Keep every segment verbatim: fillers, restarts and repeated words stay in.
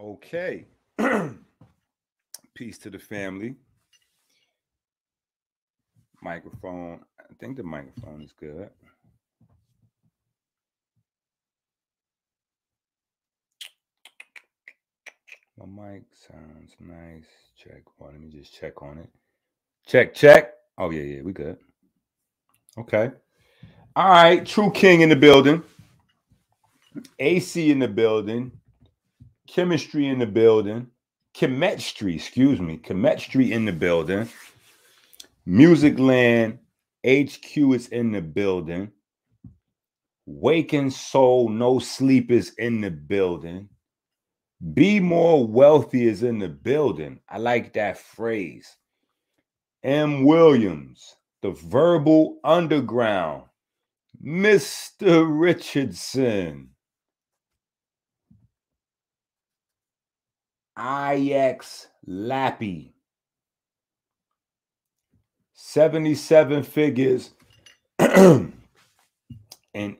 Okay. Peace to the family. Microphone. I think the microphone is good. My mic sounds nice. Check. Well, let me just check on it. Check, check. Oh, yeah, yeah, we good. Okay. All right. True King in the building. A C in the building. Chemistry in the building. Chemistry, excuse me. Chemistry in the building. Musicland H Q is in the building. Waking Soul, No Sleep is in the building. Be More Wealthy is in the building. I like that phrase. M. Williams, the Verbal Underground, Mister Richardson, I X Lappy, seventy-seven Figures, and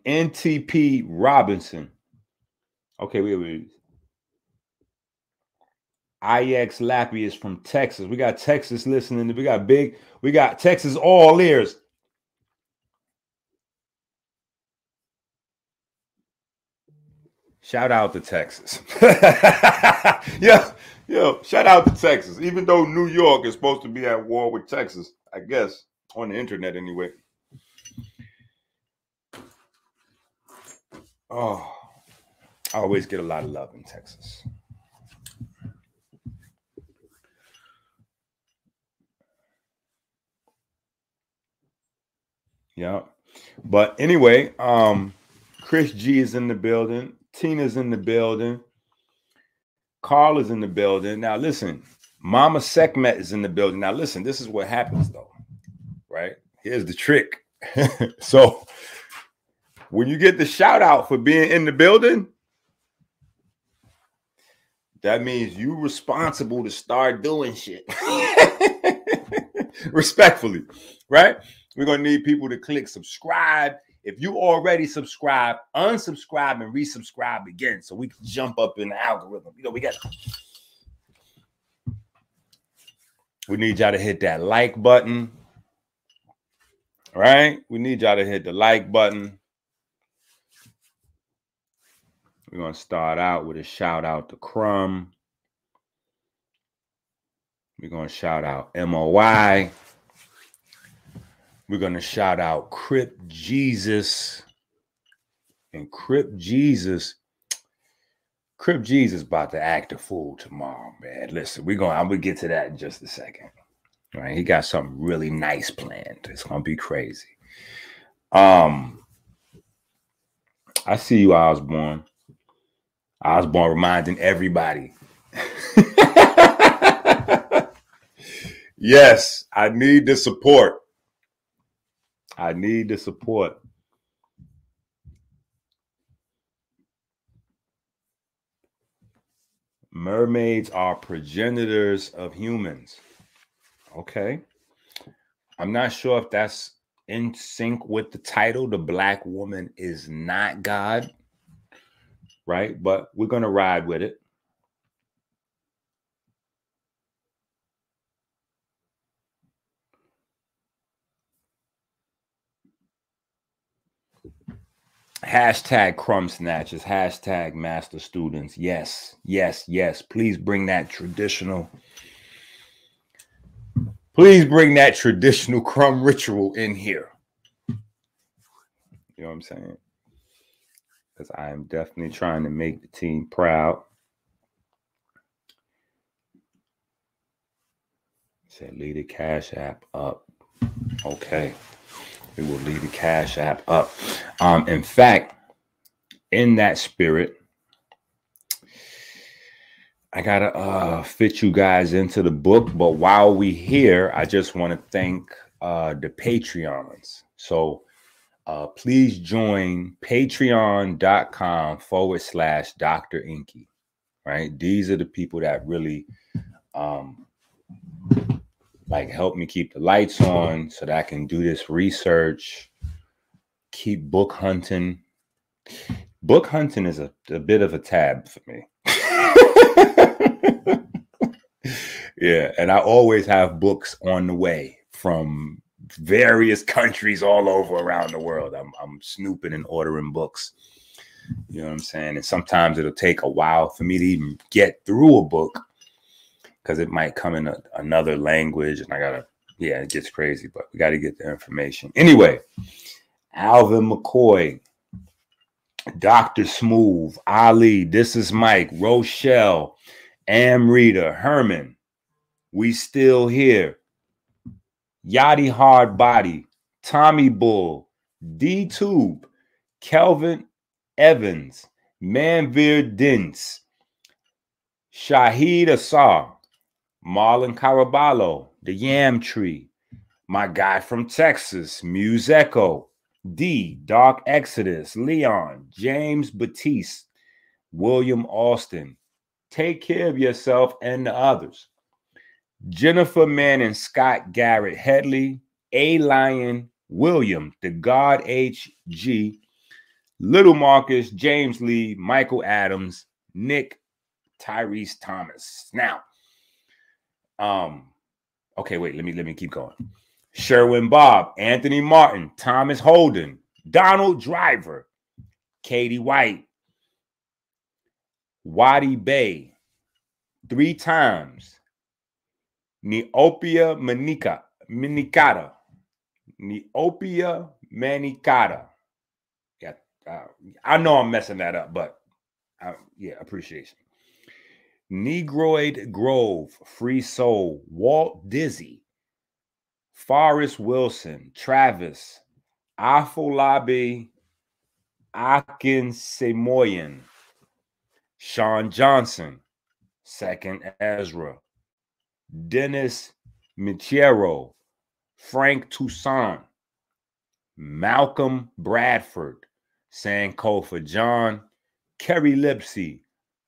N T P Robinson. Okay, wait, wait. I X Lappy is from Texas. We got Texas listening. We got big. We got Texas all ears. Shout out to Texas. yeah, yo, shout out to Texas. Even though New York is supposed to be at war with Texas, I guess, on the internet anyway. Oh, I always get a lot of love in Texas. Yeah. But anyway, um, Chris G is in the building. Tina's in the building. Carl is in the building. Now, listen, Mama Sekhmet is in the building. Now, listen, this is what happens, though, right? Here's the trick. So when you get the shout out for being in the building, that means you're responsible to start doing shit. Respectfully, right? We're going to need people to click subscribe. If you already subscribe, unsubscribe and resubscribe again so we can jump up in the algorithm. You know, we got we need y'all to hit that like button. All right? We need y'all to hit the like button. We're going to start out with a shout out to Crumb. We're going to shout out M O I. We're going to shout out Crip Jesus. And Crip Jesus, Crip Jesus about to act a fool tomorrow, man. Listen, we're going to, I'm going to get to that in just a second. All right, he got something really nice planned. It's going to be crazy. Um, I see you, Osborne. Osborne reminding everybody. Yes, I need the support. I need the support. Mermaids are progenitors of humans. Okay. I'm not sure if that's in sync with the title. The Black Woman is Not God. Right? But we're going to ride with it. Hashtag Crumb Snatchers, hashtag Master Students. Yes, yes, yes. Please bring that traditional. Please bring that traditional crumb ritual in here. You know what I'm saying? Because I am definitely trying to make the team proud. Say, leave the Cash App up. Okay. It will leave the Cash App up. Um, in fact, in that spirit, I got to uh, fit you guys into the book. But while we're here, I just want to thank uh, the Patreons. So uh, please join patreon.com forward slash Doctor Inky. Right? These are the people that really... Um, Like, help me keep the lights on so that I can do this research, keep book hunting. Book hunting is a, a bit of a tab for me. Yeah, and I always have books on the way from various countries all over around the world. I'm, I'm snooping and ordering books. You know what I'm saying? And sometimes it'll take a while for me to even get through a book because it might come in a, another language. And I got to, yeah, it gets crazy, but we got to get the information. Anyway, Alvin McCoy, Doctor Smooth, Ali, This Is Mike, Rochelle, Amrita, Herman, We Still Here, Yachty Hard Body, Tommy Bull, D-Tube, Kelvin Evans, Manveer Dins, Shahid Asar, Marlon Caraballo, The Yam Tree, my guy from Texas, Muse Echo, D, Dark Exodus, Leon, James Batiste, William Austin. Take care of yourself and the others. Jennifer Mann and Scott Garrett Headley, A. Lion, William, The God H G, Little Marcus, James Lee, Michael Adams, Nick, Tyrese Thomas. Now, um, okay, wait, let me let me keep going. Sherwin Bob, Anthony Martin, Thomas Holden, Donald Driver, Katie White, Wadi Bay, three times, Neopia Manika, Manikata, Neopia Manikata. Yeah, uh, I know I'm messing that up, but I, yeah, appreciation. Negroid Grove, Free Soul, Walt Dizzy, Forrest Wilson, Travis, Afolabi, Akin Semoyan, Sean Johnson, Second Ezra, Dennis Michero, Frank Toussaint, Malcolm Bradford, Sankofa John, Kerry Lipsy,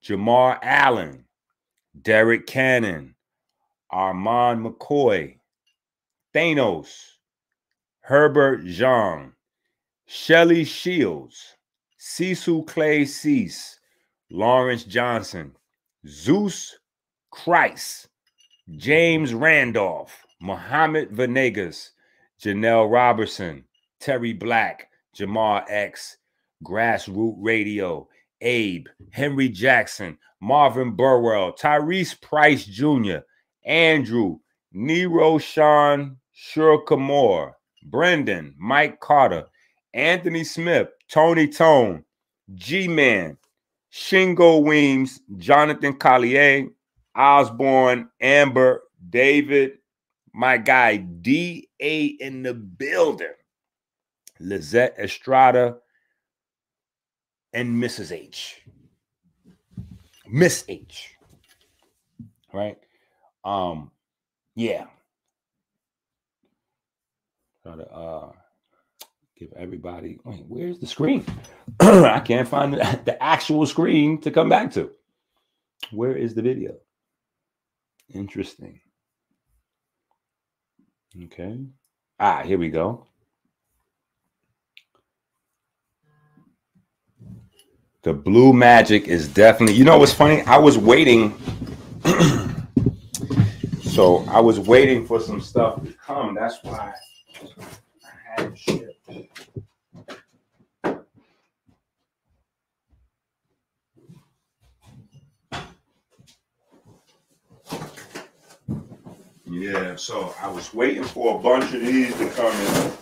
Jamar Allen, Derek Cannon, Armand McCoy, Thanos, Herbert Jean, Shelly Shields, Cecil Clay Cease, Lawrence Johnson, Zeus Christ, James Randolph, Muhammad Venegas, Janelle Robertson, Terry Black, Jamar X, Grassroot Radio, Abe, Henry Jackson, Marvin Burwell, Tyrese Price Junior, Andrew, Nero Sean Shurkamore, Brendan, Mike Carter, Anthony Smith, Tony Tone, G-Man, Shingo Weems, Jonathan Collier, Osborne, Amber, David, my guy, D A in the building, Lizette Estrada, and Missus H. Miss H. Right? Um, yeah. Try to uh, give everybody, wait, where's the screen? I can't find the, the actual screen to come back to. Where is the video? Interesting. Okay. Ah, here we go. The Blue Magic is definitely, you know what's funny? I was waiting. So I was waiting for some stuff to come. That's why I had shit. Yeah, so I was waiting for a bunch of these to come in.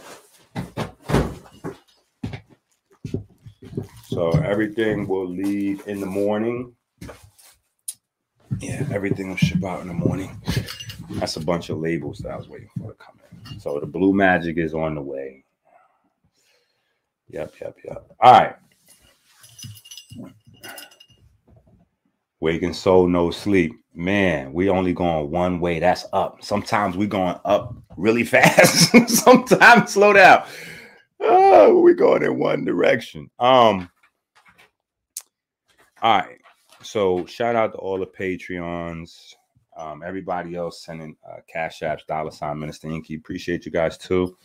So everything will leave in the morning. Yeah, everything will ship out in the morning. That's a bunch of labels that I was waiting for to come in. So the Blue Magic is on the way. Yep, yep, yep. All right. Waking soul, no sleep. Man, we only going one way. That's up. Sometimes we going up really fast. Sometimes slow down. Oh, we're going in one direction. Um. All right, so shout out to all the Patreons, um, everybody else sending uh, Cash Apps, dollar sign Minister Inky. Appreciate you guys too.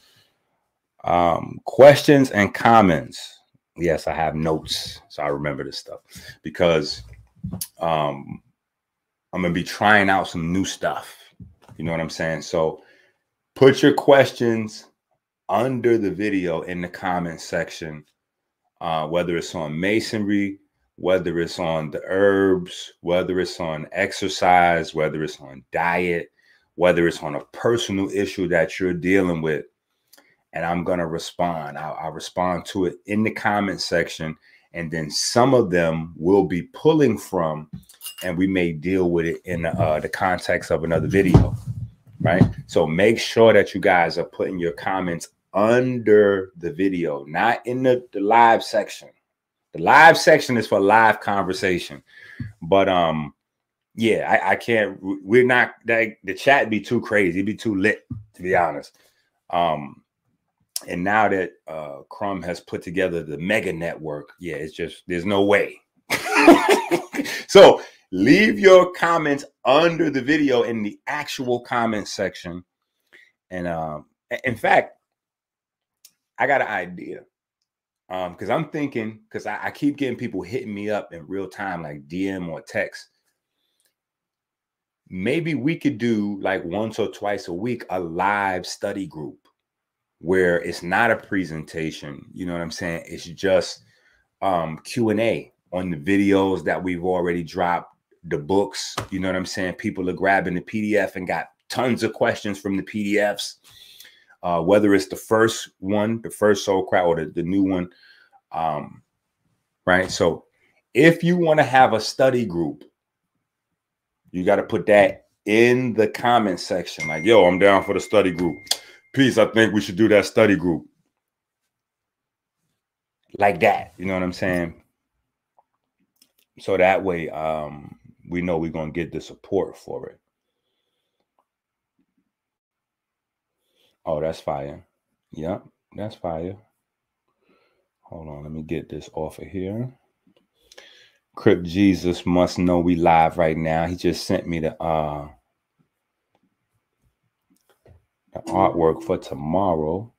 Um, questions and comments. Yes, I have notes, so I remember this stuff because um, I'm going to be trying out some new stuff. You know what I'm saying? So put your questions under the video in the comment section, uh, whether it's on masonry, whether it's on the herbs, whether it's on exercise, whether it's on diet, whether it's on a personal issue that you're dealing with. And I'm going to respond. I'll, I'll respond to it in the comment section. And then some of them will be pulling from, and we may deal with it in uh, the context of another video, right? So make sure that you guys are putting your comments under the video, not in the, the live section. The live section is for live conversation. But um, yeah, I, I can't, we're not, that, the chat be too crazy. It'd be too lit, to be honest. Um, And now that uh, Crum has put together the mega network, yeah, it's just, there's no way. So leave your comments under the video in the actual comment section. And um, in fact, I got an idea because um, I'm thinking, because I, I keep getting people hitting me up in real time, like D M or text. Maybe we could do like once or twice a week, a live study group, where it's not a presentation, you know what I'm saying? It's just um, Q and A on the videos that we've already dropped, the books, you know what I'm saying? People are grabbing the P D F and got tons of questions from the P D Fs, uh, whether it's the first one, the first Soul Crowd, or the, the new one, um, right? So if you wanna have a study group, you gotta put that in the comment section. Like, yo, I'm down for the study group. Peace, I think we should do that study group. Like that, you know what I'm saying? So that way um, we know we're going to get the support for it. Oh, that's fire. Yep, that's fire. Hold on, let me get this off of here. Crip Jesus must know we live right now. He just sent me the... Uh, the artwork for tomorrow.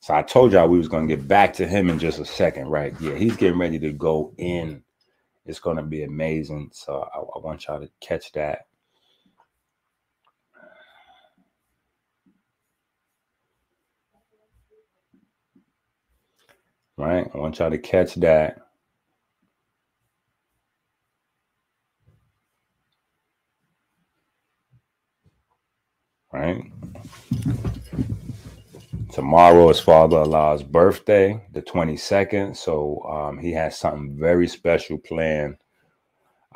So I told y'all we was going to get back to him in just a second, right? Yeah, he's getting ready to go in. It's going to be amazing. So I, I want y'all to catch that. Right? I want y'all to catch that. Right. Tomorrow is Father Allah's birthday, the twenty-second. So um, he has something very special planned.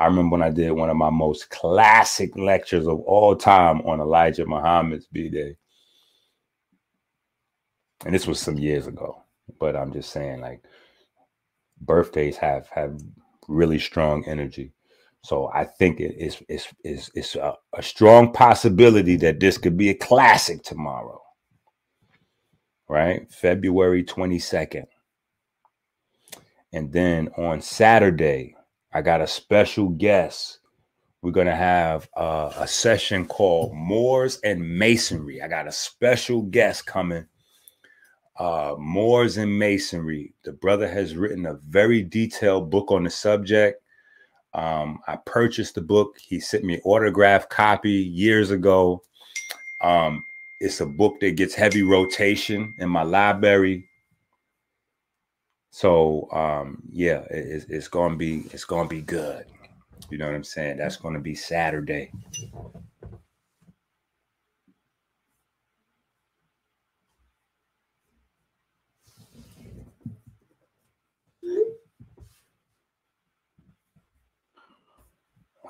I remember when I did one of my most classic lectures of all time on Elijah Muhammad's B-Day. And this was some years ago. But I'm just saying, like, birthdays have, have really strong energy. So I think it is it's, it's, it's a, a strong possibility that this could be a classic tomorrow. Right? February twenty-second. And then on Saturday, I got a special guest. We're going to have uh, a session called Moors and Masonry. I got a special guest coming. Uh, Moors and Masonry. The brother has written a very detailed book on the subject. Um, I purchased the book. He sent me an autographed copy years ago. Um, it's a book that gets heavy rotation in my library. So, um, yeah, it, it's going to be, it's going to be good. You know what I'm saying? That's going to be Saturday.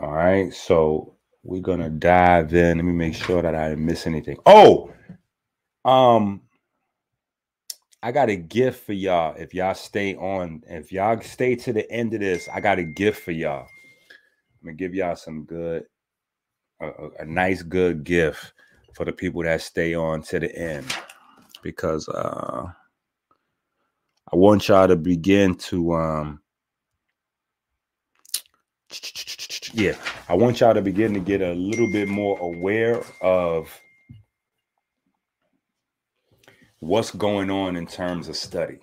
All right, so we're going to dive in. Let me make sure that I didn't miss anything. Oh, um, I got a gift for y'all. If y'all stay on, if y'all stay to the end of this, I got a gift for y'all. I'm going to give y'all some good, uh, a nice good gift for the people that stay on to the end. Because uh, I want y'all to begin to... Um, yeah, I want y'all to begin to get a little bit more aware of what's going on in terms of study,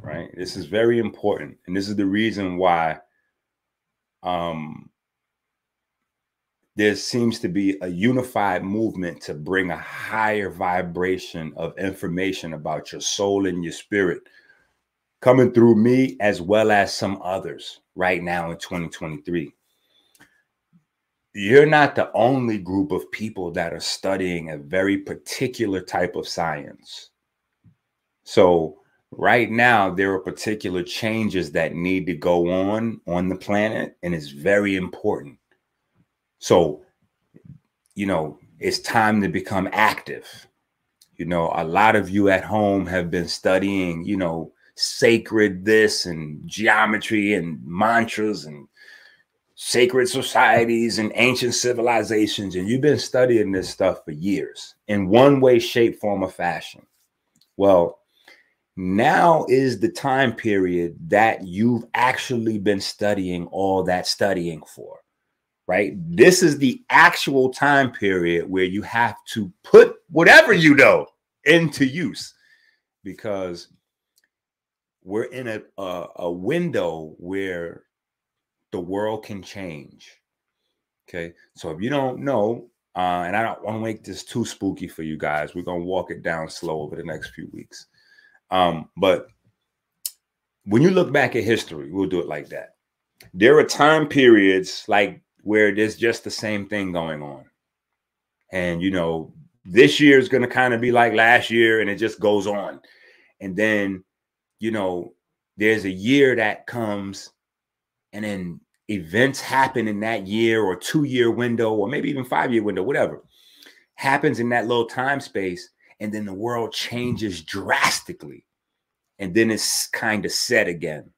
right? This is very important. And this is the reason why um, there seems to be a unified movement to bring a higher vibration of information about your soul and your spirit coming through me as well as some others right now in twenty twenty-three. You're not the only group of people that are studying a very particular type of science. So right now, there are particular changes that need to go on on the planet, and it's very important. So, you know, it's time to become active. You know, a lot of you at home have been studying, you know, sacred this and geometry and mantras and sacred societies and ancient civilizations, and you've been studying this stuff for years in one way, shape, form, or fashion. Well, now is the time period that you've actually been studying all that studying for, right? This is the actual time period where you have to put whatever you know into use, because we're in a, a, a window where the world can change. Okay. So if you don't know, uh, and I don't want to make this too spooky for you guys, we're going to walk it down slow over the next few weeks. Um, but when you look back at history, we'll do it like that. There are time periods like where there's just the same thing going on. And, you know, this year is going to kind of be like last year, and it just goes on. And then, you know, there's a year that comes, and then events happen in that year or two year window, or maybe even five year window, whatever happens in that little time space. And then the world changes drastically. And then it's kind of set again.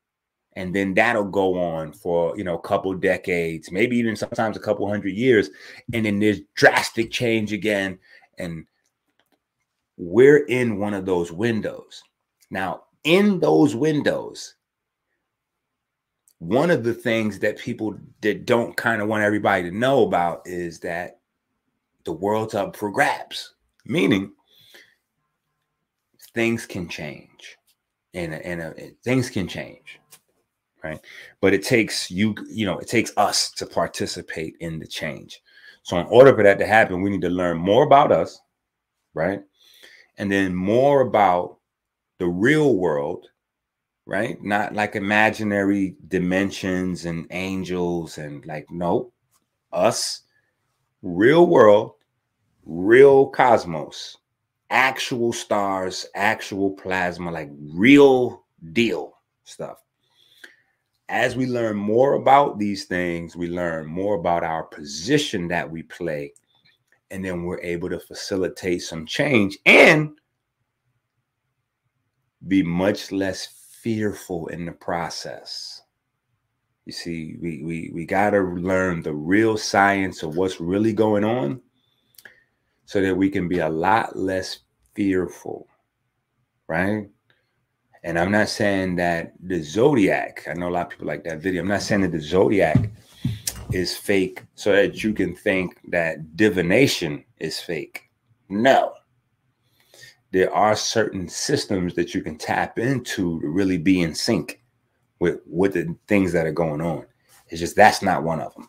And then that'll go on for, you know, a couple decades, maybe even sometimes a couple hundred years. And then there's drastic change again. And we're in one of those windows. Now, in those windows, one of the things that people that don't kind of want everybody to know about is that the world's up for grabs, meaning things can change, and, and, and things can change, right? But it takes you, you know, it takes us to participate in the change. So in order for that to happen, we need to learn more about us, right? And then more about the real world, right? Not like imaginary dimensions and angels and like, no, us, real world, real cosmos, actual stars, actual plasma, like real deal stuff. As we learn more about these things, we learn more about our position that we play, and then we're able to facilitate some change and be much less fearful in the process. You see, we we we gotta learn the real science of what's really going on, so that we can be a lot less fearful, right? And I'm not saying that the zodiac, I know a lot of people like that video, I'm not saying that the zodiac is fake so that you can think that divination is fake. No. There are certain systems that you can tap into to really be in sync with, with the things that are going on. It's just that's not one of them.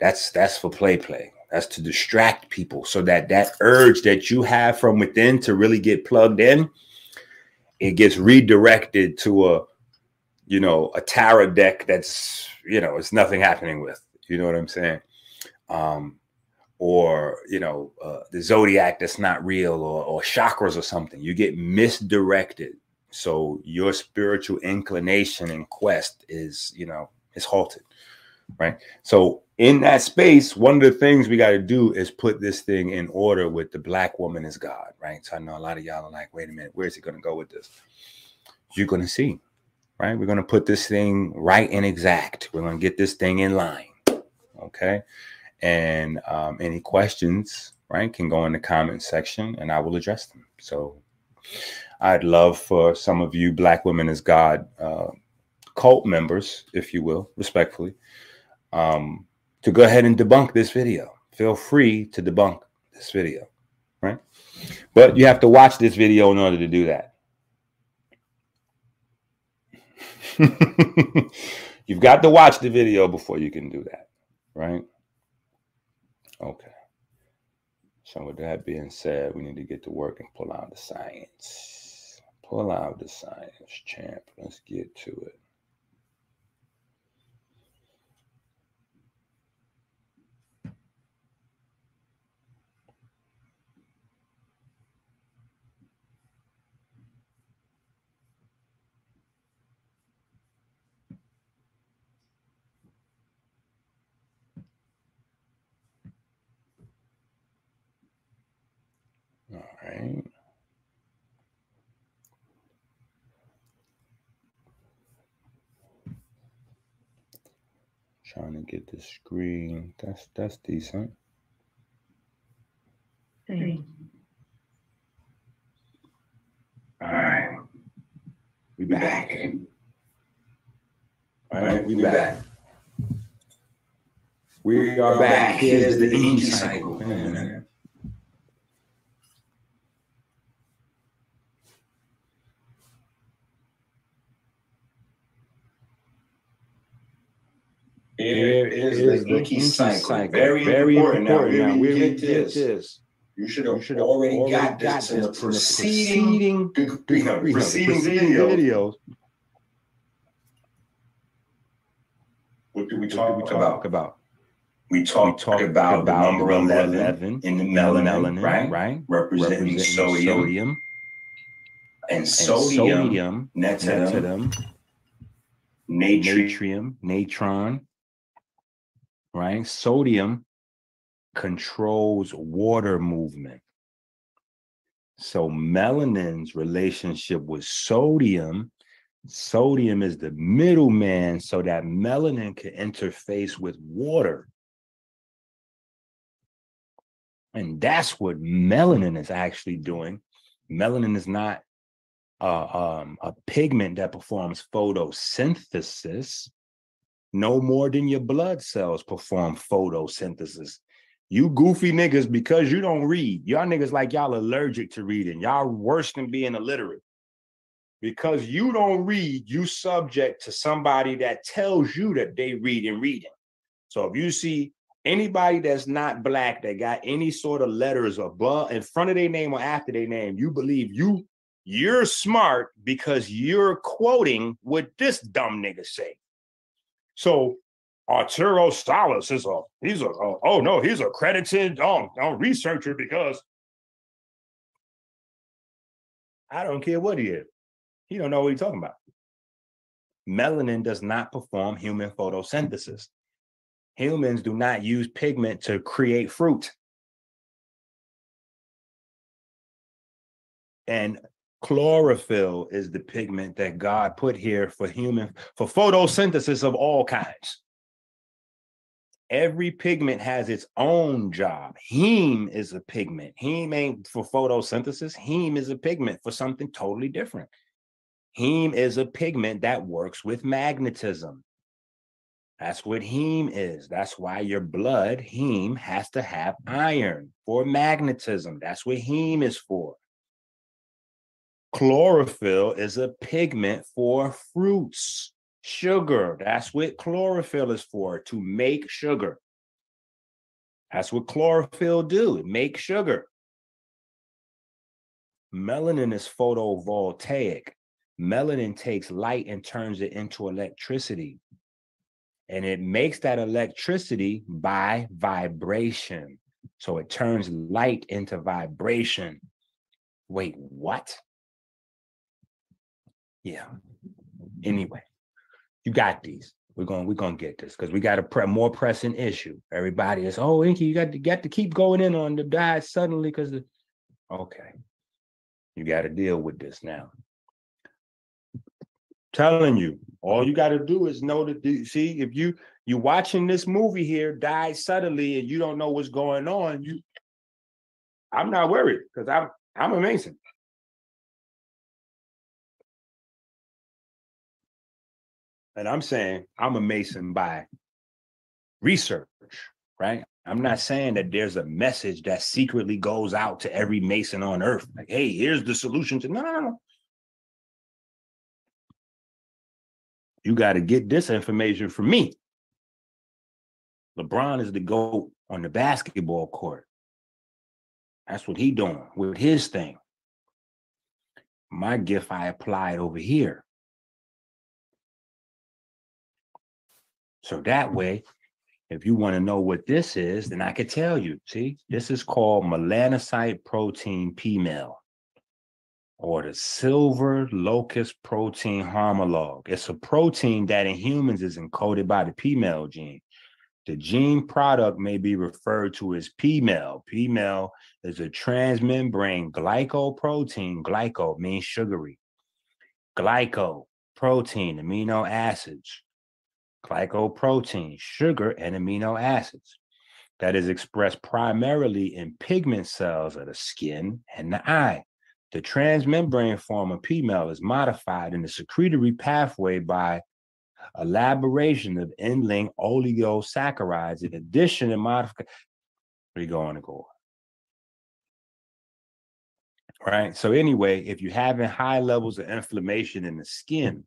That's that's for play play. That's to distract people so that that urge that you have from within to really get plugged in, it gets redirected to a, you know, a tarot deck that's, you know, it's nothing happening with. You know what I'm saying? Um or, you know, uh, the zodiac that's not real, or, or chakras or something. You get misdirected. So your spiritual inclination and quest is, you know, is halted, right? So in that space, one of the things we got to do is put this thing in order with the black woman is God, right? So I know a lot of y'all are like, wait a minute, where's it going to go with this? You're going to see, right? We're going to put this thing right and exact. We're going to get this thing in line, okay? And um, any questions, right, can go in the comment section and I will address them. So I'd love for some of you Black Women as God uh, cult members, if you will, respectfully, um, to go ahead and debunk this video. Feel free to debunk this video, right? But you have to watch this video in order to do that. You've got to watch the video before you can do that, right? Okay. So with that being said, we need to get to work and pull out the science. Pull out the science, champ. Let's get to it. Trying to get the screen. That's that's decent. Three. All right. We back. All right, we back. We are back. Here's the ink cycle. Man. Here is, is the ink cycle. cycle. Very, Very important. important. Now, we really get, get this. this. You should have already, already got, got this in the preceding, preceding, preceding, preceding video. video. What do we talk, what do we talk about? about? We talked talk about, about number eleven, eleven in the melanin, right? right? Representing, Representing sodium. sodium. And sodium, natrium, natrium, natron. Right? Sodium controls water movement. So melanin's relationship with sodium, sodium is the middleman so that melanin can interface with water. And that's what melanin is actually doing. Melanin is not uh, um, a pigment that performs photosynthesis. No more than your blood cells perform photosynthesis. You goofy niggas, because you don't read. Y'all niggas like y'all allergic to reading. Y'all worse than being illiterate. Because you don't read, you subject to somebody that tells you that they read and reading. So if you see anybody that's not black that got any sort of letters above in front of their name or after their name, you believe you, you're smart because you're quoting what this dumb nigga say. So Arturo Salas is a, he's a, a oh no, he's a credited um, um, researcher because I don't care what he is. He don't know what he's talking about. Melanin does not perform human photosynthesis. Humans do not use pigment to create fruit. And chlorophyll is the pigment that God put here for human, for photosynthesis of all kinds. Every pigment has its own job. Heme is a pigment. Heme ain't for photosynthesis. Heme is a pigment for something totally different. Heme is a pigment that works with magnetism. That's what heme is. That's why your blood, heme, has to have iron for magnetism. That's what heme is for. Chlorophyll is a pigment for fruits, sugar. That's what chlorophyll is for, to make sugar. That's what chlorophyll do, make sugar. Melanin is photovoltaic. Melanin takes light and turns it into electricity. And it makes that electricity by vibration. So it turns light into vibration. Wait, what? Yeah. Anyway, you got these. We're going we're going to get this because we got a pre- more pressing issue. Everybody is, oh, Inky, you got to get to keep going in on the diet suddenly because the okay. You got to deal with this now. Telling you, all you got to do is know that the, see, if you you're watching this movie here, Die Suddenly, and you don't know what's going on, you I'm not worried because I'm I'm amazing. And I'm saying I'm a Mason by research, right? I'm not saying that there's a message that secretly goes out to every Mason on earth. Like, hey, here's the solution to no, no, no. You got to get this information from me. LeBron is the GOAT on the basketball court. That's what he doing with his thing. My gift I applied over here. So that way, if you want to know what this is, then I could tell you. See, this is called melanocyte protein P MEL, or the silver locust protein homologue. It's a protein that in humans is encoded by the P MEL gene. The gene product may be referred to as P MEL. P MEL is a transmembrane glycoprotein. Glyco means sugary. Glyco, protein, amino acids. Glycoprotein, sugar, and amino acids that is expressed primarily in pigment cells of the skin and the eye. The transmembrane form of P MEL is modified in the secretory pathway by elaboration of end-link oligosaccharides. In addition to modification, we're going to go. All right. So anyway, if you're having high levels of inflammation in the skin,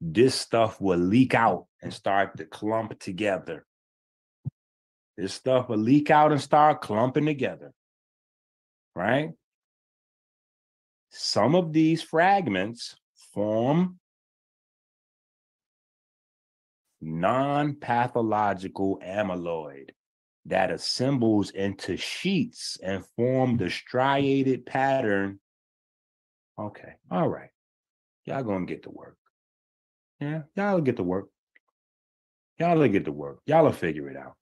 this stuff will leak out and start to clump together. This stuff will leak out and start clumping together. Right? Some of these fragments form non-pathological amyloid that assembles into sheets and form the striated pattern. Okay, all right. Y'all gonna get to work. Yeah, y'all get to work. Y'all will get to work. Y'all will figure it out.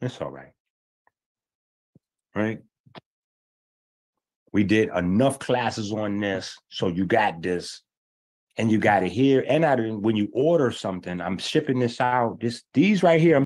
It's all right. Right? We did enough classes on this, so you got this, and you got it here. And I, when you order something, I'm shipping this out. This, these right here. I'm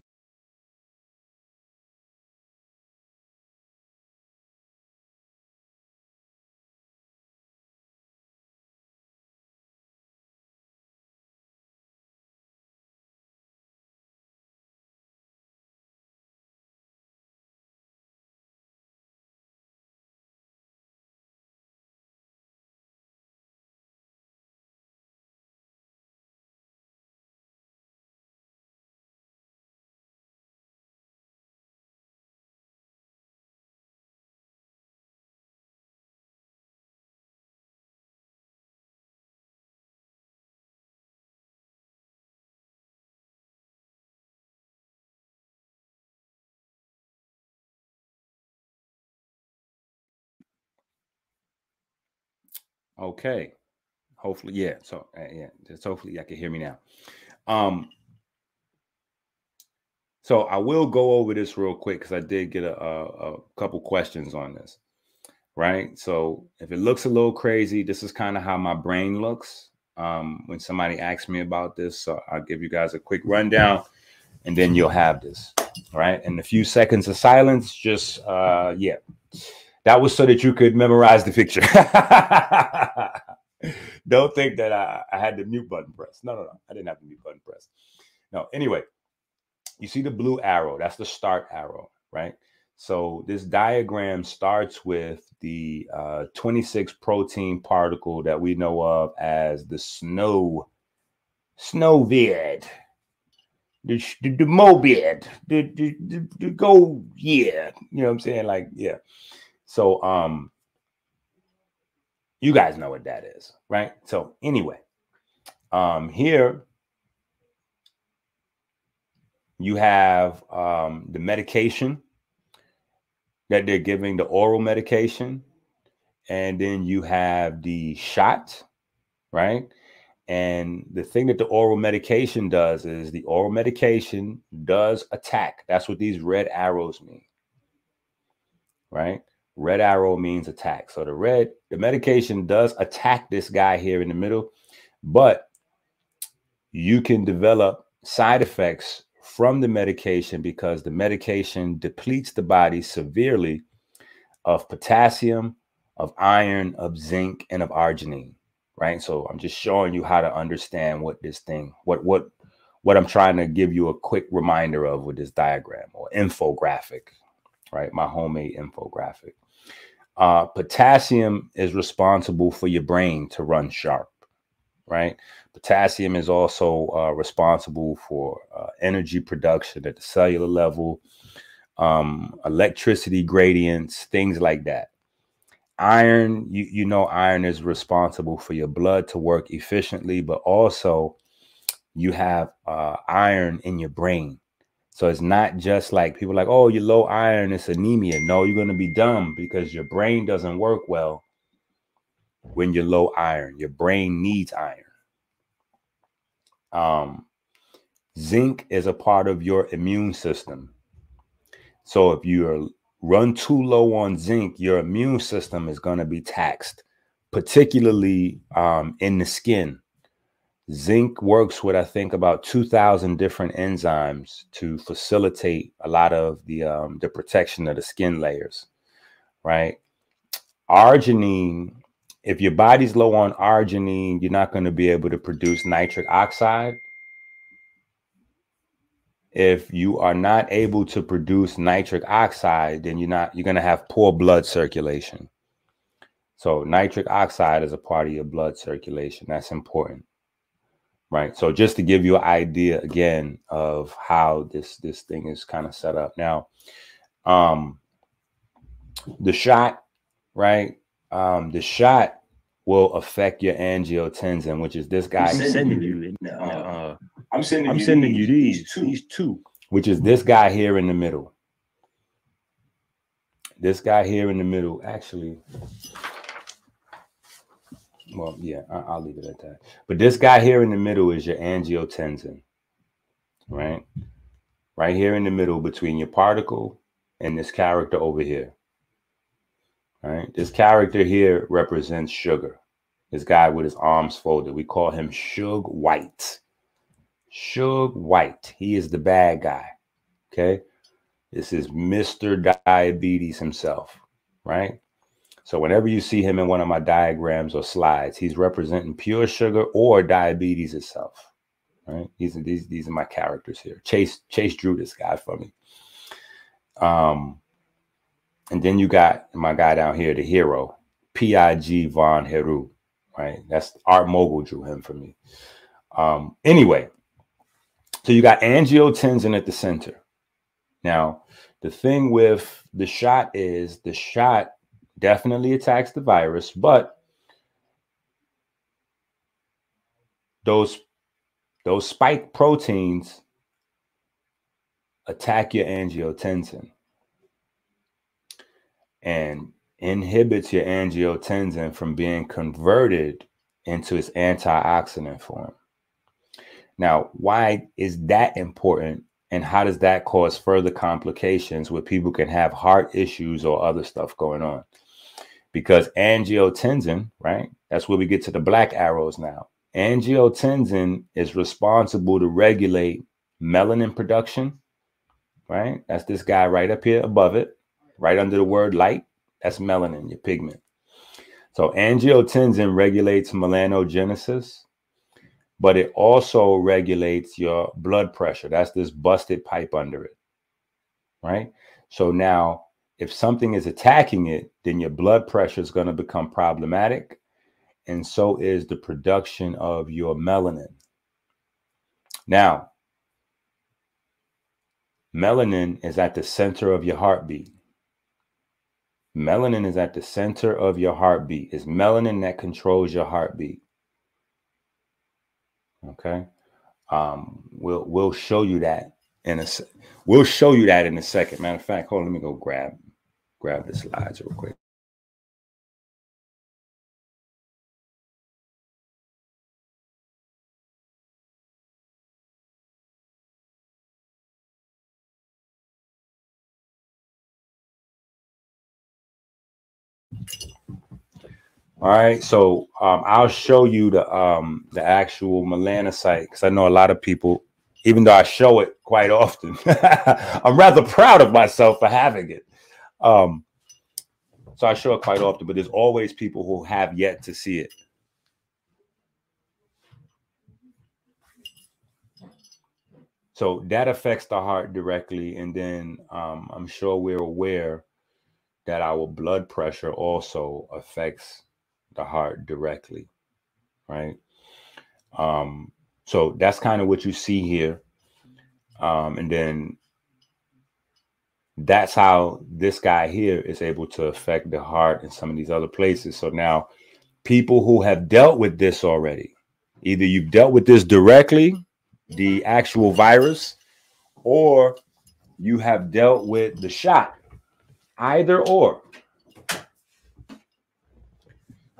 Okay, hopefully, yeah. So, uh, yeah, just hopefully, y'all can hear me now. Um, so I will go over this real quick because I did get a, a, a couple questions on this, right? So, if it looks a little crazy, this is kind of how my brain looks um, when somebody asks me about this. So, I'll give you guys a quick rundown, and then you'll have this, right? And a few seconds of silence, just uh, yeah. That was so that you could memorize the picture. Don't think that I, I had the mute button pressed. No, no, no. I didn't have the mute button pressed. No, anyway, you see the blue arrow. That's the start arrow, right? So this diagram starts with the uh, twenty-six protein particle that we know of as the snow, snow beard, the, the, the mobeard, the, the, the, the go, yeah. You know what I'm saying? Like, yeah. So um, you guys know what that is, right? So anyway, um, here you have um, the medication that they're giving, the oral medication. And then you have the shot, right? And the thing that the oral medication does is the oral medication does attack. That's what these red arrows mean, right? Red arrow means attack. So the red, the medication does attack this guy here in the middle, but you can develop side effects from the medication because the medication depletes the body severely of potassium, of iron, of zinc, and of arginine, right? So I'm just showing you how to understand what this thing, what, what, what I'm trying to give you a quick reminder of with this diagram or infographic, right? My homemade infographic. Uh, potassium is responsible for your brain to run sharp, right? Potassium is also uh, responsible for uh, energy production at the cellular level, um, electricity gradients, things like that. Iron, you, you know, iron is responsible for your blood to work efficiently, but also you have uh, iron in your brain. So it's not just like people like, oh, you're low iron, it's anemia. No, you're going to be dumb because your brain doesn't work well when you're low iron. Your brain needs iron. Um, zinc is a part of your immune system. So if you run too low on zinc, your immune system is going to be taxed, particularly um, in the skin. Zinc works with, I think, about two thousand different enzymes to facilitate a lot of the, um, the protection of the skin layers, right? Arginine, if your body's low on arginine, you're not going to be able to produce nitric oxide. If you are not able to produce nitric oxide, then you're not, you're going to have poor blood circulation. So nitric oxide is a part of your blood circulation. That's important. Right. So just to give you an idea again of how this this thing is kind of set up now. Um, the shot. Right. Um, the shot will affect your angiotensin, which is this guy. I'm sending you. Uh, uh, I'm sending, I'm you, sending these, you these, these two, which is this guy here in the middle. This guy here in the middle, actually. Well, yeah, I'll leave it at that. But this guy here in the middle is your angiotensin, right? Right here in the middle between your particle and this character over here, right? This character here represents sugar. This guy with his arms folded. We call him Suge White. Suge White. He is the bad guy, okay? This is Mister Diabetes himself, right? So whenever you see him in one of my diagrams or slides, he's representing pure sugar or diabetes itself, right? These are, these, these are my characters here. Chase, Chase drew this guy for me. Um, and then you got my guy down here, the hero, P I G Von Heru, right? That's Art Mogul drew him for me. Um, anyway, so you got angiotensin at the center. Now, the thing with the shot is the shot definitely attacks the virus, but those those spike proteins attack your angiotensin and inhibits your angiotensin from being converted into its antioxidant form. Now, why is that important? And how does that cause further complications where people can have heart issues or other stuff going on? Because angiotensin, right? That's where we get to the black arrows now. Angiotensin is responsible to regulate melanin production, right? That's this guy right up here above it, right under the word light. That's melanin, your pigment. So angiotensin regulates melanogenesis, but it also regulates your blood pressure. That's this busted pipe under it, right? So now, if something is attacking it, then your blood pressure is going to become problematic. And so is the production of your melanin. Now, melanin is at the center of your heartbeat. Melanin is at the center of your heartbeat. It's melanin that controls your heartbeat. Okay. Um, we'll, we'll show you that. In a, we'll show you that in a second. Matter of fact, hold on, let me go grab grab the slides real quick. All right, so um, I'll show you the um, the actual melanocyte because I know a lot of people. Even though I show it quite often, I'm rather proud of myself for having it. Um, so I show it quite often, but there's always people who have yet to see it. So that affects the heart directly. And then um, I'm sure we're aware that our blood pressure also affects the heart directly, right? Um, so that's kind of what you see here. Um, and then that's how this guy here is able to affect the heart and some of these other places. So now people who have dealt with this already, either you've dealt with this directly, the actual virus, or you have dealt with the shot, either or.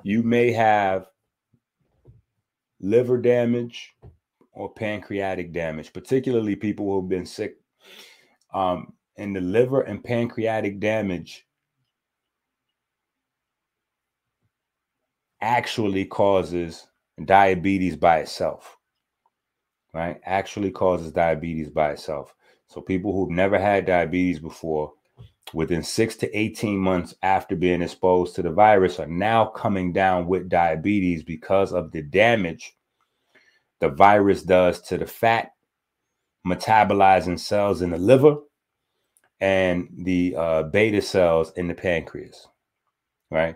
You may have liver damage or pancreatic damage, particularly people who have been sick. Um, and the liver and pancreatic damage actually causes diabetes by itself, right? Actually causes diabetes by itself. So people who've never had diabetes before, within six to eighteen months after being exposed to the virus, are now coming down with diabetes because of the damage the virus does to the fat metabolizing cells in the liver and the uh, beta cells in the pancreas, right?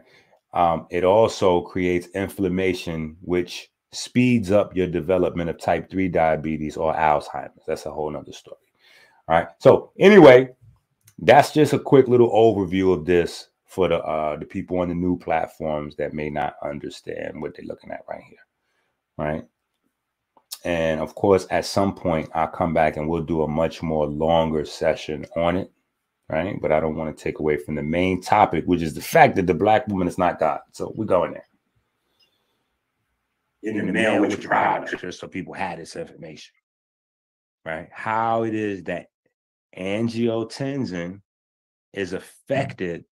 Um, it also creates inflammation, which speeds up your development of type three diabetes or Alzheimer's. That's a whole nother story. All right. So anyway, that's just a quick little overview of this for the uh, the people on the new platforms that may not understand what they're looking at right here. All right. And of course, at some point I'll come back and we'll do a much more longer session on it. Right. But I don't want to take away from the main topic, which is the fact that the black woman is not God. So we're going there. In the, the mail with drive, just so people had this information. Right. How it is that angiotensin is affected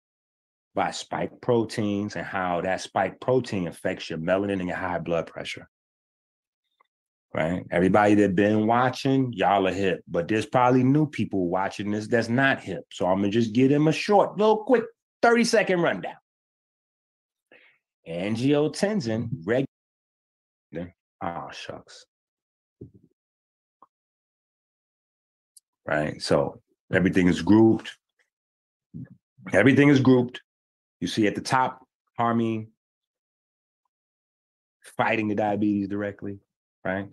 by spike proteins and how that spike protein affects your melanin and your high blood pressure. Right. Everybody that been watching, y'all are hip, but there's probably new people watching this that's not hip. So I'm going to just give them a short, little quick thirty second rundown. Angiotensin reg. Oh, shucks. Right. So everything is grouped. Everything is grouped. You see at the top, Harmine fighting the diabetes directly. Right.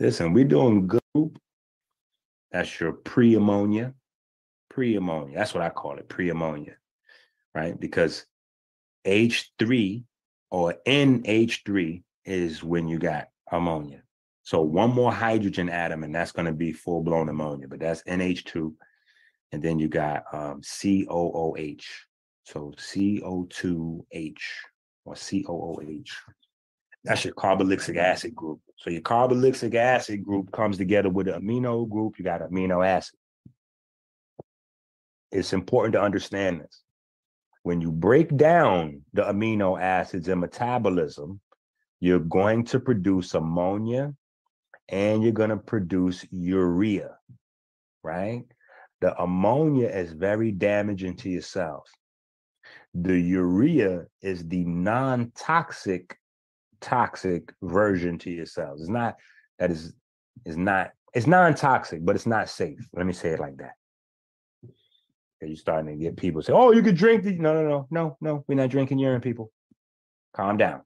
Listen, we're doing good. That's your pre-ammonia. Pre-ammonia. That's what I call it, pre-ammonia. Right? Because H three or N H three is when you got ammonia. So one more hydrogen atom, and that's going to be full-blown ammonia. But that's N H two. And then you got um, C O O H. So C O two H. Or C O O H. That's your carboxylic acid group. So your carboxylic acid group comes together with an amino group. You got amino acid. It's important to understand this. When you break down the amino acids in metabolism, you're going to produce ammonia and you're going to produce urea, right? The ammonia is very damaging to your cells. The urea is the non-toxic, toxic version to your cells. It's not that is is not it's non-toxic, but it's not safe. Let me say it like that. Okay, you're starting to get people say, "Oh, you could drink the no, no, no, no, no. We're not drinking urine, people. Calm down.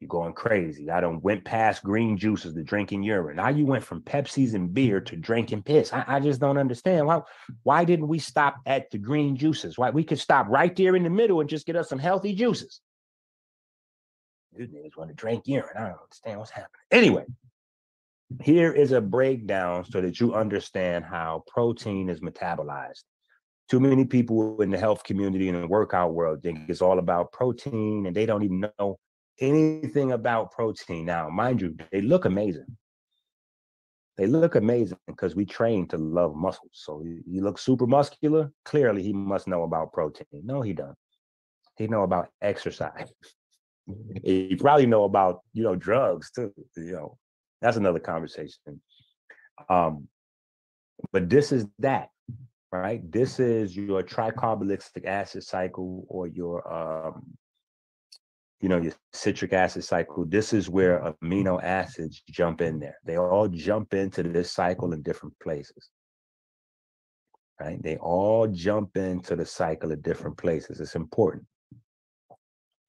You're going crazy. I done went past green juices to drinking urine. Now you went from Pepsis and beer to drinking piss. I, I just don't understand. Why, why didn't we stop at the green juices? Why we could stop right there in the middle and just get us some healthy juices. These niggas want to drink urine. I don't understand what's happening." Anyway, here is a breakdown so that you understand how protein is metabolized. Too many people in the health community and in the workout world think it's all about protein and they don't even know anything about protein. Now, mind you, they look amazing. They look amazing because we train to love muscles. So you look super muscular. Clearly, he must know about protein. No, he doesn't. He know about exercise. He probably know about, you know, drugs too. You know, that's another conversation. Um, but this is that, right? This is your tricarboxylic acid cycle or your um. you know, your citric acid cycle. This is where amino acids jump in there. They all jump into this cycle in different places, right? They all jump into the cycle at different places. It's important.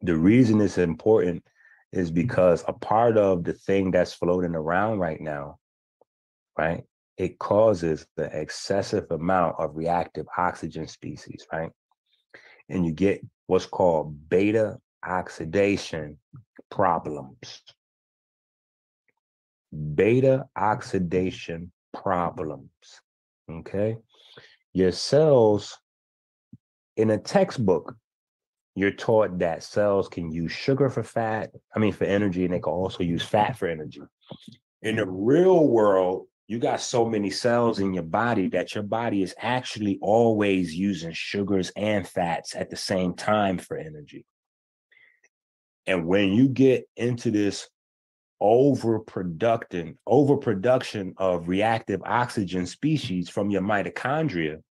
the reason it's important is because a part of the thing that's floating around right now, right, it causes the excessive amount of reactive oxygen species, right? And you get what's called beta oxidation problems. Beta oxidation problems, okay? Your cells, in a textbook, you're taught that cells can use sugar for fat, I mean, for energy, and they can also use fat for energy. In the real world, you got so many cells in your body that your body is actually always using sugars and fats at the same time for energy. And when you get into this overproduction, overproduction of reactive oxygen species from your mitochondria,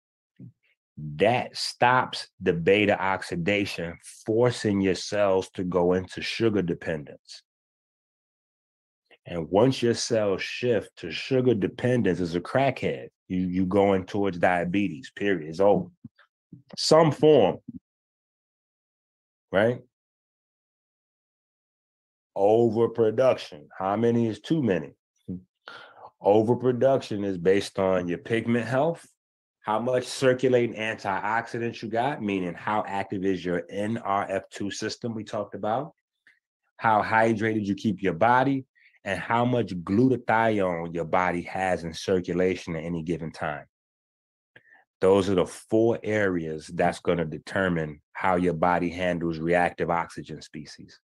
that stops the beta oxidation, forcing your cells to go into sugar dependence. And once your cells shift to sugar dependence, as a crackhead, you, you going towards diabetes, period. It's over. Some form, right? Overproduction. How many is too many? Overproduction is based on your pigment health, how much circulating antioxidants you got, meaning how active is your N R F two system we talked about, how hydrated you keep your body, and how much glutathione your body has in circulation at any given time. Those are the four areas that's going to determine how your body handles reactive oxygen species,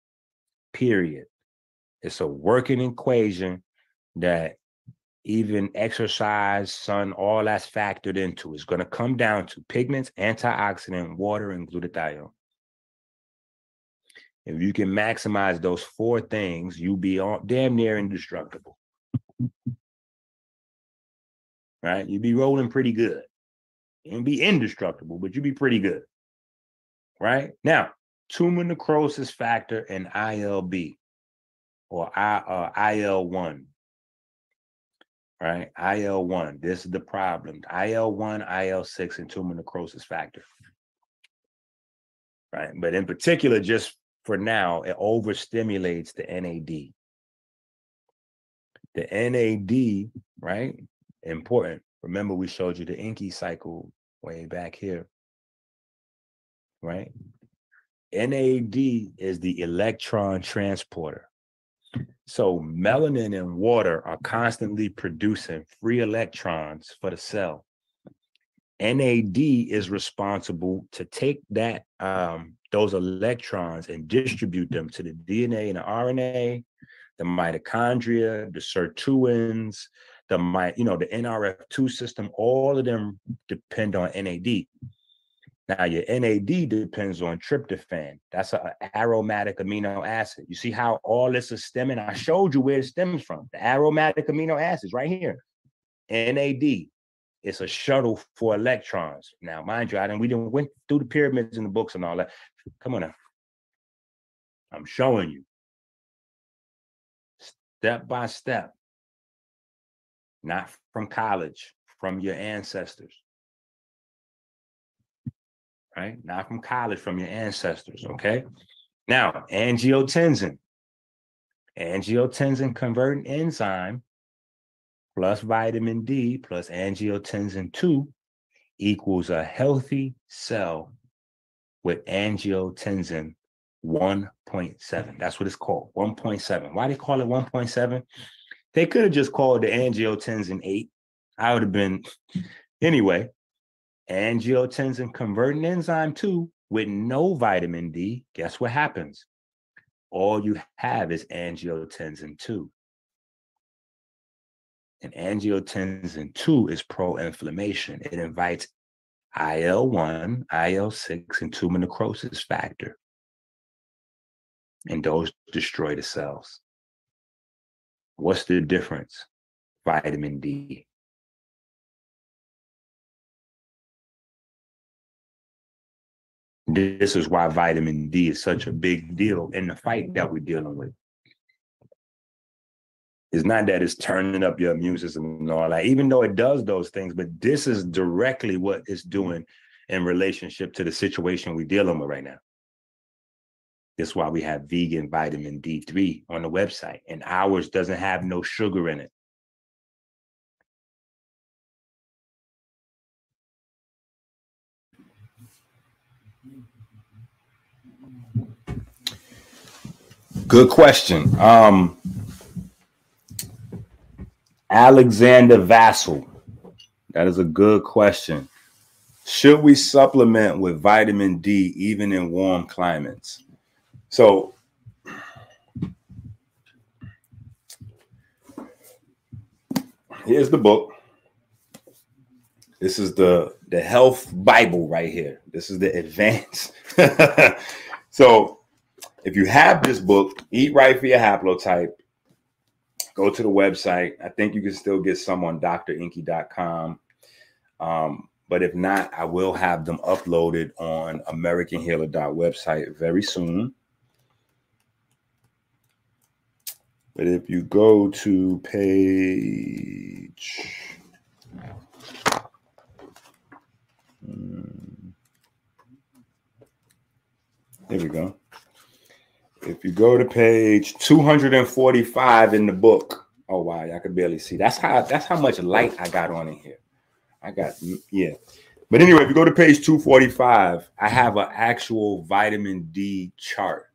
period. It's a working equation that even exercise, sun, all that's factored into. It's going to come down to pigments, antioxidant, water, and glutathione. If you can maximize those four things, you'll be all, damn near indestructible. Right? You'll be rolling pretty good. You'll be indestructible, but you'll be pretty good. Right? Now, tumor necrosis factor and I L B or I, uh, I L one. Right, I L one, this is the problem. I L one, I L six, and tumor necrosis factor. Right, but in particular, just for now, it overstimulates the N A D. The N A D, right, important. Remember, we showed you the Encke cycle way back here, right? N A D is the electron transporter. So melanin and water are constantly producing free electrons for the cell. N A D is responsible to take that um, those electrons and distribute them to the D N A and the R N A, the mitochondria, the sirtuins, the my, you know, the N R F two system. All of them depend on N A D. Now, your N A D depends on tryptophan. That's an aromatic amino acid. You see how all this is stemming? I showed you where it stems from. The aromatic amino acids right here. N A D. It's a shuttle for electrons. Now, mind you, I didn't, we didn't went through the pyramids and the books and all that. Come on now. I'm showing you. Step by step. Not from college, from your ancestors. Right? Not from college, from your ancestors, okay? Now, angiotensin. Angiotensin converting enzyme plus vitamin D plus angiotensin two equals a healthy cell with angiotensin one point seven. That's what it's called, one point seven. Why they call it one point seven? They could have just called the angiotensin eight. I would have been, anyway. Angiotensin converting enzyme two with no vitamin D, guess what happens? All you have is angiotensin two. And angiotensin two is pro-inflammation. It invites I L one, I L six, and tumor necrosis factor. And those destroy the cells. What's the difference? Vitamin D. This is why vitamin D is such a big deal in the fight that we're dealing with. It's not that it's turning up your immune system and all that, even though it does those things, but this is directly what it's doing in relationship to the situation we're dealing with right now. That's why we have vegan vitamin D three on the website, and ours doesn't have no sugar in it. Good question. Um, Alexander Vassal. That is a good question. Should we supplement with vitamin D even in warm climates? So here's the book. This is the, the health Bible right here. This is the advanced. So if you have this book, Eat Right for Your Haplotype, go to the website. I think you can still get some on Dr Inky dot com. Um, but if not, I will have them uploaded on American Healer dot website very soon. But if you go to page... Um, there we go. If you go to page two hundred forty-five in the book, oh wow, y'all could barely see. That's how that's how much light I got on in here. I got, yeah. But anyway, if you go to page two forty-five, I have an actual vitamin D chart.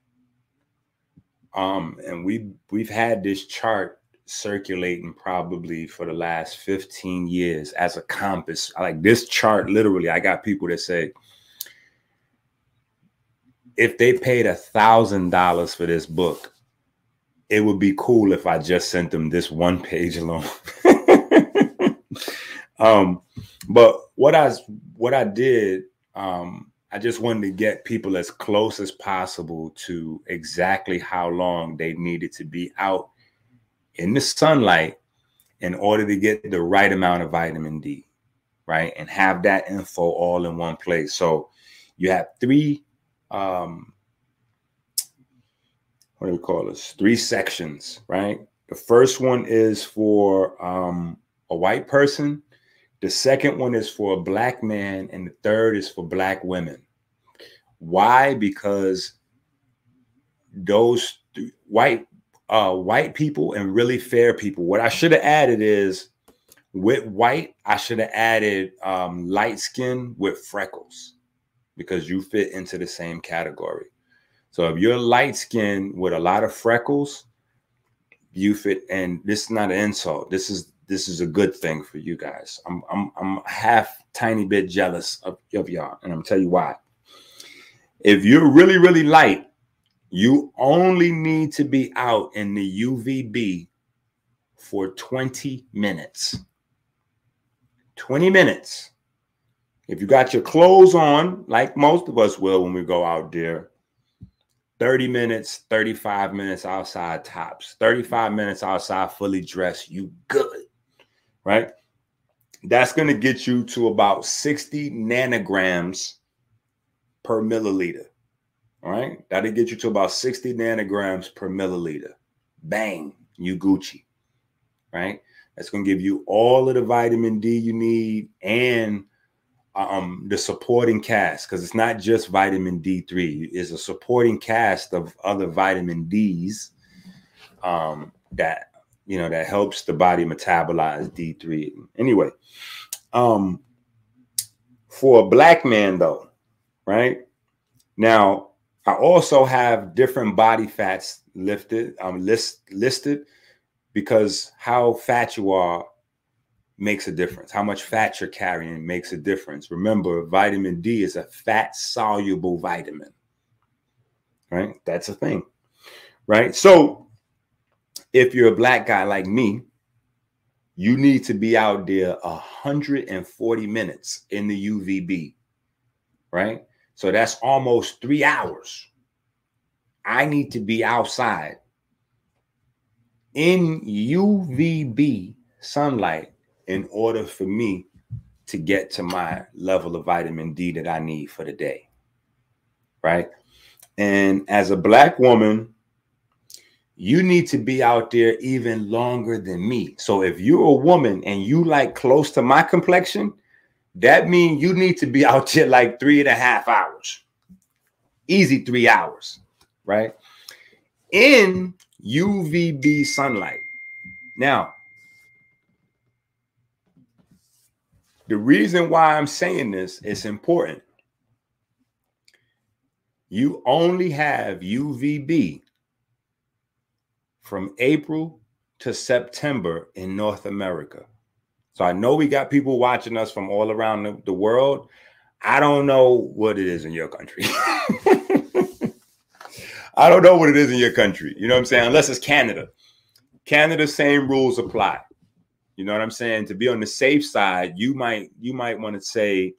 Um, and we we've had this chart circulating probably for the last fifteen years as a compass. I like this chart literally. I got people that say, if they paid a thousand dollars for this book, it would be cool if I just sent them this one page alone. um, but what I what I did, um, I just wanted to get people as close as possible to exactly how long they needed to be out in the sunlight in order to get the right amount of vitamin D, right? And have that info all in one place. So you have three. Um, what do we call this? Three sections, right? The first one is for um, a white person. The second one is for a black man. And the third is for black women. Why? Because those th- white, uh, white people and really fair people. What I should have added is with white, I should have added um, light skin with freckles, because you fit into the same category. So if you're light skinned with a lot of freckles, you fit, and this is not an insult. This is this is a good thing for you guys. I'm I'm I'm half tiny bit jealous of, of y'all, and I'm gonna tell you why. If you're really, really light, you only need to be out in the U V B for twenty minutes. twenty minutes. If you got your clothes on, like most of us will when we go out there, thirty minutes, thirty-five minutes outside tops, thirty-five minutes outside fully dressed, you good, right? That's going to get you to about sixty nanograms per milliliter, all right? That'll get you to about sixty nanograms per milliliter. Bang, you Gucci, right? That's going to give you all of the vitamin D you need and Um, the supporting cast, because it's not just vitamin D three. It's a supporting cast of other vitamin Ds um, that, you know, that helps the body metabolize D three. Anyway, um, for a black man, though, right? Now, I also have different body fats lifted, um, list, listed, because how fat you are makes a difference. How much fat you're carrying makes a difference. Remember, vitamin D is a fat-soluble vitamin, right? That's a thing, right? So if you're a black guy like me, you need to be out there one hundred forty minutes in the U V B, right? So that's almost three hours. I need to be outside in U V B sunlight in order for me to get to my level of vitamin D that I need for the day, right? And as a black woman, you need to be out there even longer than me. So if you're a woman and you like close to my complexion, that means you need to be out there like three and a half hours, easy three hours, right? In U V B sunlight. Now, the reason why I'm saying this is important. You only have U V B from April to September in North America. So I know we got people watching us from all around the, the world. I don't know what it is in your country. I don't know what it is in your country. You know what I'm saying? Unless it's Canada. Canada, same rules apply. You know what I'm saying? To be on the safe side, you might you might want to say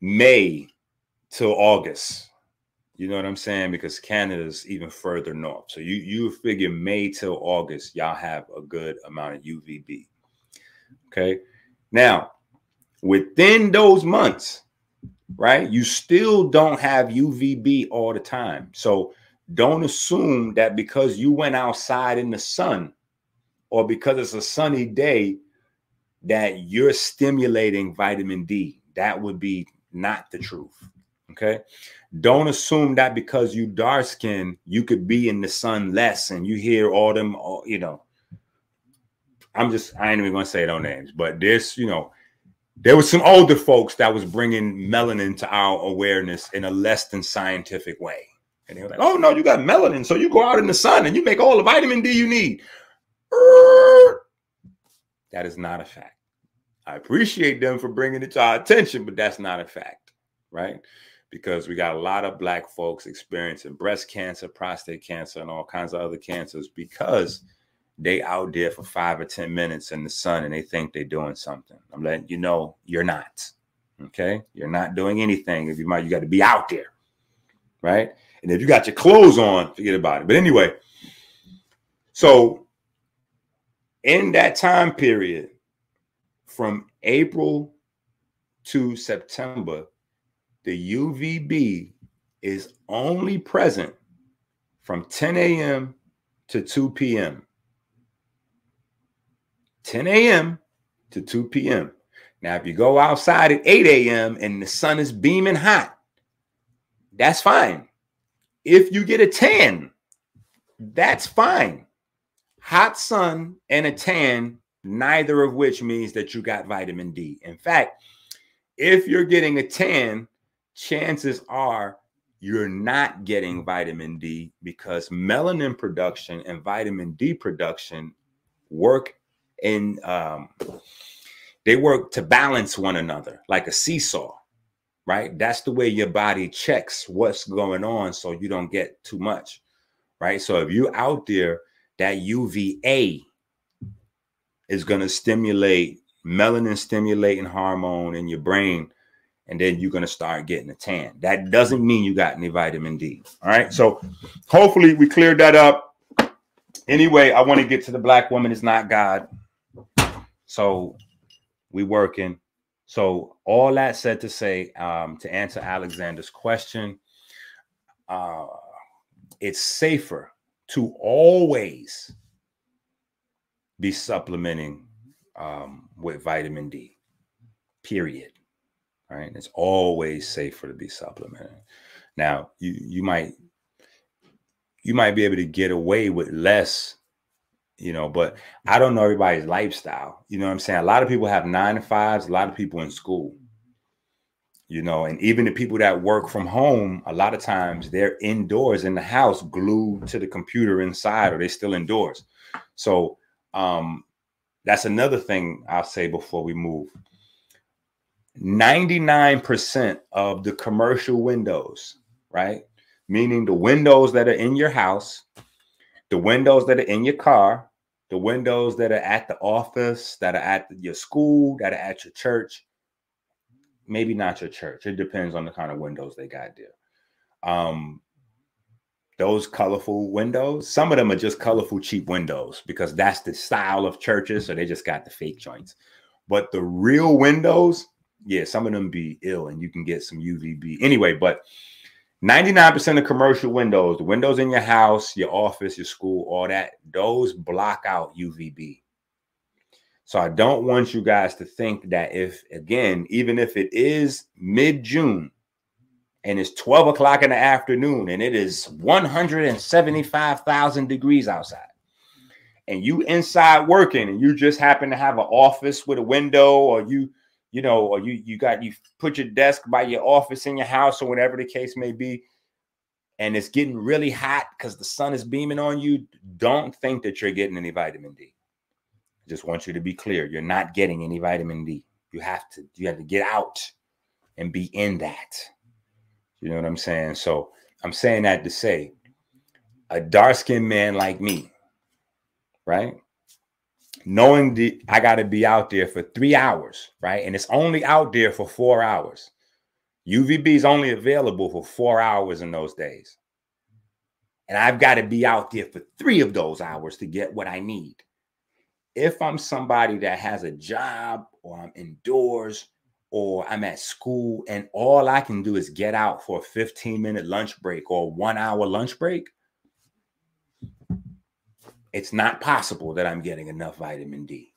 May till August. You know what I'm saying? Because Canada's even further north. So you, you figure May till August, y'all have a good amount of U V B. Okay. Now, within those months, right, you still don't have U V B all the time. So don't assume that because you went outside in the sun or because it's a sunny day that you're stimulating vitamin D. That would be not the truth. Okay. Don't assume that because you dark skin, you could be in the sun less and you hear all them, all, you know, I'm just, I ain't even going to say no names, but this, you know, there was some older folks that was bringing melanin to our awareness in a less than scientific way. And they were like, oh no, you got melanin. So you go out in the sun and you make all the vitamin D you need. Er, that is not a fact. I appreciate them for bringing it to our attention, but that's not a fact, right? Because we got a lot of black folks experiencing breast cancer, prostate cancer, and all kinds of other cancers because they out there for five or ten minutes in the sun and they think they're doing something. I'm letting you know you're not. Okay. You're not doing anything. If you might, you got to be out there. Right. And if you got your clothes on, forget about it. But anyway, so in that time period from April to September, the U V B is only present from ten a m to two p m ten a m to two p m Now, if you go outside at eight a m and the sun is beaming hot, that's fine. If you get a tan, that's fine. Hot sun and a tan, neither of which means that you got vitamin D. In fact, if you're getting a tan, chances are you're not getting vitamin D because melanin production and vitamin D production work And um, they work to balance one another like a seesaw, right? That's the way your body checks what's going on so you don't get too much, right? So if you're out there, that U V A is going to stimulate melanin stimulating hormone in your brain, and then you're going to start getting a tan. That doesn't mean you got any vitamin D, all right? So hopefully we cleared that up. Anyway, I want to get to the black woman is not God. So we working. So all that said to say, um, to answer Alexander's question, uh, it's safer to always be supplementing um, with vitamin D, period. All right. It's always safer to be supplementing. Now, you, you might you might be able to get away with less, you know, but I don't know everybody's lifestyle. You know what I'm saying? A lot of people have nine to fives, a lot of people in school, you know, and even the people that work from home, a lot of times they're indoors in the house, glued to the computer inside, or they're still indoors. So um, that's another thing I'll say before we move. ninety-nine percent of the commercial windows, right? Meaning the windows that are in your house, the windows that are in your car, the windows that are at the office, that are at your school, that are at your church. Maybe not your church. It depends on the kind of windows they got there. Um, those colorful windows, some of them are just colorful, cheap windows because that's the style of churches. So they just got the fake joints. But the real windows, yeah, some of them be ill and you can get some U V B anyway, but ninety-nine percent of commercial windows, the windows in your house, your office, your school, all that, those block out U V B. So I don't want you guys to think that if, again, even if it is mid-June and it's twelve o'clock in the afternoon and it is one hundred seventy-five thousand degrees outside, and you inside working, and you just happen to have an office with a window, or you, you know, or you, you got, you put your desk by your office in your house or whatever the case may be, and it's getting really hot because the sun is beaming on you, don't think that you're getting any vitamin D. I just want you to be clear. You're not getting any vitamin D. You have to, you have to get out and be in that. You know what I'm saying? So I'm saying that to say a dark-skinned man like me, right? Knowing the, I got to be out there for three hours, right? And it's only out there for four hours. U V B is only available for four hours in those days. And I've got to be out there for three of those hours to get what I need. If I'm somebody that has a job, or I'm indoors, or I'm at school, and all I can do is get out for a fifteen minute lunch break or one hour lunch break, it's not possible that I'm getting enough vitamin D.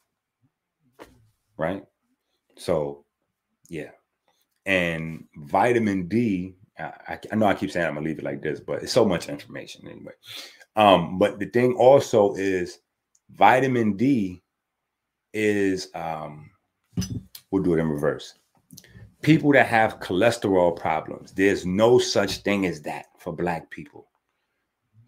Right? So, yeah. And vitamin D, I, I know I keep saying I'm going to leave it like this, but it's so much information anyway. Um, but the thing also is, vitamin D is, um, we'll do it in reverse. People that have cholesterol problems, there's no such thing as that for Black people.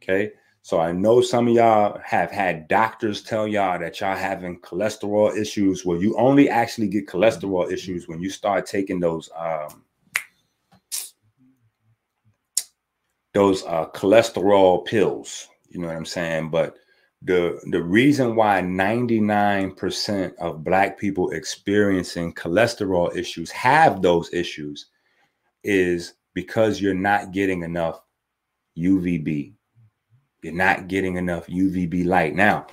Okay. So I know some of y'all have had doctors tell y'all that y'all having cholesterol issues. Well, you only actually get cholesterol issues when you start taking those, um, those, uh, cholesterol pills. You know what I'm saying? But The, the reason why ninety-nine percent of Black people experiencing cholesterol issues have those issues is because you're not getting enough U V B. You're not getting enough U V B light. Now,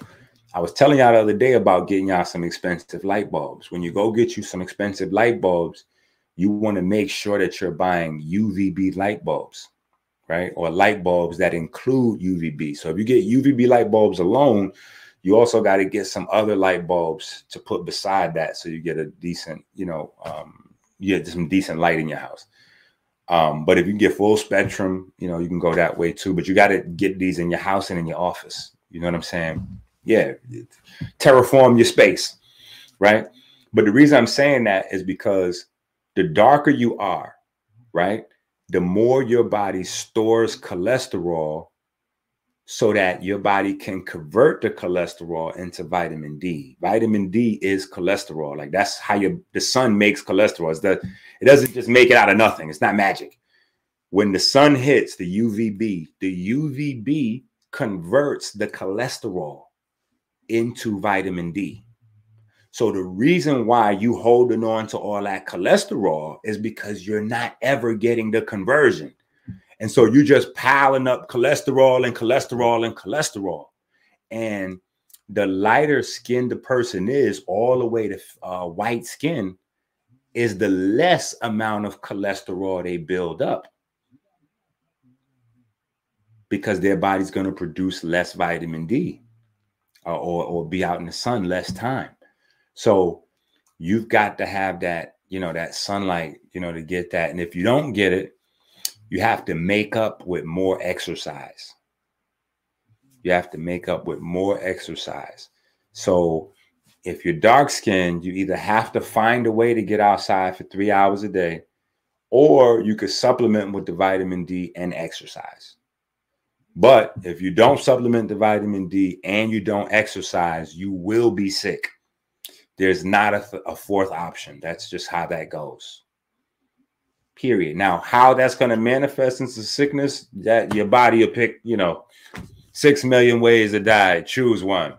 I was telling y'all the other day about getting y'all some expensive light bulbs. When you go get you some expensive light bulbs, you want to make sure that you're buying U V B light bulbs, right? Or light bulbs that include U V B. So if you get U V B light bulbs alone, you also got to get some other light bulbs to put beside that. So you get a decent, you know, um, you get some decent light in your house. Um, but if you can get full spectrum, you know, you can go that way too, but you got to get these in your house and in your office. You know what I'm saying? Yeah. Terraform your space, right? But the reason I'm saying that is because the darker you are, right, the more your body stores cholesterol so that your body can convert the cholesterol into vitamin D. Vitamin D is cholesterol. Like that's how your, the sun makes cholesterol. It's the, it doesn't just make it out of nothing. It's not magic. When the sun hits the U V B, the U V B converts the cholesterol into vitamin D. So the reason why you holding on to all that cholesterol is because you're not ever getting the conversion. And so you're just piling up cholesterol and cholesterol and cholesterol. And the lighter skin the person is, all the way to uh, white skin, is the less amount of cholesterol they build up, because their body's going to produce less vitamin D uh, or, or be out in the sun less time. So you've got to have that, you know, that sunlight, you know, to get that. And if you don't get it, you have to make up with more exercise. You have to make up with more exercise. So if you're dark skinned, you either have to find a way to get outside for three hours a day, or you could supplement with the vitamin D and exercise. But if you don't supplement the vitamin D and you don't exercise, you will be sick. There's not a, a fourth option. That's just how that goes. Period. Now, how that's going to manifest into sickness, that your body will pick, you know, six million ways to die. Choose one.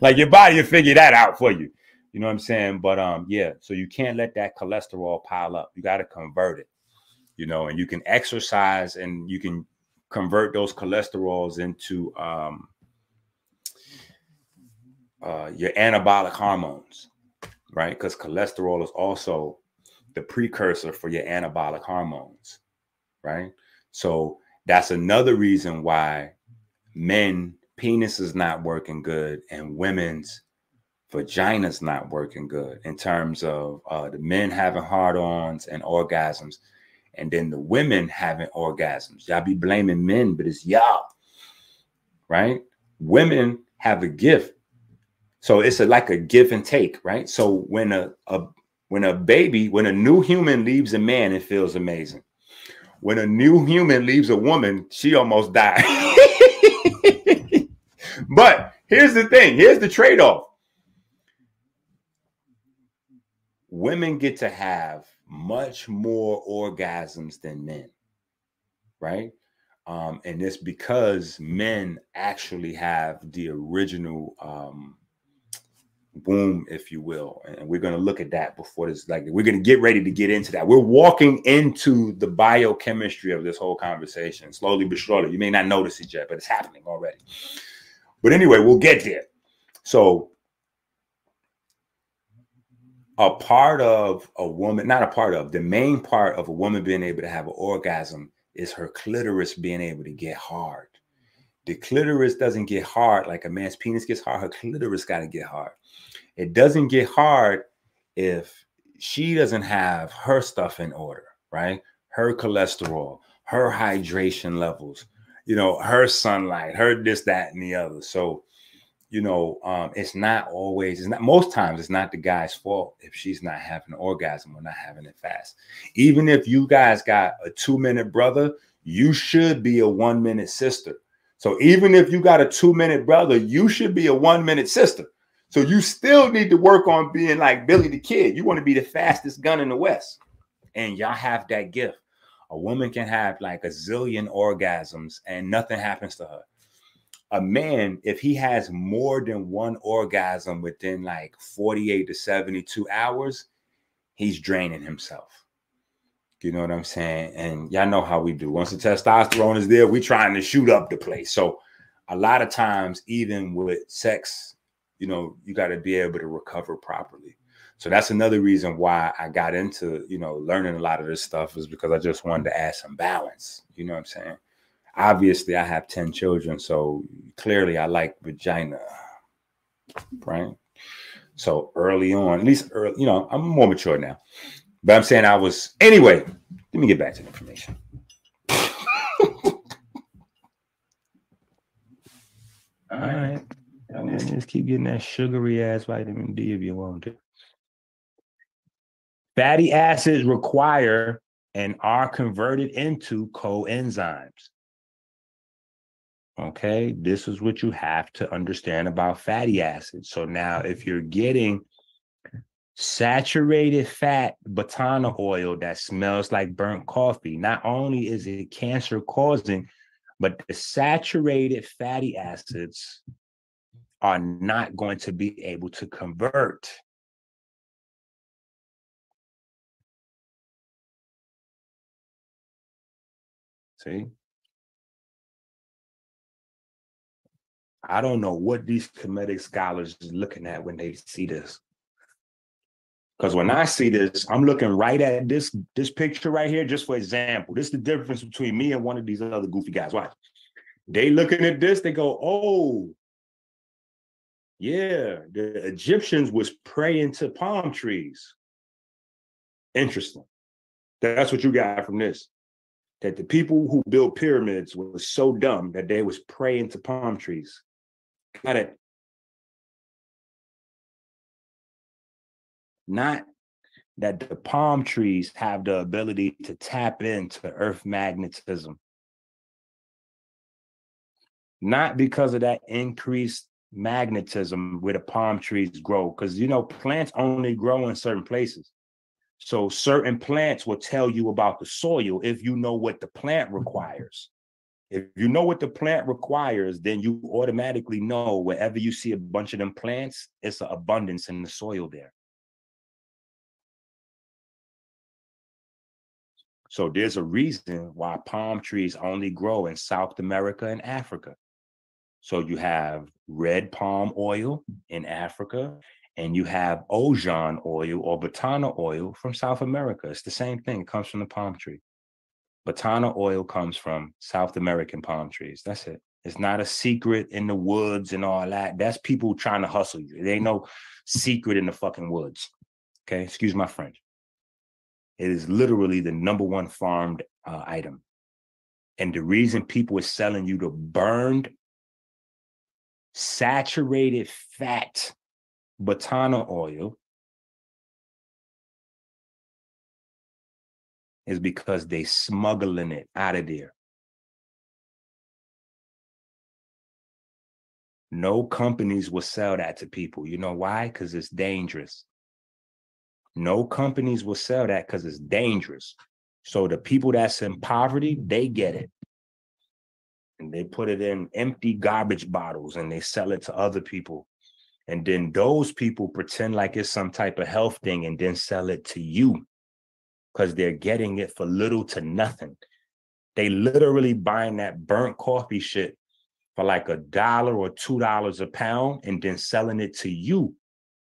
Like your body will figure that out for you. You know what I'm saying? But um, yeah, so you can't let that cholesterol pile up. You got to convert it, you know, and you can exercise and you can convert those cholesterols into um. Uh, your anabolic hormones, right? Because cholesterol is also the precursor for your anabolic hormones, right? So that's another reason why men, penis is not working good, and women's vagina's not working good in terms of uh, the men having hard-ons and orgasms, and then the women having orgasms. Y'all be blaming men, but it's y'all, right? Women have a gift. So it's a, like a give and take, right? So when a, a when a baby, when a new human leaves a man, it feels amazing. When a new human leaves a woman, she almost died. But here's the thing. Here's the trade-off. Women get to have much more orgasms than men, right? Um, and it's because men actually have the original um, womb, if you will. And we're going to look at that before this. Like, we're going to get ready to get into that. We're walking into the biochemistry of this whole conversation, slowly but surely. You may not notice it yet, but it's happening already. But anyway, we'll get there. So a part of a woman, not a part of, the main part of a woman being able to have an orgasm is her clitoris being able to get hard. The clitoris doesn't get hard like a man's penis gets hard. Her clitoris got to get hard. It doesn't get hard if she doesn't have her stuff in order, right? Her cholesterol, her hydration levels, you know, her sunlight, her this, that, and the other. So, you know, um, it's not always, it's not, most times it's not the guy's fault if she's not having an orgasm or not having it fast. Even if you guys got a two minute brother, you should be a one minute sister. So even if you got a two minute brother, you should be a one minute sister. So you still need to work on being like Billy the Kid. You want to be the fastest gun in the West. And y'all have that gift. A woman can have like a zillion orgasms and nothing happens to her. A man, if he has more than one orgasm within like forty-eight to seventy-two hours, he's draining himself. You know what I'm saying? And y'all know how we do. Once the testosterone is there, we're trying to shoot up the place. So a lot of times, even with sex, you know, you got to be able to recover properly. So that's another reason why I got into, you know, learning a lot of this stuff, is because I just wanted to add some balance. You know what I'm saying? Obviously, I have ten children, so clearly I like vagina, right? So early on, at least early, you know, I'm more mature now. But I'm saying I was, anyway, let me get back to the information. All right. All right. Just keep getting that sugary ass vitamin D if you want to. Fatty acids require and are converted into coenzymes. Okay, this is what you have to understand about fatty acids. So now if you're getting saturated fat batana oil that smells like burnt coffee, not only is it cancer causing, but the saturated fatty acids are not going to be able to convert. See? I don't know what these comedic scholars is looking at when they see this. Because when I see this, I'm looking right at this, this picture right here, just for example. This is the difference between me and one of these other goofy guys. Watch. They looking at this, they go, oh, yeah, the Egyptians was praying to palm trees. Interesting. That's what you got from this. That the people who built pyramids were so dumb that they was praying to palm trees. Got it? Not that the palm trees have the ability to tap into earth magnetism. Not because of that increased magnetism where the palm trees grow. Because, you know, plants only grow in certain places. So certain plants will tell you about the soil if you know what the plant requires. If you know what the plant requires, then you automatically know wherever you see a bunch of them plants, it's an abundance in the soil there. So there's a reason why palm trees only grow in South America and Africa. So you have red palm oil in Africa, and you have Ojan oil or Batana oil from South America. It's the same thing. It comes from the palm tree. Batana oil comes from South American palm trees. That's it. It's not a secret in the woods and all that. That's people trying to hustle you. There ain't no secret in the fucking woods. Okay, excuse my French. It is literally the number one farmed uh, item. And the reason people are selling you the burned, saturated fat botana oil is because they smuggling it out of there. No companies will sell that to people. You know why? Because it's dangerous. No companies will sell that because it's dangerous. So the people that's in poverty, they get it. And they put it in empty garbage bottles and they sell it to other people. And then those people pretend like it's some type of health thing and then sell it to you because they're getting it for little to nothing. They literally buying that burnt coffee shit for like a dollar or two dollars a pound and then selling it to you.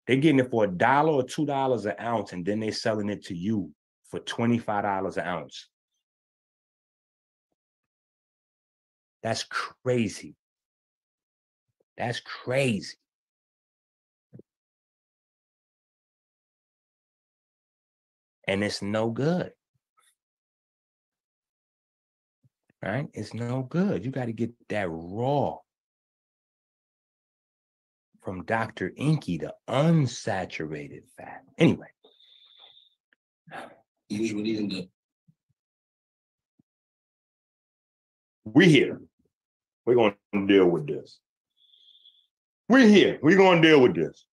They're getting it for a dollar or two dollars an ounce and then they're selling it to you for twenty-five dollars an ounce. That's crazy. That's crazy. And it's no good. Right? It's no good. You got to get that raw from Doctor Inky, the unsaturated fat. Anyway. We're here. We're going to deal with this. We're here. We're going to deal with this.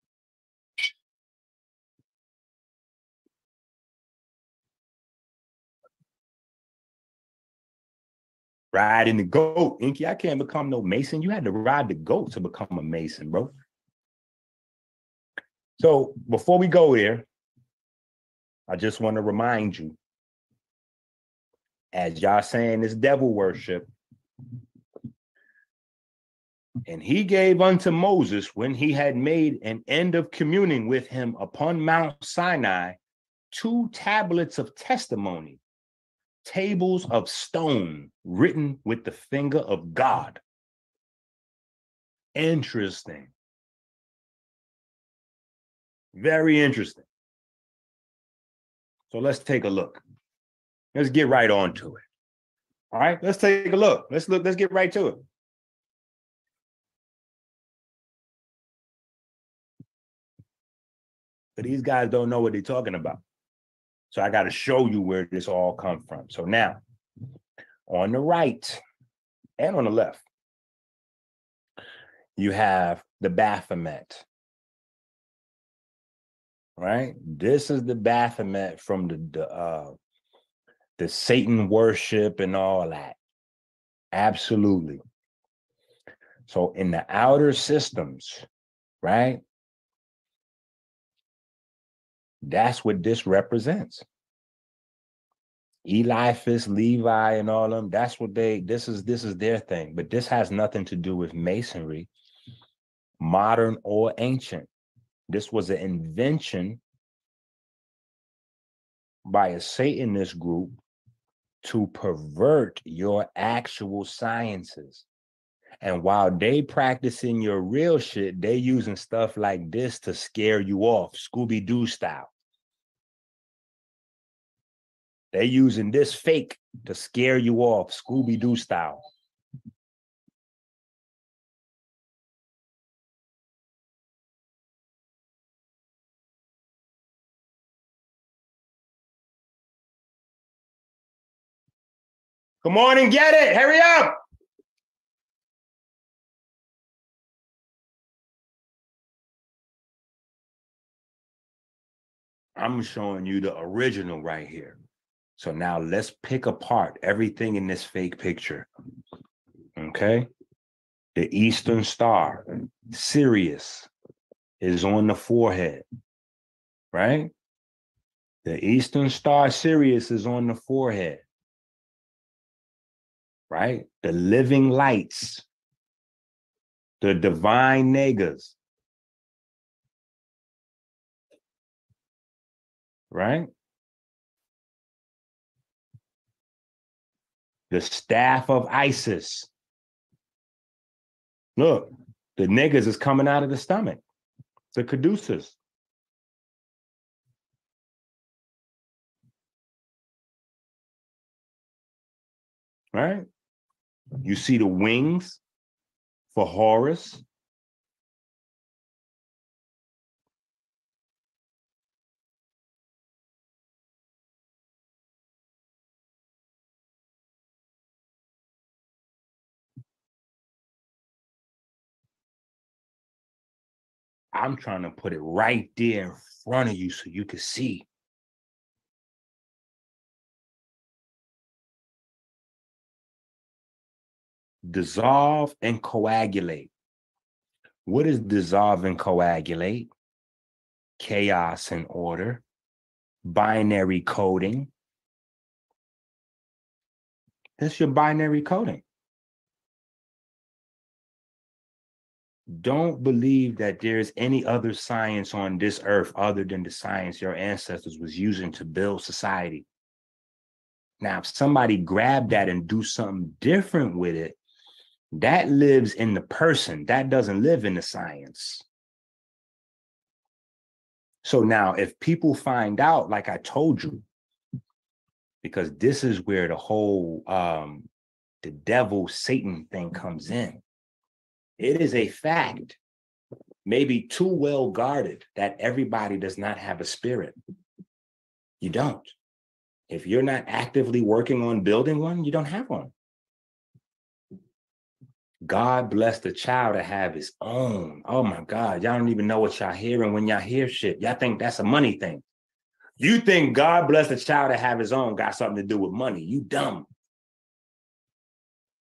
Riding the goat, Inky. I can't become no Mason. You had to ride the goat to become a Mason, bro. So before we go here, I just want to remind you, as y'all saying this devil worship, and he gave unto Moses when he had made an end of communing with him upon Mount Sinai, two tablets of testimony, tables of stone written with the finger of God. Interesting. Very interesting. So let's take a look. Let's get right on to it. All right, let's take a look. Let's look. Let's get right to it. But these guys don't know what they're talking about. So I got to show you where this all comes from. So now, on the right and on the left, you have the Baphomet. Right? This is the Baphomet from the the, uh, the Satan worship and all that. Absolutely. So in the outer systems, right? That's what this represents. Eliphaz, Levi, and all of them. That's what they, this is, this is their thing. But this has nothing to do with Masonry, modern or ancient. This was an invention by a Satanist group to pervert your actual sciences. And while they practicing your real shit, they using stuff like this to scare you off, Scooby-Doo style. They using this fake to scare you off, Scooby-Doo style. Come on and get it, hurry up. I'm showing you the original right here. So now let's pick apart everything in this fake picture. Okay? The Eastern Star, Sirius, is on the forehead, right? The Eastern Star, Sirius, is on the forehead, right? The living lights, the divine niggas, right? The staff of Isis, Look, the niggas is coming out of the stomach. The caduceus. Right? You see the wings for Horus. I'm trying to put it right there in front of you so you can see. Dissolve and coagulate. What is dissolve and coagulate? Chaos and order, binary coding. That's your binary coding. Don't believe that there's any other science on this earth other than the science your ancestors was using to build society. Now, if somebody grabbed that and do something different with it, that lives in the person. That doesn't live in the science. So now if people find out, like I told you, because this is where the whole um, the devil, Satan thing comes in. It is a fact, maybe too well guarded, that everybody does not have a spirit. You don't. If you're not actively working on building one, you don't have one. God bless the child to have his own. Oh my God, y'all don't even know what y'all hearing when y'all hear shit. Y'all think that's a money thing. You think God bless the child to have his own got something to do with money. You dumb.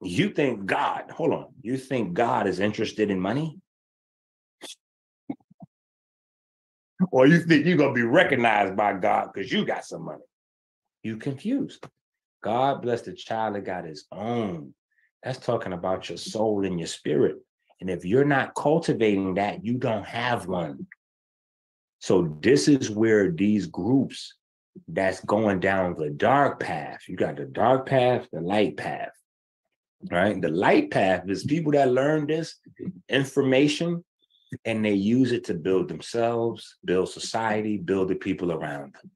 You think God, hold on, you think God is interested in money? Or you think you're going to be recognized by God because you got some money? You confused. God bless the child that got his own. That's talking about your soul and your spirit. And if you're not cultivating that, you don't have one. So this is where these groups that's going down the dark path, you got the dark path, the light path. Right? The light path is people that learn this information and they use it to build themselves, build society, build the people around them.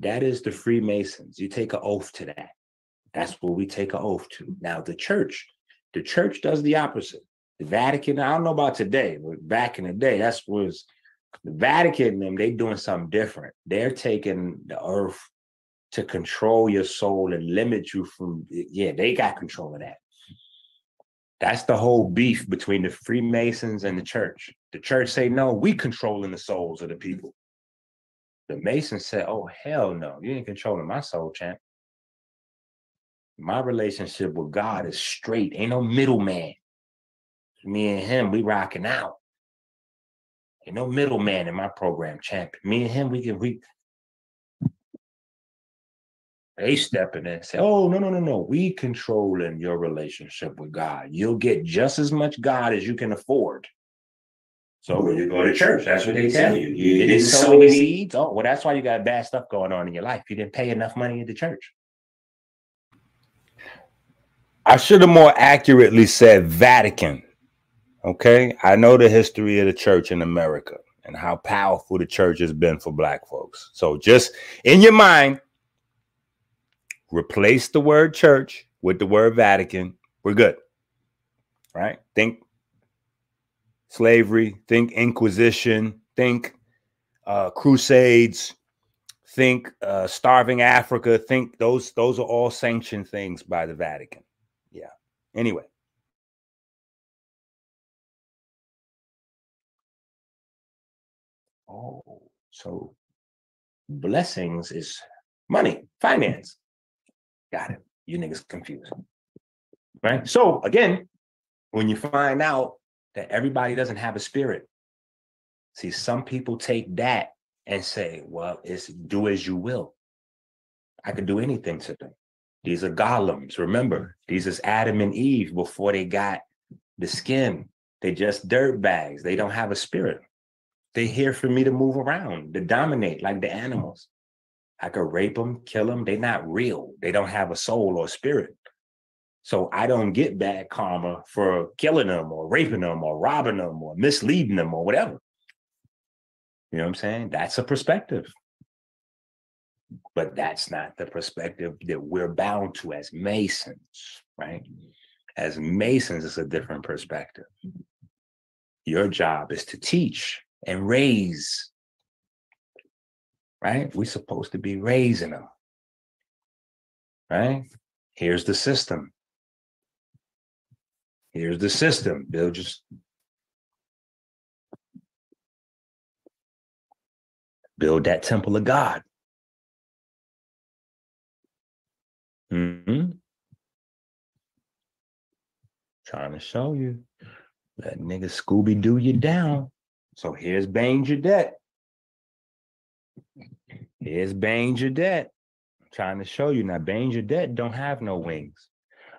That is the Freemasons. You take an oath to that. That's what we take an oath to. Now, the church, the church does the opposite. The Vatican, I don't know about today, but back in the day, that's was the Vatican, them, they doing something different. They're taking the earth to control your soul and limit you from, yeah, they got control of that. That's the whole beef between the Freemasons and the church. The church say, no, we controlling the souls of the people. The Masons said, oh, hell no, you ain't controlling my soul, champ. My relationship with God is straight. Ain't no middleman. Me and him, we rocking out. Ain't no middleman in my program, champ. Me and him, we can, we, they step in and say, oh, no, no, no, no. We controlling your relationship with God. You'll get just as much God as you can afford. So when you go to church, that's what they tell you. You didn't sow any seeds. Oh, well, that's why you got bad stuff going on in your life. You didn't pay enough money into church. I should have more accurately said Vatican. Okay. I know the history of the church in America and how powerful the church has been for black folks. So just in your mind, replace the word church with the word Vatican. We're good. Right? Think slavery, think Inquisition, think uh, crusades, think uh, starving Africa. Think those, those are all sanctioned things by the Vatican. Yeah. Anyway. Oh, so blessings is money, finance. Got it. You niggas confused. Right? So again, when you find out that everybody doesn't have a spirit, see, some people take that and say, well, it's do as you will. I could do anything to them. These are golems. Remember, these is Adam and Eve before they got the skin. They just dirt bags. They don't have a spirit. They're here for me to move around, to dominate like the animals. I could rape them, kill them. They're not real. They don't have a soul or spirit. So I don't get bad karma for killing them or raping them or robbing them or misleading them or whatever. You know what I'm saying? That's a perspective. But that's not the perspective that we're bound to as Masons, right? As Masons, it's a different perspective. Your job is to teach and raise, right? We're supposed to be raising them, right? Here's the system. Here's the system. They'll just build that temple of God. Mm-hmm. Trying to show you that nigga Scooby-Doo you down. So here's Bane Jadette. Here's Bane Jadette. I'm trying to show you now. Bane Jadette don't have no wings.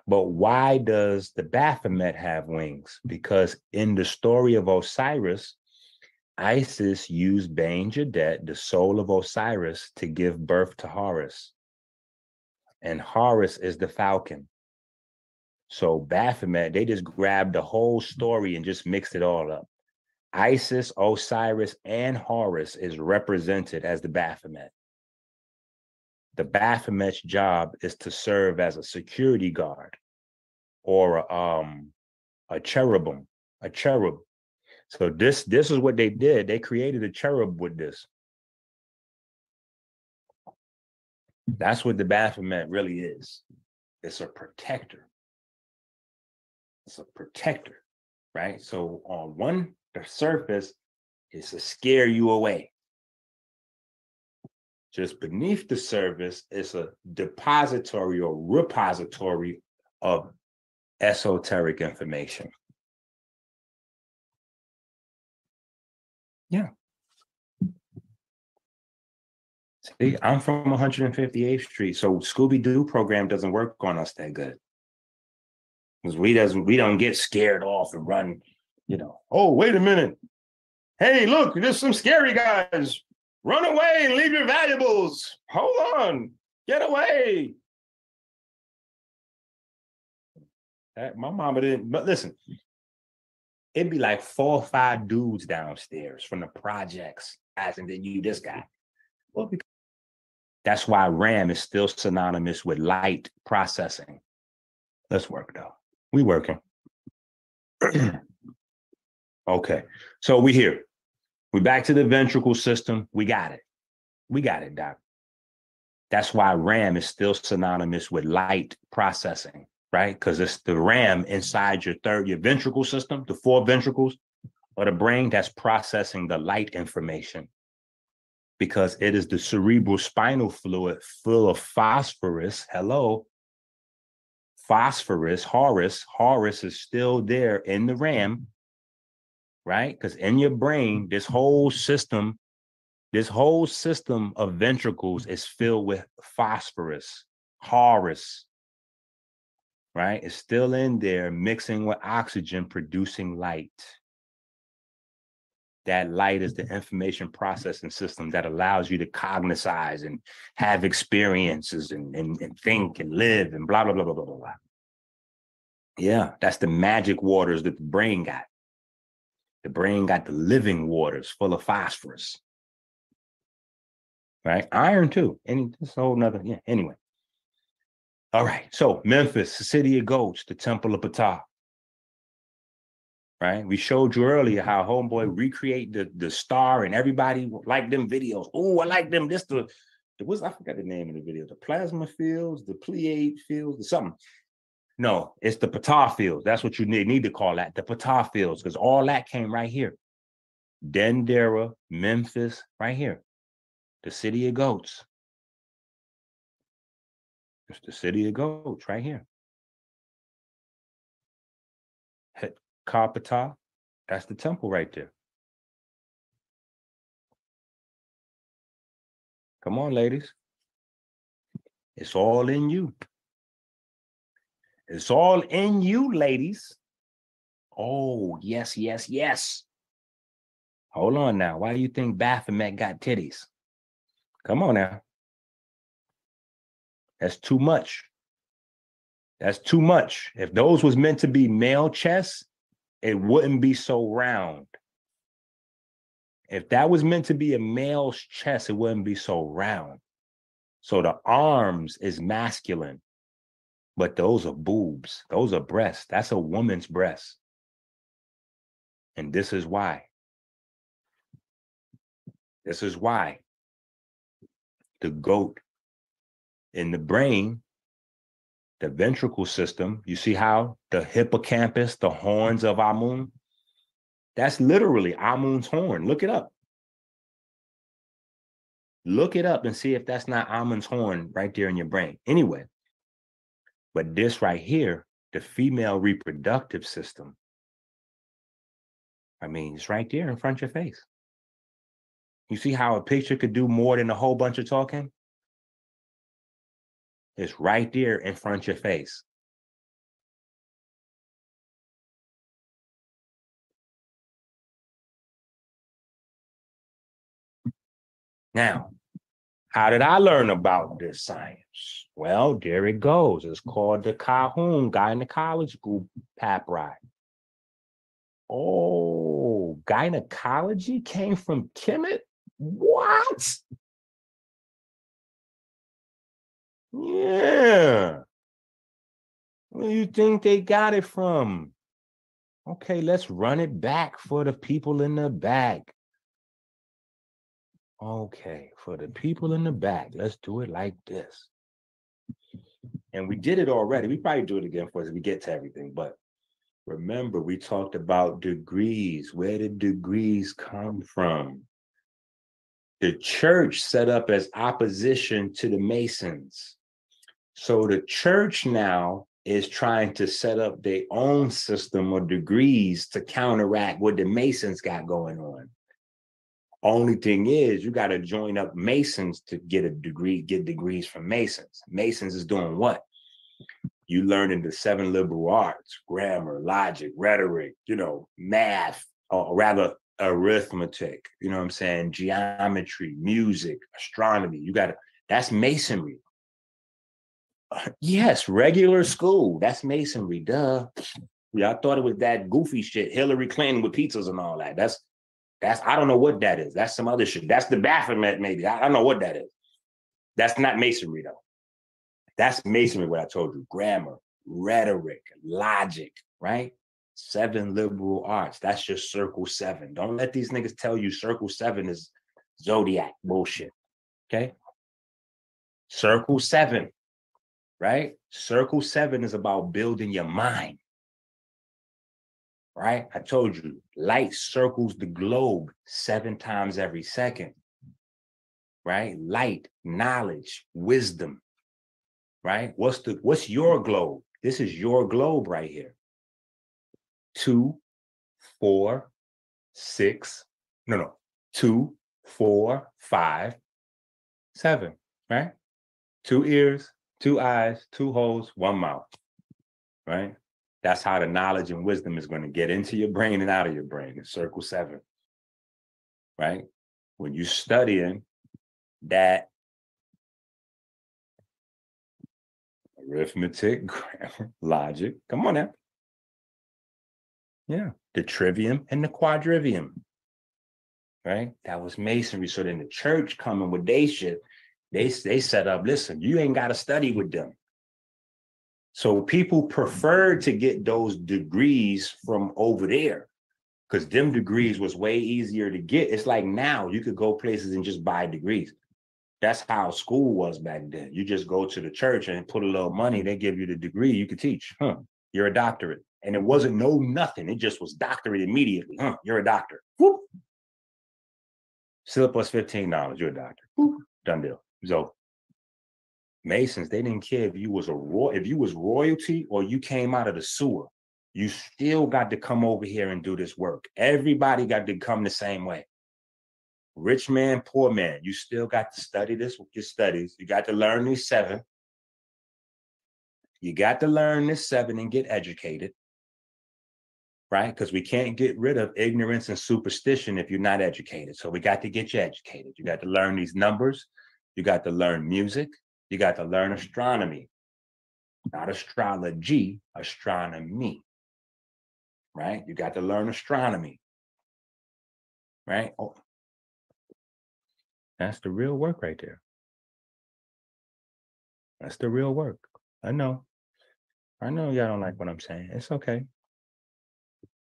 But why does the Baphomet have wings? Because in the story of Osiris, Isis used Bane Jadette, the soul of Osiris, to give birth to Horus. And Horus is the falcon. So Baphomet, they just grabbed the whole story and just mixed it all up. Isis, Osiris, and Horus is represented as the Baphomet. The Baphomet's job is to serve as a security guard or a, um, a cherubim, a cherub. So this, this is what they did. They created a cherub with this. That's what the Baphomet really is. It's a protector. It's a protector, right? So on one surface, it's to scare you away. Just beneath the surface, it's a depository or repository of esoteric information. Yeah. See, I'm from one hundred fifty-eighth Street, so Scooby-Doo program doesn't work on us that good. Because we doesn't, we don't get scared off and run, you know. Oh, wait a minute. Hey, look, there's some scary guys. Run away and leave your valuables. Hold on. Get away. That, my mama didn't, but listen, it'd be like four or five dudes downstairs from the projects asking that you this guy. Well, because that's why RAM is still synonymous with light processing. Let's work though. We working. Okay, so we here. We back to the ventricle system. We got it. We got it, Doc. That's why RAM is still synonymous with light processing, right? Because it's the RAM inside your third, your ventricle system, the four ventricles of the brain that's processing the light information. Because it is the cerebral spinal fluid full of phosphorus. Hello. Phosphorus, Horus. Horus is still there in the RAM, right? Because in your brain, this whole system, this whole system of ventricles is filled with phosphorus, Horus, right? It's still in there mixing with oxygen, producing light. That light is the information processing system that allows you to cognize and have experiences and, and, and think and live and blah, blah, blah, blah, blah, blah. Yeah, that's the magic waters that the brain got. The brain got the living waters full of phosphorus, right? Iron too, and this whole nother, yeah, anyway. All right, so Memphis, the city of goats, the temple of Ptah. Right? We showed you earlier how homeboy recreate the, the star and everybody liked them videos. Oh, I like them. This the, the was I forgot the name of the video. The plasma fields, the Pleiade fields, the something. No, it's the Ptah fields. That's what you need, need to call that. The Ptah fields, because all that came right here. Dendera, Memphis, right here. The city of goats. It's the city of goats right here. Kapata, that's the temple right there. Come on, ladies. It's all in you. It's all in you, ladies. Oh, yes, yes, yes. Hold on now. Why do you think Baphomet got titties? Come on now. That's too much. That's too much. If those was meant to be male chests, it wouldn't be so round. If that was meant to be a male's chest, it wouldn't be so round. So the arms is masculine, but those are boobs. Those are breasts. That's a woman's breast. And this is why. This is why the goat in the brain, the ventricle system, you see how the hippocampus, the horns of Amun, that's literally Amun's horn. Look it up. Look it up and see if that's not Amun's horn right there in your brain. Anyway, but this right here, the female reproductive system, I mean, it's right there in front of your face. You see how a picture could do more than a whole bunch of talking? It's right there in front of your face. Now, how did I learn about this science? Well, there it goes. It's called the Calhoun Gynecology Group papyri. Oh, gynecology came from Kemet? What? Yeah. Where do you think they got it from? Okay, let's run it back for the people in the back. Okay, for the people in the back, let's do it like this. And we did it already. We probably do it again for us if we get to everything. But remember, we talked about degrees. Where did degrees come from? The church set up as opposition to the Masons. So the church now is trying to set up their own system of degrees to counteract what the Masons got going on. Only thing is, you got to join up Masons to get a degree, get degrees from Masons. Masons is doing what? You learning the seven liberal arts, grammar, logic, rhetoric, you know, math, or rather arithmetic, you know what I'm saying? Geometry, music, astronomy. You got to, that's masonry. Uh, yes, regular school. That's masonry, duh. Y'all thought it was that goofy shit, Hillary Clinton with pizzas and all that. That's, that's, I don't know what that is. That's some other shit. That's the Baphomet, maybe. I, I don't know what that is. That's not masonry, though. That's masonry, what I told you. Grammar, rhetoric, logic, right? Seven liberal arts. That's your circle seven. Don't let these niggas tell you circle seven is zodiac bullshit. Okay? Circle seven, right? Circle seven is about building your mind. Right? I told you, light circles the globe seven times every second. Right? Light, knowledge, wisdom. Right? What's the what's your globe? This is your globe right here. Two, four, six, no, no, two, four, five, seven, right? Two ears, two eyes, two holes, one mouth, right? That's how the knowledge and wisdom is going to get into your brain and out of your brain. It's circle seven, right? When you're studying that arithmetic, grammar, logic, come on now. Yeah, the trivium and the quadrivium, right? That was masonry. So then the church coming with they shit, they, they set up, listen, you ain't got to study with them. So people preferred to get those degrees from over there because them degrees was way easier to get. It's like now you could go places and just buy degrees. That's how school was back then. You just go to the church and put a little money. They give you the degree. You could teach. Huh? You're a doctorate. And it wasn't no nothing. It just was doctorate immediately. Huh? You're a doctor. Whoop. Slip us fifteen dollars. You're a doctor. Whoop. Done deal. So Masons, they didn't care if you was a ro- if you was royalty or you came out of the sewer. You still got to come over here and do this work. Everybody got to come the same way. Rich man, poor man, you still got to study this with your studies. You got to learn these seven. You got to learn this seven and get educated, right? Because we can't get rid of ignorance and superstition if you're not educated. So we got to get you educated. You got to learn these numbers. You got to learn music. You got to learn astronomy. not astrology, astronomy, right? You got to learn astronomy, right? Oh, that's the real work right there. That's the real work. I know. I know y'all don't like what I'm saying. It's okay.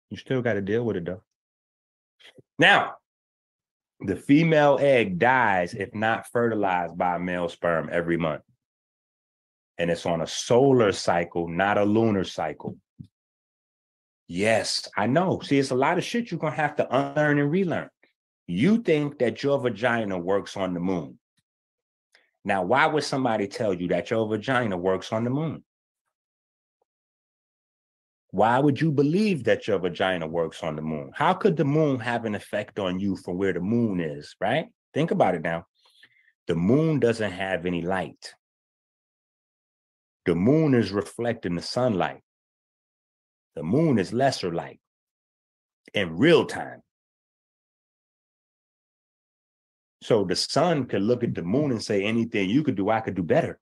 You still got to deal with it, though. Now, the female egg dies if not fertilized by male sperm every month. And it's on a solar cycle, not a lunar cycle. Yes, I know. See, it's a lot of shit you're going to have to unlearn and relearn. You think that your vagina works on the moon. Now, why would somebody tell you that your vagina works on the moon? Why would you believe that your vagina works on the moon? How could the moon have an effect on you from where the moon is, right? Think about it now. The moon doesn't have any light. The moon is reflecting the sunlight. The moon is lesser light in real time. So the sun could look at the moon and say, anything you could do, I could do better.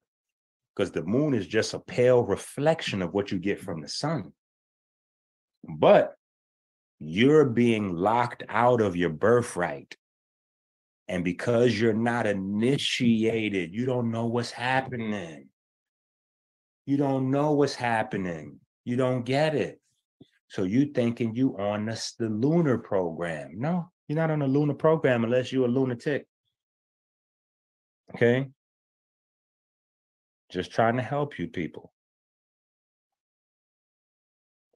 Because the moon is just a pale reflection of what you get from the sun. But you're being locked out of your birthright. And because you're not initiated, you don't know what's happening. You don't know what's happening. You don't get it. So you thinking you on the, the lunar program. No, you're not on the lunar program unless you're a lunatic. Okay? Just trying to help you people.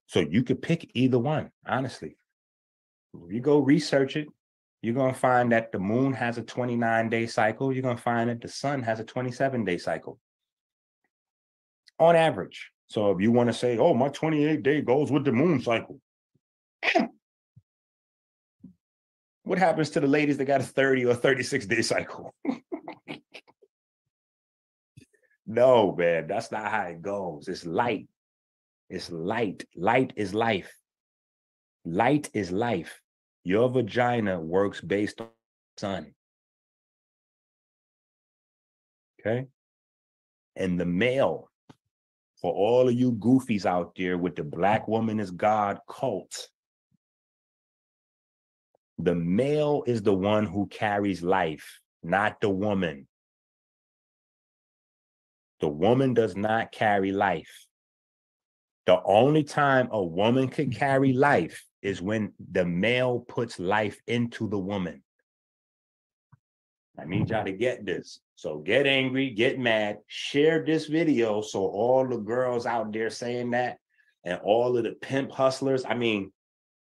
So you could pick either one, honestly. You go research it. You're going to find that the moon has a twenty-nine day cycle. You're going to find that the sun has a twenty-seven day cycle on average. So if you want to say, oh, my twenty-eight day goes with the moon cycle. What happens to the ladies that got a thirty or thirty-six day cycle? No, man, that's not how it goes. It's light. It's light. Light is life. Light is life. Your vagina works based on the sun. Okay? And the male, for all of you goofies out there with the black woman is God cult, the male is the one who carries life, not the woman. The woman does not carry life. The only time a woman can carry life is when the male puts life into the woman. I need y'all to get this. So get angry, get mad, share this video so all the girls out there saying that and all of the pimp hustlers, I mean,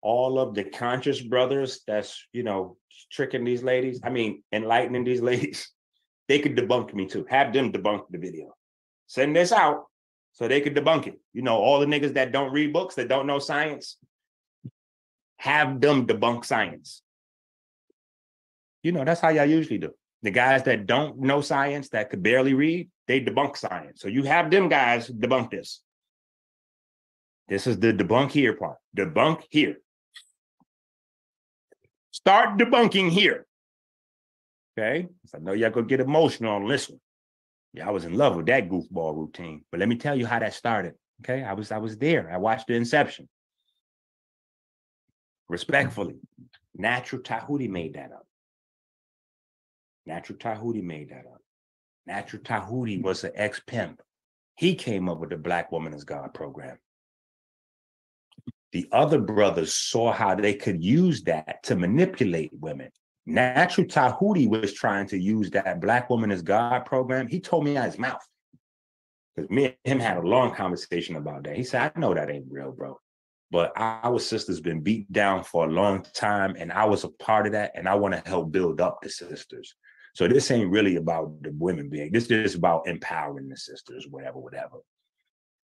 all of the conscious brothers that's, you know, tricking these ladies, I mean, enlightening these ladies, they could debunk me too. Have them debunk the video. Send this out so they could debunk it. You know, all the niggas that don't read books, that don't know science, have them debunk science. You know, that's how y'all usually do. The guys that don't know science, that could barely read, they debunk science. So you have them guys debunk this. This is the debunk here part. Debunk here. Start debunking here. Okay? I know y'all gonna get emotional on this one. Yeah, I was in love with that goofball routine. But let me tell you how that started. Okay? I was I was there. I watched the inception. Respectfully, Natural Tahuti made that up. Natural Tahuti made that up. Natural Tahuti was an ex-pimp. He came up with the Black Woman is God program. The other brothers saw how they could use that to manipulate women. Natural Tahuti was trying to use that Black Woman is God program. He told me out his mouth. Because me and him had a long conversation about that. He said, I know that ain't real, bro. But our sisters been beat down for a long time, and I was a part of that, and I want to help build up the sisters. So this ain't really about the women being, this is about empowering the sisters, whatever, whatever.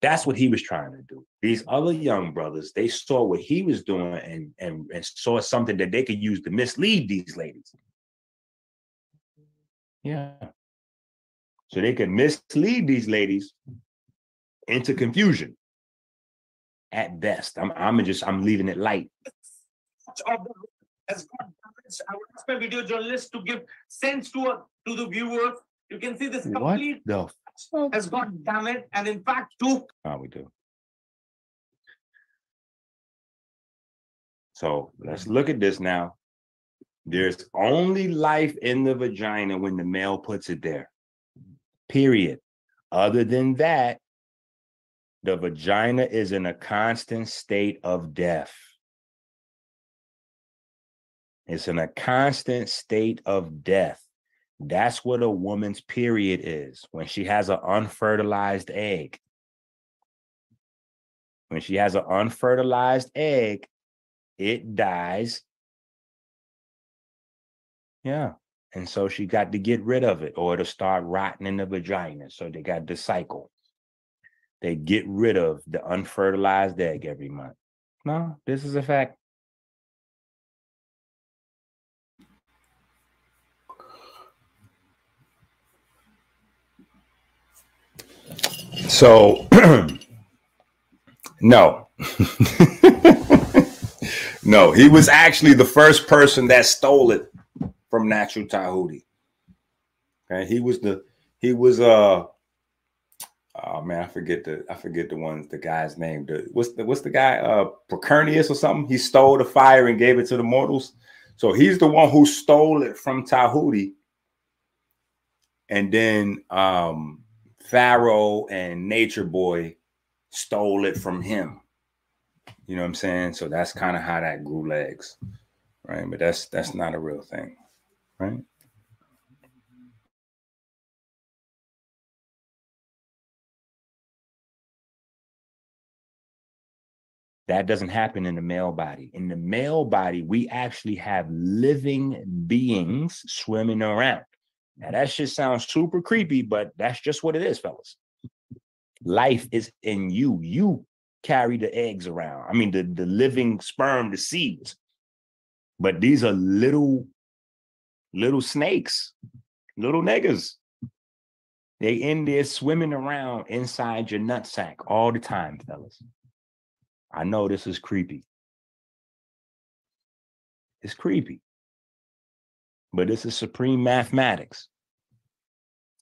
That's what he was trying to do. These other young brothers, they saw what he was doing and, and, and saw something that they could use to mislead these ladies. Yeah. So they could mislead these ladies into confusion. At best, I'm. I'm just. I'm leaving it light. As God permits, our expert video journalist to give sense to a, to the viewers. You can see this complete. What the okay. as God damn it, and in fact took. Ah, we do. So let's look at this now. There's only life in the vagina when the male puts it there. Period. Other than that, the vagina is in a constant state of death. It's in a constant state of death. That's what a woman's period is. When she has an unfertilized egg. When she has an unfertilized egg, it dies. Yeah. And so she got to get rid of it, or it'll start rotting in the vagina. So they got the cycle. They get rid of the unfertilized egg every month. No, this is a fact. So, no. No, he was actually the first person that stole it from Natural Tahuti. And he was the, he was, uh, oh man, I forget the, I forget the ones, the guy's name. The, what's the, what's the guy, uh, Procernius or something? He stole the fire and gave it to the mortals. So he's the one who stole it from Tahuti. And then, um, Pharaoh and Nature Boy stole it from him. You know what I'm saying? So that's kind of how that grew legs. Right. But that's, that's not a real thing. Right. That doesn't happen in the male body. In the male body, we actually have living beings swimming around. Now, that shit sounds super creepy, but that's just what it is, fellas. Life is in you. You carry the eggs around. I mean, the, the living sperm, the seeds. But these are little, little snakes, little niggas. They in there swimming around inside your nutsack all the time, fellas. I know this is creepy. It's creepy. But this is supreme mathematics.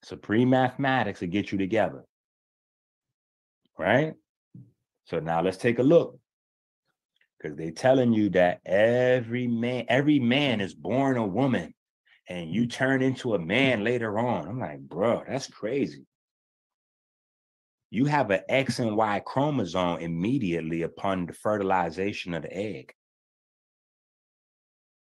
Supreme mathematics will get you together. Right? So now let's take a look. Because they're telling you that every man, every man is born a woman, and you turn into a man later on. I'm like, bro, that's crazy. You have an X and Y chromosome immediately upon the fertilization of the egg.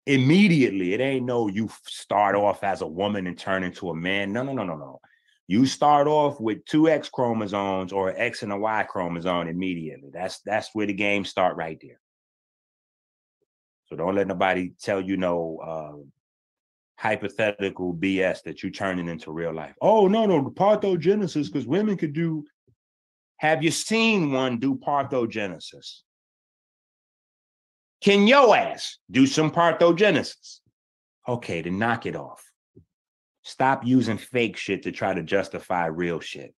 Immediately. It ain't no you start off as a woman and turn into a man. No, no, no, no, no. You start off with two X chromosomes or an X and a Y chromosome immediately. That's that's where the game start right there. So don't let nobody tell you no uh, hypothetical B S that you're turning into real life. Oh, no, no, parthogenesis, because women could do. Have you seen one do parthogenesis? Can your ass do some parthogenesis? Okay, then knock it off. Stop using fake shit to try to justify real shit.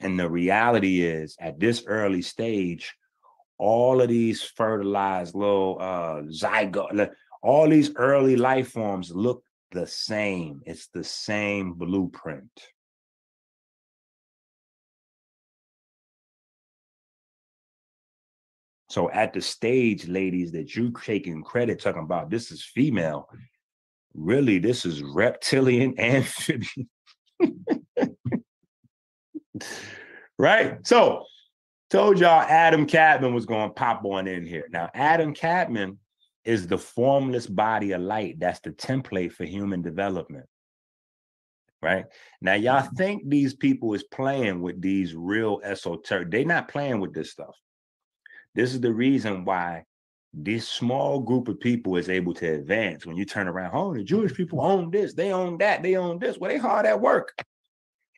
And the reality is, at this early stage, all of these fertilized little uh, zygote, all these early life forms look the same. It's the same blueprint. So at the stage, ladies, that you taking credit, talking about this is female, really, this is reptilian amphibian. Right? So told y'all Adam Cadman was going to pop on in here. Now, Adam Cadman is the formless body of light. That's the template for human development. Right? Now, y'all think these people is playing with these real esoteric. They're not playing with this stuff. This is the reason why this small group of people is able to advance. When you turn around, oh, the Jewish people own this, they own that, they own this. Well, they hard at work.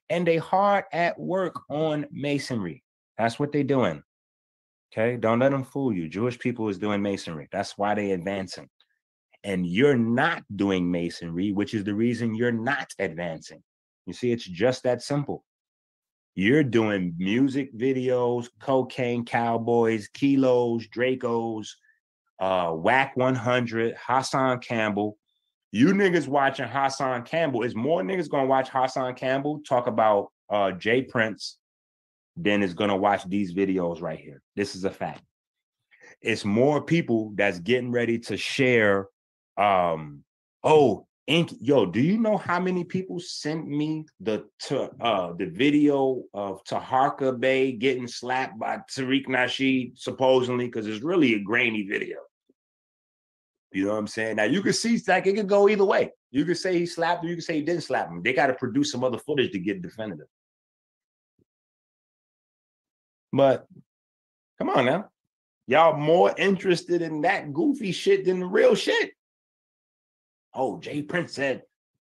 And they hard at work on masonry. That's what they're doing. Okay? Don't let them fool you. Jewish people is doing masonry. That's why they're advancing. And you're not doing masonry, which is the reason you're not advancing. You see, it's just that simple. You're doing music videos, cocaine cowboys, kilos, Dracos, uh, Whack one hundred, Hassan Campbell, You niggas watching Hassan Campbell, is more niggas gonna watch Hassan Campbell talk about uh, Jay Prince than is gonna watch these videos right here. This is a fact. It's more people that's getting ready to share. Um, oh, Inky, yo, do you know how many people sent me the uh, the video of Taharka Bey getting slapped by Tariq Nasheed, supposedly, because it's really a grainy video. You know what I'm saying? Now, you can see, like, it could go either way. You could say he slapped him. You could say he didn't slap him. They got to produce some other footage to get definitive. But come on now. Y'all more interested in that goofy shit than the real shit. Oh, Jay Prince said,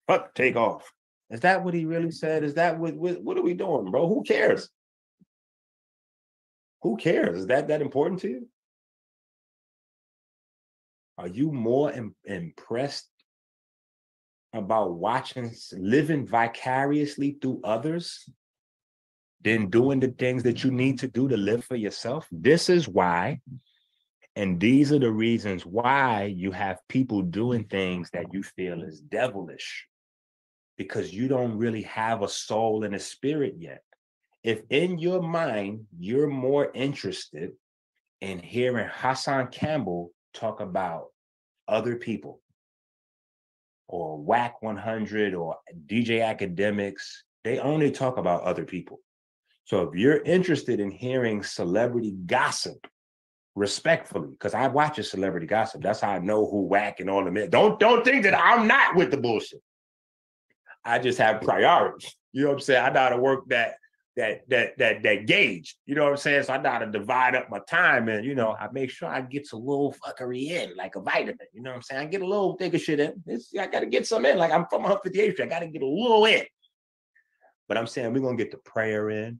fuck, take off. Is that what he really said? Is that what, what, what are we doing, bro? Who cares? Who cares? Is that that important to you? Are you more im- impressed about watching, living vicariously through others than doing the things that you need to do to live for yourself? This is why, and these are the reasons why you have people doing things that you feel is devilish, because you don't really have a soul and a spirit yet. If in your mind, you're more interested in hearing Hassan Campbell talk about other people, or W A C one hundred or D J Academics, they only talk about other people. So if you're interested in hearing celebrity gossip, respectfully, because I watch a celebrity gossip, that's how I know who W A C and all the men. Don't don't think that I'm not with the bullshit. I just have priorities. You know what I'm saying? I know how to work that that that that that gauge. You know what I'm saying? So I know how to divide up my time, and you know, I make sure I get a little fuckery in, like a vitamin. You know what I'm saying? I get a little thicker shit in. It's, I gotta get some in. Like, I'm from one fifty-eighth Street. I gotta get a little in. But I'm saying we're gonna get the prayer in.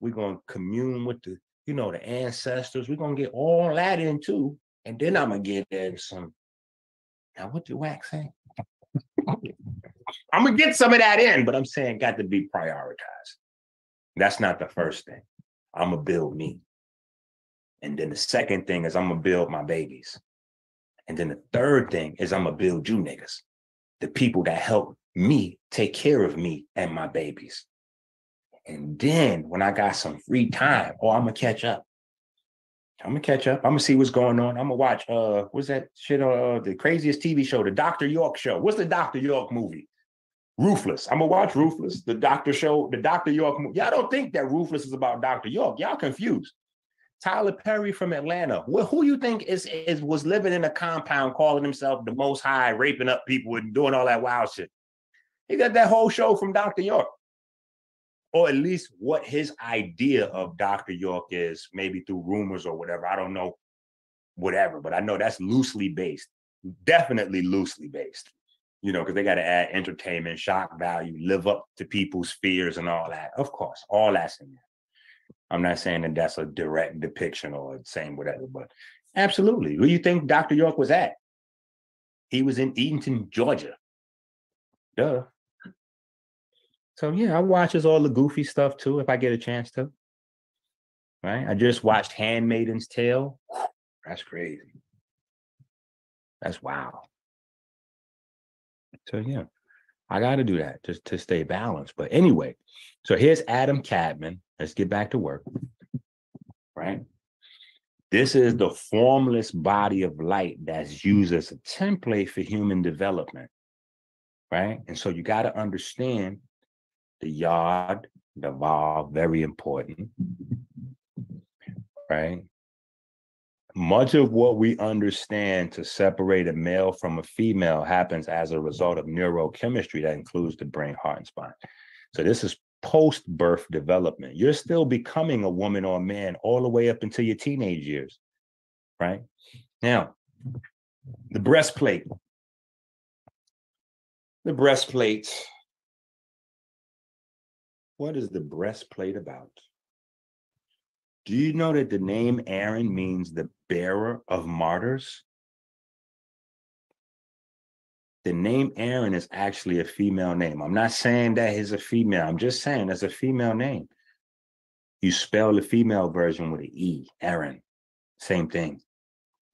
We're gonna commune with the, you know, the ancestors. We're gonna get all that in too. And then I'm gonna get in some. Now, what did W A C say? I'm gonna get some of that in, but I'm saying got to be prioritized. That's not the first thing. I'm going to build me. And then the second thing is I'm going to build my babies. And then the third thing is I'm going to build you niggas, the people that help me take care of me and my babies. And then when I got some free time, oh, I'm going to catch up. I'm going to catch up. I'm going to see what's going on. I'm going to watch, uh, what's that shit, uh, the craziest T V show, the Doctor York show. What's the Doctor York movie? Ruthless. I'm gonna watch Ruthless, the Doctor show, the Doctor York movie. Y'all don't think that Ruthless is about Doctor York. Y'all confused. Tyler Perry from Atlanta. Well, who you think is, is was living in a compound calling himself the Most High, raping up people and doing all that wild shit? He got that whole show from Doctor York. Or at least what his idea of Doctor York is, maybe through rumors or whatever. I don't know, whatever, but I know that's loosely based. Definitely loosely based. You know, because they got to add entertainment, shock value, live up to people's fears and all that. Of course, all that's in there. I'm not saying that that's a direct depiction or saying whatever, but absolutely. Where do you think Doctor York was at? He was in Eatonton, Georgia. Duh. So, yeah, I watch all the goofy stuff, too, if I get a chance to. Right? I just watched Handmaiden's Tale. That's crazy. That's wild. So, yeah, I got to do that just to stay balanced. But anyway, so here's Adam Cadman. Let's get back to work. Right. This is the formless body of light that's used as a template for human development. Right. And so you got to understand the yod, the vav, very important. Right. Much of what we understand to separate a male from a female happens as a result of neurochemistry that includes the brain, heart, and spine. So this is post-birth development. You're still becoming a woman or a man all the way up until your teenage years, right? Now, the breastplate. The breastplate. What is the breastplate about? Do you know that the name Aaron means the bearer of martyrs? The name Aaron is actually a female name. I'm not saying that he's a female. I'm just saying that's a female name. You spell the female version with an E, Aaron. Same thing.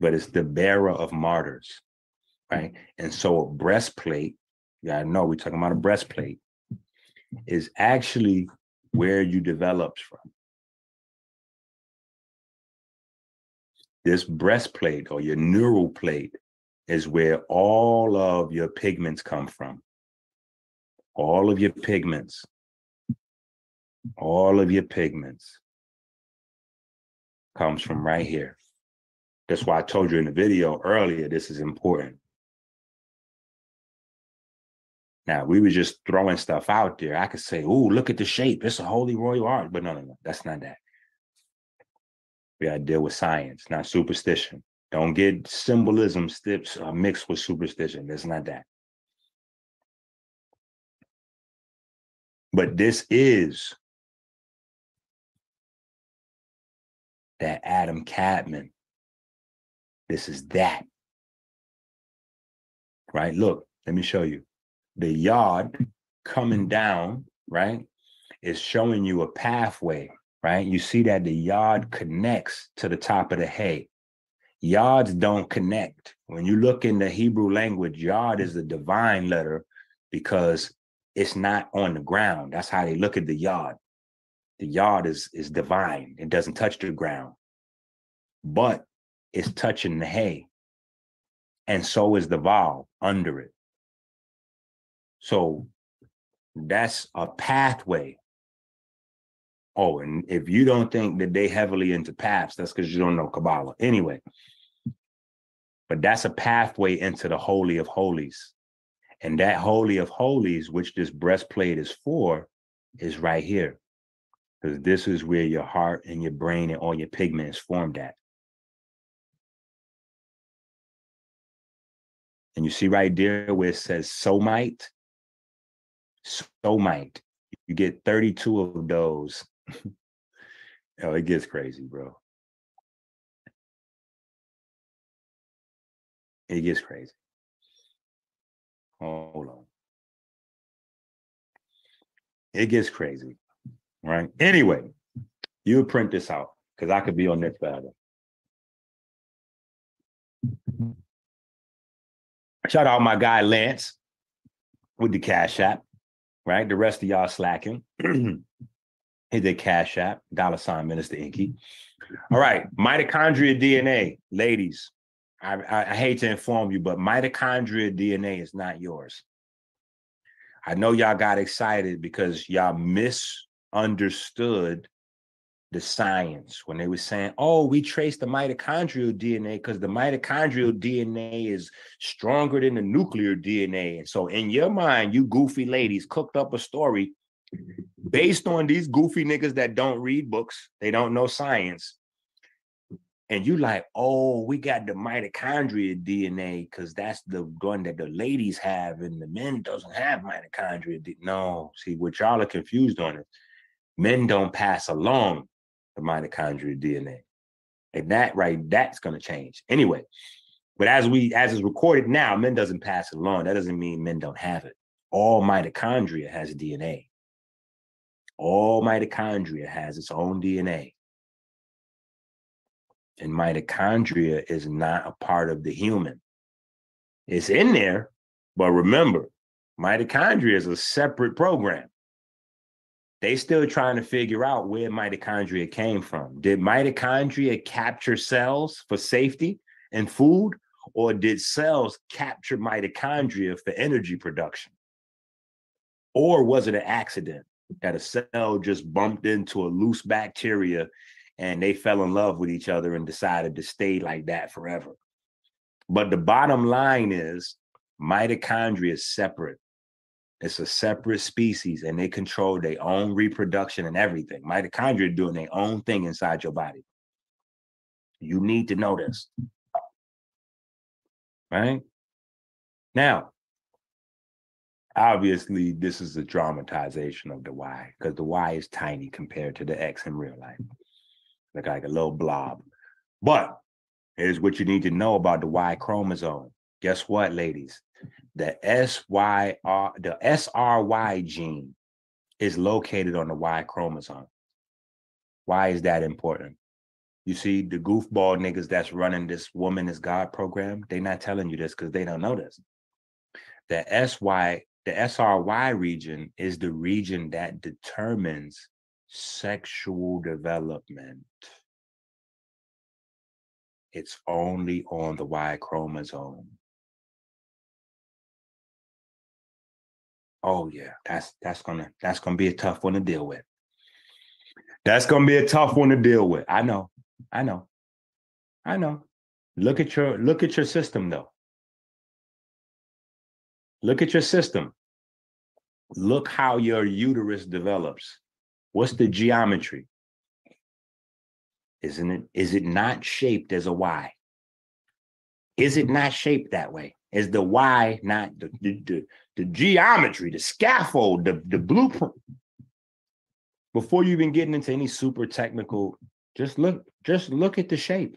But it's the bearer of martyrs, right? And so a breastplate, yeah, I know we're talking about a breastplate, is actually where you develop from. This breastplate or your neural plate is where all of your pigments come from. All of your pigments. All of your pigments comes from right here. That's why I told you in the video earlier, this is important. Now, we were just throwing stuff out there. I could say, oh, look at the shape. It's a holy royal art. But no, no, no, that's not that. We got to deal with science, not superstition. Don't get symbolism steps mixed with superstition. That's not that. But this is that Adam Cadman. This is that. Right? Look, let me show you. The yod coming down, right, is showing you a pathway, right? You see that the yod connects to the top of the hay. Yods don't connect. When you look in the Hebrew language, yod is the divine letter because it's not on the ground. That's how they look at the yod. The yod is, is divine. It doesn't touch the ground, but it's touching the hay. And so is the vav under it. So that's a pathway. Oh, and if you don't think that they heavily into paths, that's because you don't know Kabbalah. Anyway, but that's a pathway into the Holy of Holies. And that Holy of Holies, which this breastplate is for, is right here. Because this is where your heart and your brain and all your pigment is formed at. And you see right there where it says somite, somite. You get thirty-two of those. Oh, it gets crazy, bro. It gets crazy. Hold on. It gets crazy, right? Anyway, you print this out because I could be on this battle. Shout out my guy Lance with the Cash App, right? The rest of y'all slacking. He did Cash App, dollar sign Minister Inky. All right, mitochondria D N A, ladies. I, I, I hate to inform you, but mitochondria D N A is not yours. I know y'all got excited because y'all misunderstood the science when they were saying, oh, we trace the mitochondrial D N A because the mitochondrial D N A is stronger than the nuclear D N A. And so in your mind, you goofy ladies cooked up a story based on these goofy niggas that don't read books. They don't know science. And you like, oh, we got the mitochondria D N A because that's the one that the ladies have and the men doesn't have mitochondria D N A. No, see, what y'all are confused on is men don't pass along the mitochondrial D N A. And that, right, that's going to change. Anyway, but as we, as is recorded now, men doesn't pass it along. That doesn't mean men don't have it. All mitochondria has D N A. All mitochondria has its own D N A. And mitochondria is not a part of the human. It's in there, but remember, mitochondria is a separate program. They still trying to figure out where mitochondria came from. Did mitochondria capture cells for safety and food, or did cells capture mitochondria for energy production? Or was it an accident that a cell just bumped into a loose bacteria and they fell in love with each other and decided to stay like that forever? But the bottom line is mitochondria is separate. It's a separate species, and they control their own reproduction and everything. Mitochondria doing their own thing inside your body. You need to know this, right? Now, obviously, this is a dramatization of the Y, because the Y is tiny compared to the X in real life. Look like a little blob. But here's what you need to know about the Y chromosome. Guess what, ladies? The S Y R, the S R Y gene is located on the Y chromosome. Why is that important? You see the goofball niggas that's running this Woman is God program, they not telling you this because they don't know this. The S Y, the S R Y region is the region that determines sexual development. It's only on the Y chromosome. Oh yeah, that's that's gonna that's gonna be a tough one to deal with. That's gonna be a tough one to deal with. I know, I know, I know. Look at your look at your system though. Look at your system. Look how your uterus develops. What's the geometry? Isn't it? Is it not shaped as a Y? Is it not shaped that way? Is the Y not the the, the, the geometry, the scaffold, the, the blueprint? Before you even getting into any super technical, just look, just look at the shape.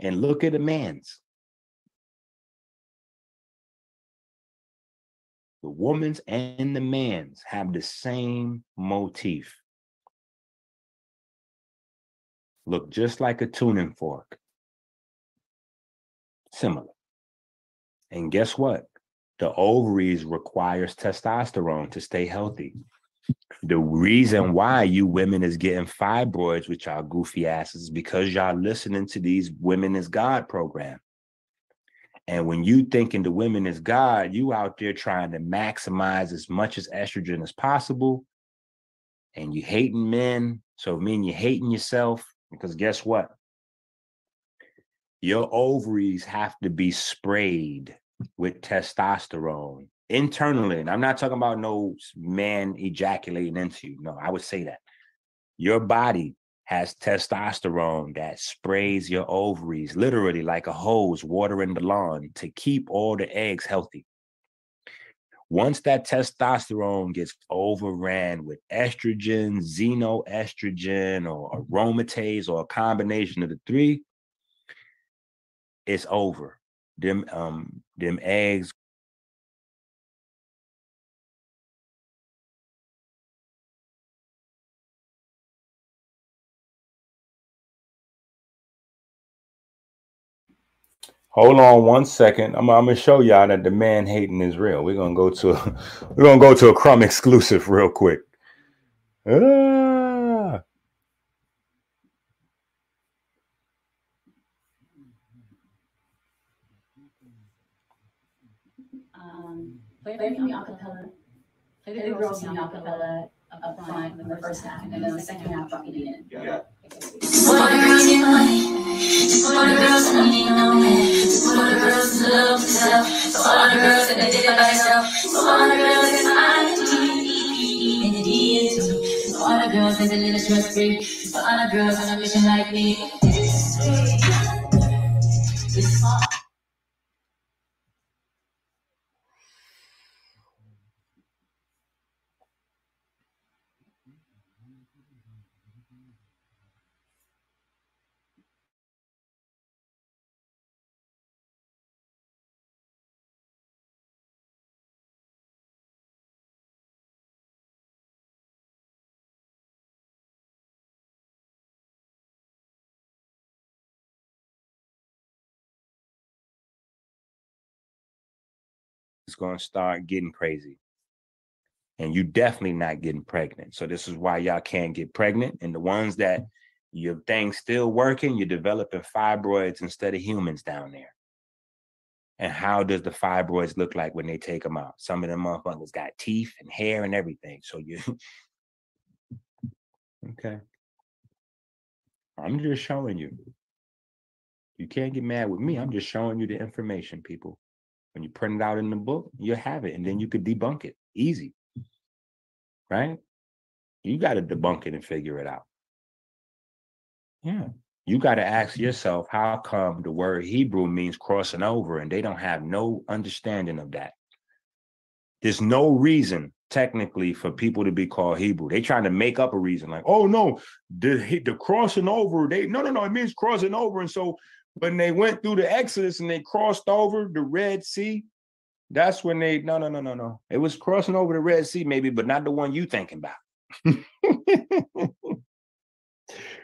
And look at a man's. The woman's and the man's have the same motif. Look just like a tuning fork. Similar. And guess what? The ovaries requires testosterone to stay healthy. The reason why you women is getting fibroids with y'all goofy asses is because y'all listening to these Women is God program. And when you thinking the women is God, you out there trying to maximize as much as estrogen as possible. And you hating men. So it mean you're hating yourself, because guess what? Your ovaries have to be sprayed with testosterone internally. And I'm not talking about no man ejaculating into you. No, I would say that. Your body has testosterone that sprays your ovaries literally like a hose watering the lawn to keep all the eggs healthy. Once that testosterone gets overran with estrogen, xenoestrogen, or aromatase, or a combination of the three, it's over. Them, um, them eggs. Hold on one second. I'm, I'm gonna show y'all that the man hating is real. We're gonna go to a, we're gonna go to a Crumb exclusive real quick. Ah. Um, play with me acapella. Play the girls in acapella up front in the first half, and then the second half I'll be in. Yeah. Just want the girls in money. Just want the girls who need no man. Just want the girls who love herself. So all the girls that they did it by herself. So all the girls that I need and it is me. So all the girls that they live stress free. So all the girls on a mission like me. This way, this all. It's going to start getting crazy. And you definitely not getting pregnant. So this is why y'all can't get pregnant. And the ones that your thing's still working, you're developing fibroids instead of humans down there. And how does the fibroids look like when they take them out? Some of them motherfuckers got teeth and hair and everything. So you... Okay. I'm just showing you. You can't get mad with me. I'm just showing you the information, people. When you print it out in the book, you have it, and then you could debunk it easy, right? You got to debunk it and figure it out. Yeah, you got to ask yourself, how come the word Hebrew means crossing over, and they don't have no understanding of that? There's no reason technically for people to be called Hebrew. They're trying to make up a reason, like, oh no, the the crossing over. They no no no, it means crossing over, and so. When they went through the Exodus and they crossed over the Red Sea, that's when they, no, no, no, no, no. It was crossing over the Red Sea maybe, but not the one you thinking about.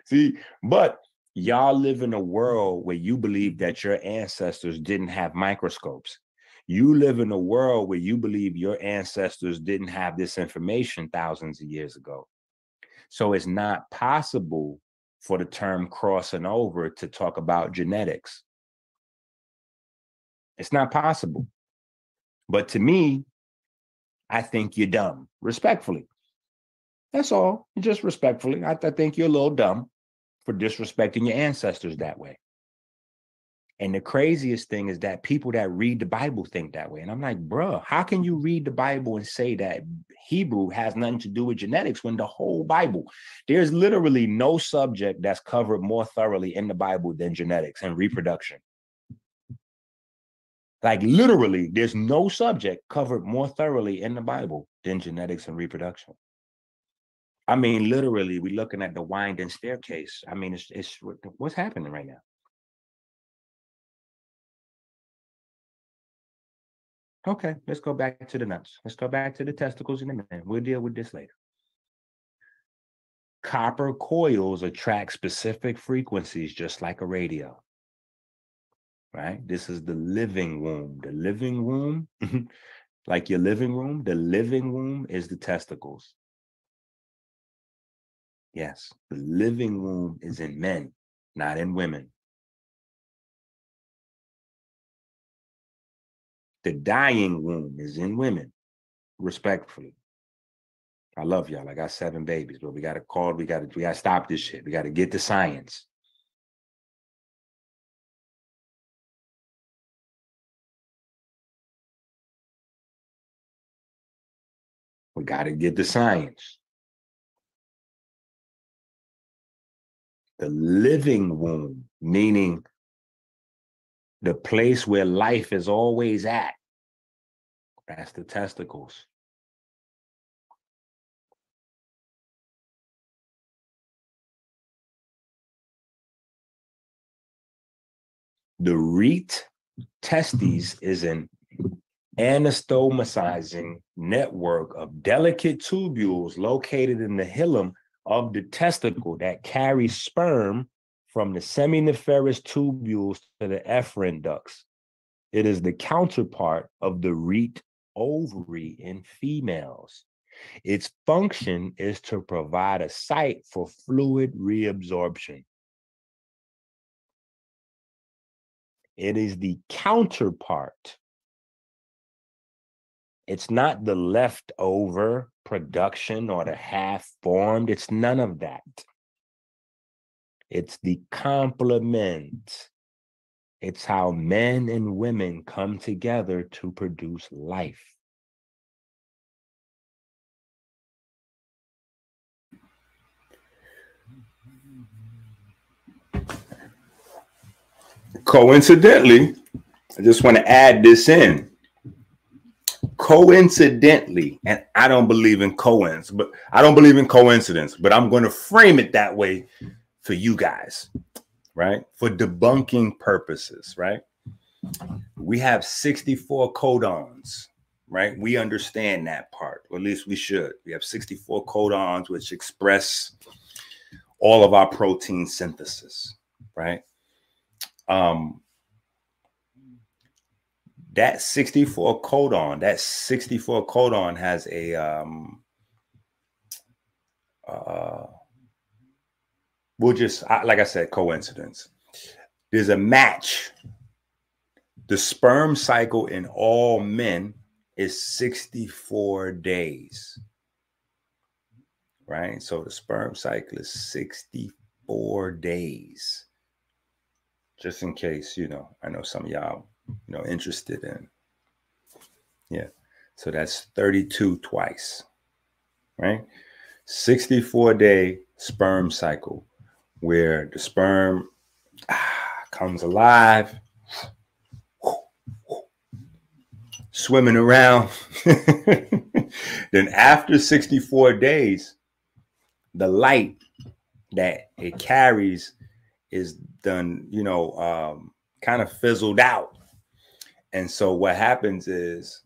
See, but y'all live in a world where you believe that your ancestors didn't have microscopes. You live in a world where you believe your ancestors didn't have this information thousands of years ago. So it's not possible for the term crossing over to talk about genetics. It's not possible. But to me, I think you're dumb, respectfully. That's all, just respectfully. I, th- I think you're a little dumb for disrespecting your ancestors that way. And the craziest thing is that people that read the Bible think that way. And I'm like, bro, how can you read the Bible and say that Hebrew has nothing to do with genetics when the whole Bible, there's literally no subject that's covered more thoroughly in the Bible than genetics and reproduction. Like literally, there's no subject covered more thoroughly in the Bible than genetics and reproduction. I mean, literally, we're looking at the winding staircase. I mean, it's, it's what's happening right now. Okay, let's go back to the nuts. Let's go back to the testicles in a minute. We'll deal with this later. Copper coils attract specific frequencies just like a radio. Right? This is the living womb. The living womb, like your living room, the living womb is the testicles. Yes, the living womb is in men, not in women. The dying womb is in women, respectfully. I love y'all. I got seven babies, but we got to call. We got to. We got to stop this shit. We got to get to science. We got to get to science. The living womb, meaning the place where life is always at. That's the testicles. The reet testes is an anastomosizing network of delicate tubules located in the hilum of the testicle that carries sperm from the seminiferous tubules to the efferent ducts. It is the counterpart of the reet ovary in females. Its function is to provide a site for fluid reabsorption. It is the counterpart. It's not the leftover production or the half-formed. It's none of that. It's the complement. It's how men and women come together to produce life. Coincidentally, I just want to add this in. Coincidentally, and I don't believe in coins, but I don't believe in coincidence, but I'm going to frame it that way for you guys, right? For debunking purposes, right? We have sixty-four codons, right? We understand that part, or at least we should. We have sixty-four codons which express all of our protein synthesis, right? Um, That sixty-four codon, that sixty-four codon has a, um, uh, we'll just, I, like I said, coincidence. There's a match. The sperm cycle in all men is sixty-four days, right? So the sperm cycle is sixty-four days. Just in case, you know, I know some of y'all, you know, interested in. Yeah. So that's thirty-two twice, right? sixty-four day sperm cycle where the sperm ah, comes alive, swimming around. Then after sixty-four days, the light that it carries is done, you know, um, kind of fizzled out. And so what happens is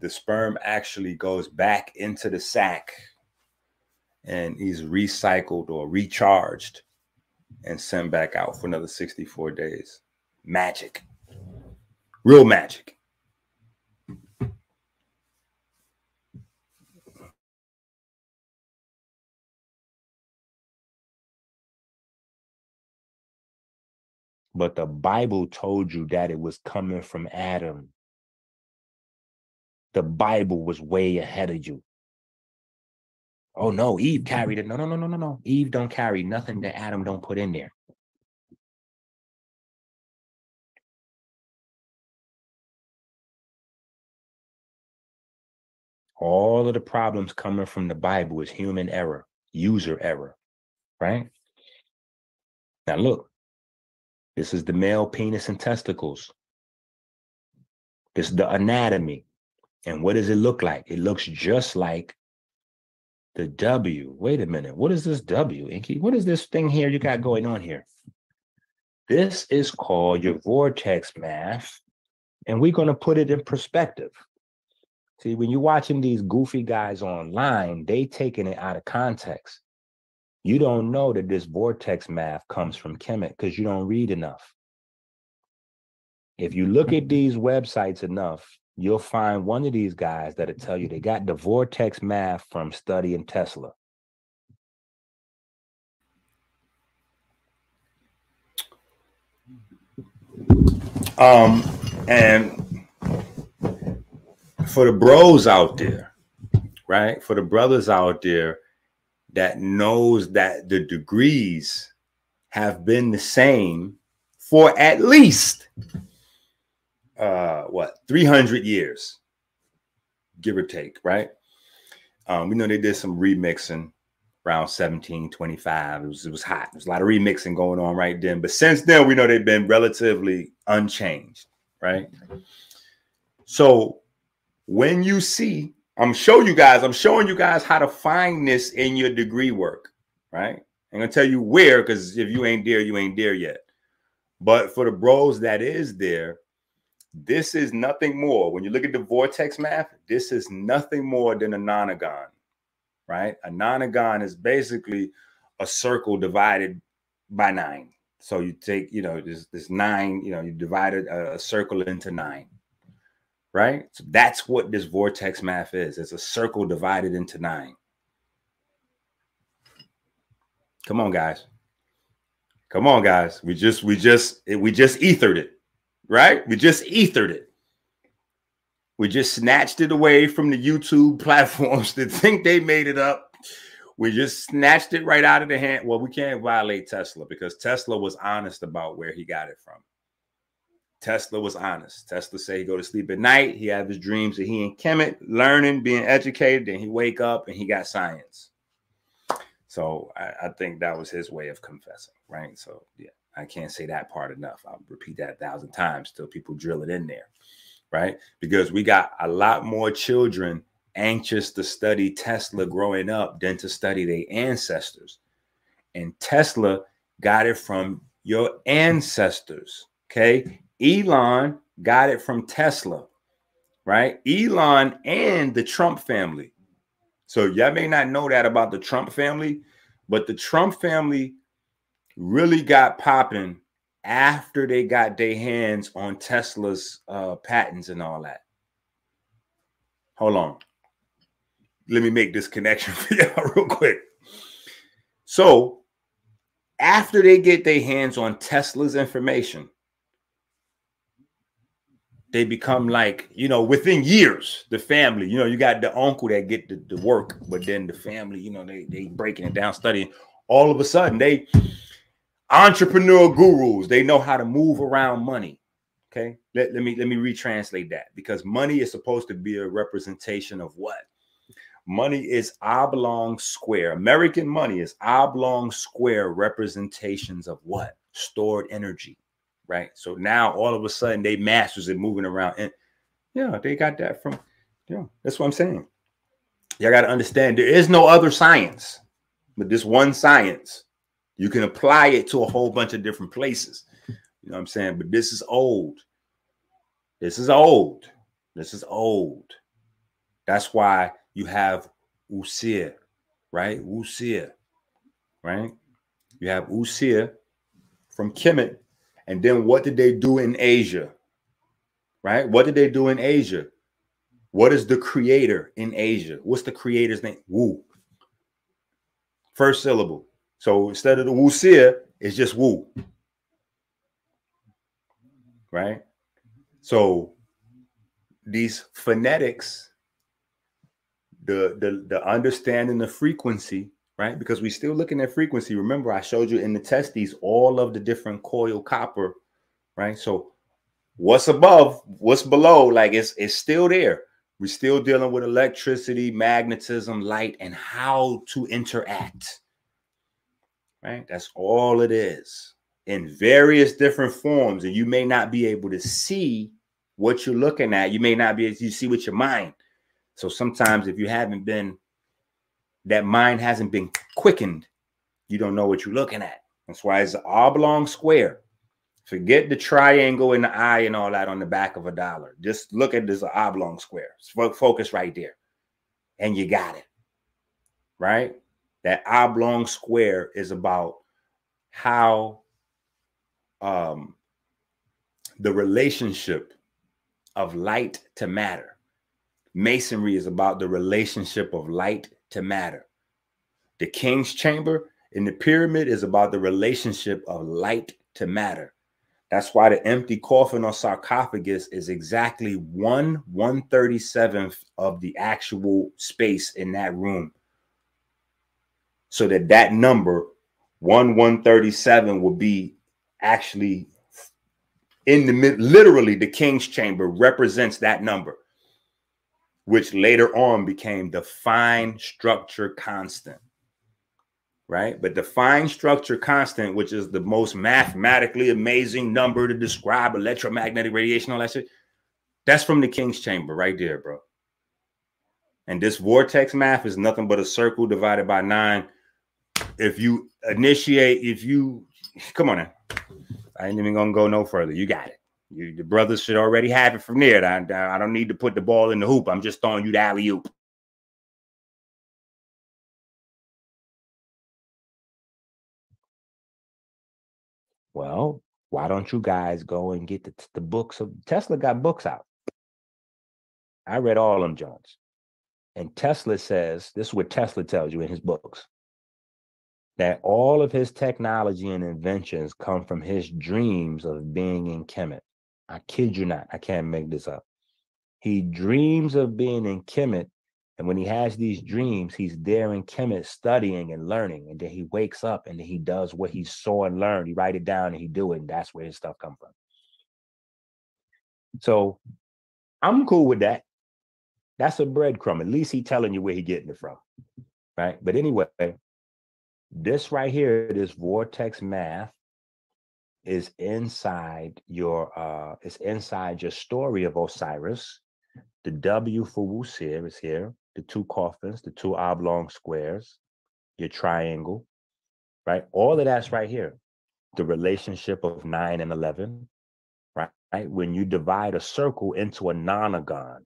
the sperm actually goes back into the sac and is recycled or recharged and sent back out for another sixty-four days. Magic. Real magic. But the Bible told you that it was coming from Adam. The Bible was way ahead of you. Oh, no, Eve carried it. No, no, no, no, no, no. Eve don't carry nothing that Adam don't put in there. All of the problems coming from the Bible is human error, user error, right? Now, look, this is the male penis and testicles. This is the anatomy. And what does it look like? It looks just like the W. Wait a minute. What is this W, Inky? What is this thing here you got going on here? This is called your vortex math. And we're going to put it in perspective. See, when you're watching these goofy guys online, they taking it out of context. You don't know that this vortex math comes from Kemet because you don't read enough. If you look at these websites enough, you'll find one of these guys that'll tell you they got the vortex math from studying Tesla. Um, and for the bros out there, right? For the brothers out there that knows that the degrees have been the same for at least Uh, what, three hundred years, give or take, right? Um, we know they did some remixing around seventeen twenty-five. It was, it was hot. There was a lot of remixing going on right then. But since then, we know they've been relatively unchanged, right? So when you see, I'm showing you guys, I'm showing you guys how to find this in your degree work, right? I'm going to tell you where, because if you ain't there, you ain't there yet. But for the bros that is there, this is nothing more. When you look at the vortex math, this is nothing more than a nonagon, right? A nonagon is basically a circle divided by nine. So you take, you know, this, this nine, you know, you divided a, a circle into nine, right? So that's what this vortex math is. It's a circle divided into nine. Come on, guys. Come on, guys. We just, we just, we just ethered it. Right? We just ethered it. We just snatched it away from the YouTube platforms that think they made it up. We just snatched it right out of the hand. Well, we can't violate Tesla because Tesla was honest about where he got it from. Tesla was honest. Tesla said he go to sleep at night. He had his dreams that he and Kemet learning, being educated, and he wake up and he got science. So I, I think that was his way of confessing. Right? So, yeah. I can't say that part enough. I'll repeat that a thousand times till people drill it in there, right? Because we got a lot more children anxious to study Tesla growing up than to study their ancestors. And Tesla got it from your ancestors, okay? Elon got it from Tesla, right? Elon and the Trump family. So y'all may not know that about the Trump family, but the Trump family really got popping after they got their hands on Tesla's uh, patents and all that. Hold on. Let me make this connection for y'all real quick. So after they get their hands on Tesla's information, they become like, you know, within years, the family, you know, you got the uncle that get the, the work, but then the family, you know, they, they breaking it down, studying. All of a sudden, they... entrepreneurial gurus, they know how to move around money. Okay, let, let me let me retranslate that, because money is supposed to be a representation of what? Money is oblong square. American money is oblong square representations of what? Stored energy, right? So now all of a sudden they masters at moving around, and yeah, they got that from, yeah, that's what I'm saying. Y'all got to understand there is no other science but this one science. You can apply it to a whole bunch of different places. You know what I'm saying? But this is old. This is old. This is old. That's why you have Usir, right? Usir, right? You have Usir, from Kemet. And then what did they do in Asia? Right? What did they do in Asia? What is the creator in Asia? What's the creator's name? Wu. First syllable. So instead of the Wuxia, it's just Wu. Right? So these phonetics, the, the, the understanding of frequency, right? Because we're still looking at frequency. Remember, I showed you in the testes all of the different coil copper, right? So what's above, what's below, like it's, it's still there. We're still dealing with electricity, magnetism, light, and how to interact, right? That's all it is in various different forms. And you may not be able to see what you're looking at. You may not be able to see with your mind. So sometimes if you haven't been, that mind hasn't been quickened, you don't know what you're looking at. That's why it's an oblong square. Forget the triangle and the eye and all that on the back of a dollar. Just look at this oblong square. Focus right there. And you got it. Right? That oblong square is about how um, the relationship of light to matter. Masonry is about the relationship of light to matter. The king's chamber in the pyramid is about the relationship of light to matter. That's why the empty coffin or sarcophagus is exactly one one thirty-seventh of the actual space in that room. So that that number, one one thirty-seven, will be actually in the mid, literally the king's chamber represents that number, which later on became the fine structure constant. Right? But the fine structure constant, which is the most mathematically amazing number to describe electromagnetic radiation, all that shit, that's from the king's chamber right there, bro. And this vortex math is nothing but a circle divided by nine. If you initiate, if you, come on now. I ain't even gonna go no further. You got it. You, the brothers should already have it from there. I, I don't need to put the ball in the hoop. I'm just throwing you the alley-oop. Well, why don't you guys go and get the, the books? Of, Tesla got books out. I read all of them, Jones. And Tesla says, this is what Tesla tells you in his books, that all of his technology and inventions come from his dreams of being in Kemet. I kid you not. I can't make this up. He dreams of being in Kemet. And when he has these dreams, he's there in Kemet studying and learning. And then he wakes up and then he does what he saw and learned. He write it down and he do it. And that's where his stuff comes from. So I'm cool with that. That's a breadcrumb. At least he's telling you where he's getting it from. Right. But anyway, this right here, this vortex math, is inside your uh it's inside your story of Osiris. The W for Wuxia is here, the two coffins, the two oblong squares, your triangle, right? All of that's right here. The relationship of nine and eleven, right? Right? When you divide a circle into a nonagon,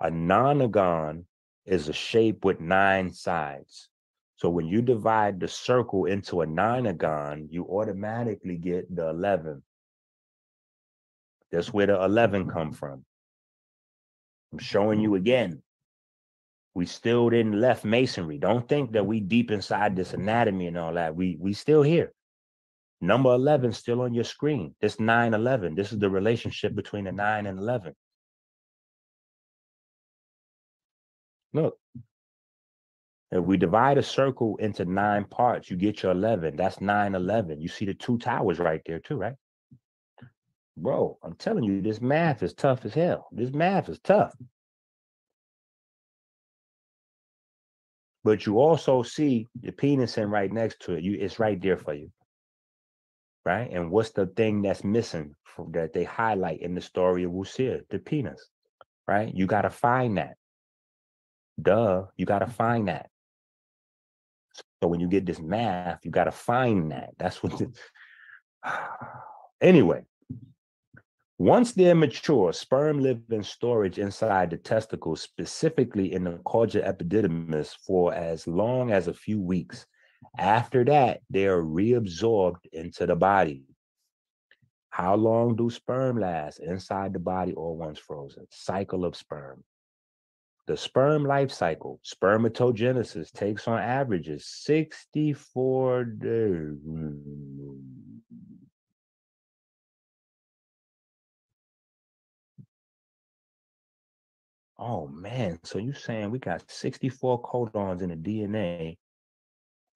a nonagon is a shape with nine sides. So when you divide the circle into a nonagon, you automatically get the eleven. That's where the eleven come from. I'm showing you again. We still didn't left masonry. Don't think that we deep inside this anatomy and all that. We we still here. Number eleven still on your screen. This nine eleven. This is the relationship between the nine and eleven. Look. If we divide a circle into nine parts, you get your eleven. That's nine eleven. You see the two towers right there too, right? Bro, I'm telling you, this math is tough as hell. This math is tough. But you also see the penis in right next to it. You, it's right there for you, right? And what's the thing that's missing from, that they highlight in the story of Wuxia? The penis, right? You got to find that. Duh, you got to find that. So when you get this math, you got to find that. That's what it is. Anyway, once they're mature, sperm live in storage inside the testicles, specifically in the cordia epididymis, for as long as a few weeks. After that, they are reabsorbed into the body. How long do sperm last inside the body or once frozen? Cycle of sperm. The sperm life cycle, spermatogenesis, takes on averages sixty-four days. Oh, man. So you're saying we got sixty-four codons in the D N A,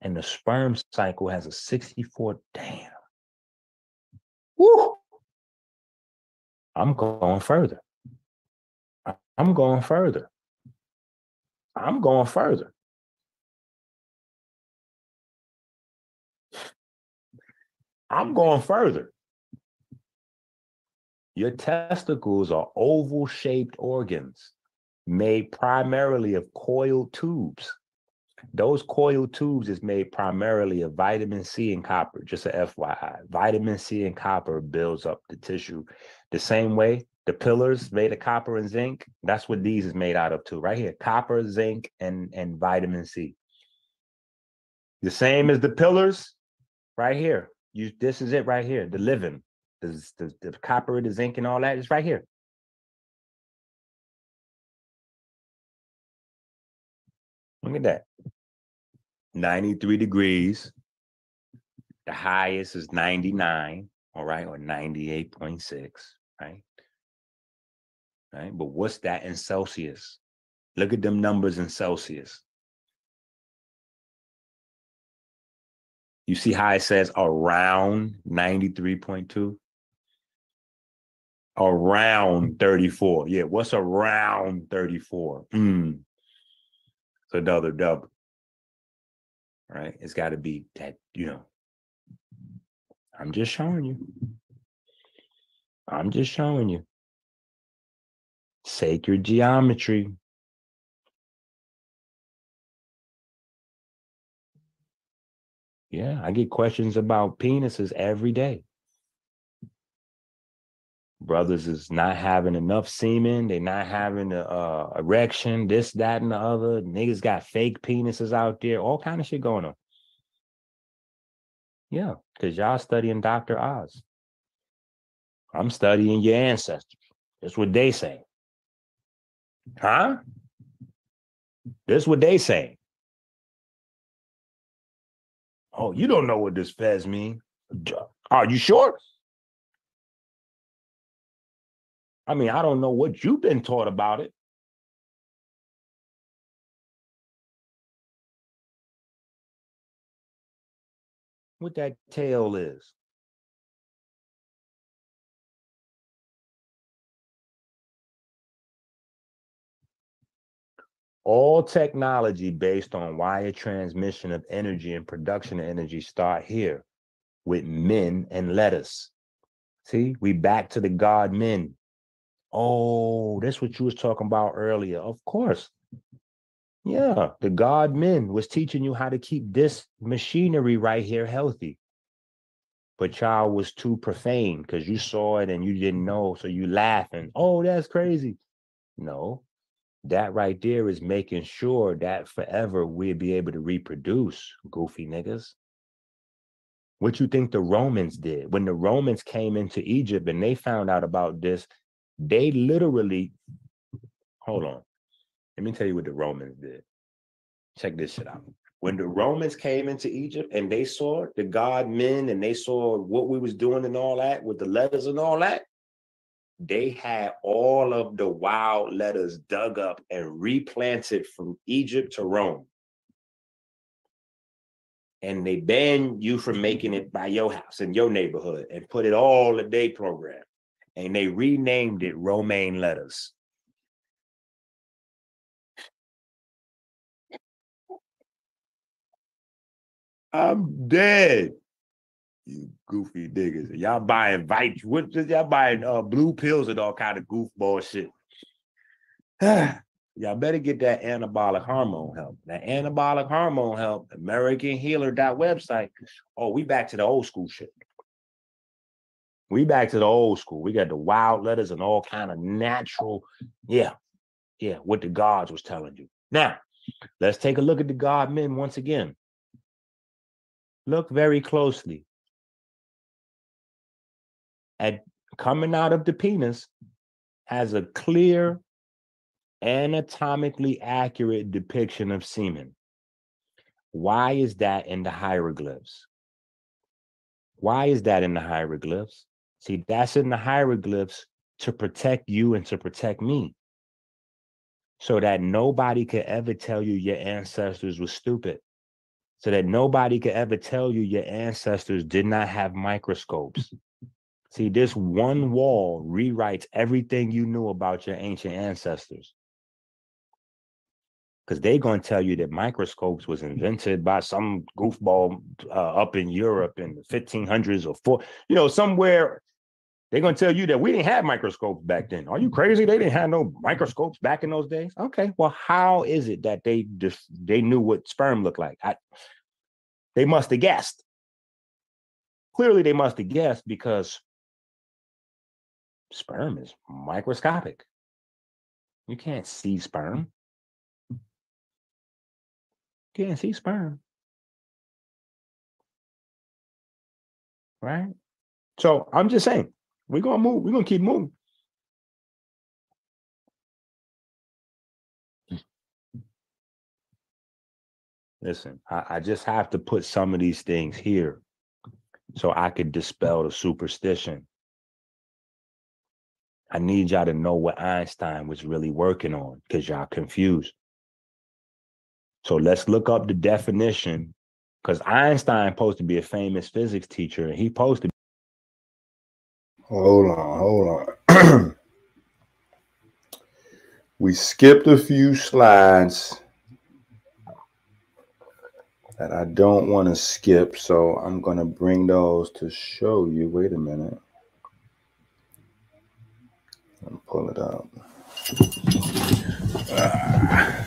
and the sperm cycle has a sixty-four. Damn. Woo! I'm going further. I'm going further. I'm going further. I'm going further. Your testicles are oval-shaped organs made primarily of coiled tubes. Those coiled tubes is made primarily of vitamin C and copper, just a F Y I. Vitamin C and copper builds up the tissue. The same way the pillars made of copper and zinc, that's what these is made out of too, right here. Copper, zinc, and, and vitamin C. The same as the pillars right here. You, this is it right here, the living. The, the, the copper, the zinc, and all that is right here. Look at that. ninety-three degrees. The highest is ninety-nine, all right, or ninety-eight point six, right? Right? But what's that in Celsius? Look at them numbers in Celsius. You see how it says around ninety-three point two? Around thirty-four. Yeah, what's around thirty-four? Mm. It's another double. Right? It's got to be that, you know. I'm just showing you. I'm just showing you. Sacred geometry. Yeah, I get questions about penises every day. Brothers is not having enough semen. They're not having an uh, erection, this, that, and the other. Niggas got fake penises out there. All kind of shit going on. Yeah, because y'all studying Doctor Oz. I'm studying your ancestors. That's what they say. Huh? That's what they say. Oh, you don't know what this fez mean. Are you sure? I mean, I don't know what you've been taught about it. What that tail is. All technology based on wire transmission of energy and production of energy start here with men and lettuce. See, we back to the God men. Oh, that's what you was talking about earlier. Of course. Yeah, the God men was teaching you how to keep this machinery right here healthy. But y'all was too profane because you saw it and you didn't know. So you laughing. Oh, that's crazy. No, that right there is making sure that forever we'll be able to reproduce, goofy niggas. What you think the Romans did? When the Romans came into Egypt and they found out about this, they literally, hold on, let me tell you what the Romans did. Check this shit out. When the Romans came into Egypt and they saw the God men and they saw what we was doing and all that with the letters and all that, they had all of the wild letters dug up and replanted from Egypt to Rome. And they banned you from making it by your house in your neighborhood and put it all in their program. And they renamed it Romaine letters. I'm dead. You goofy niggas. Y'all buying vites. Y'all buying uh, blue pills and all kind of goofball shit. Y'all better get that anabolic hormone help. That anabolic hormone help, American Healer dot website. Oh, we back to the old school shit. We back to the old school. We got the wild letters and all kind of natural. Yeah. Yeah. What the gods was telling you. Now, let's take a look at the God men once again. Look very closely. At coming out of the penis has a clear, anatomically accurate depiction of semen. Why is that in the hieroglyphs? Why is that in the hieroglyphs? See, that's in the hieroglyphs to protect you and to protect me, so that nobody could ever tell you your ancestors were stupid, so that nobody could ever tell you your ancestors did not have microscopes. See, this one wall rewrites everything you knew about your ancient ancestors, because they're going to tell you that microscopes was invented by some goofball uh, up in Europe in the fifteen hundreds or four, you know, somewhere. They're going to tell you that we didn't have microscopes back then. Are you crazy? They didn't have no microscopes back in those days. Okay, well, how is it that they just, they knew what sperm looked like? I, they must have guessed. Clearly, they must have guessed, because sperm is microscopic. You can't see sperm. You can't see sperm. Right? So I'm just saying, we're going to move. We're going to keep moving. Listen, I, I just have to put some of these things here so I could dispel the superstition. I need y'all to know what Einstein was really working on, because y'all confused. So let's look up the definition, because Einstein supposed to be a famous physics teacher, and he supposed to be. Hold on, hold on. We skipped a few slides that I don't want to skip, so I'm going to bring those to show you. Wait a minute. Let me pull it up. Ah.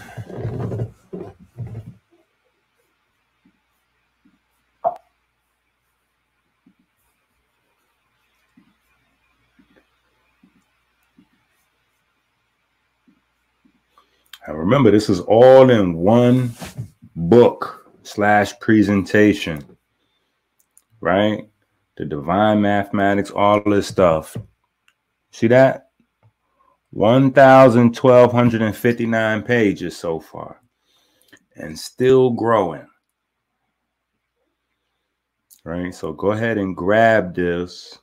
And remember, this is all in one book slash presentation, right? The Divine Mathematics, all this stuff. See that? one thousand one hundred fifty-nine pages so far, and still growing, right? So go ahead and grab this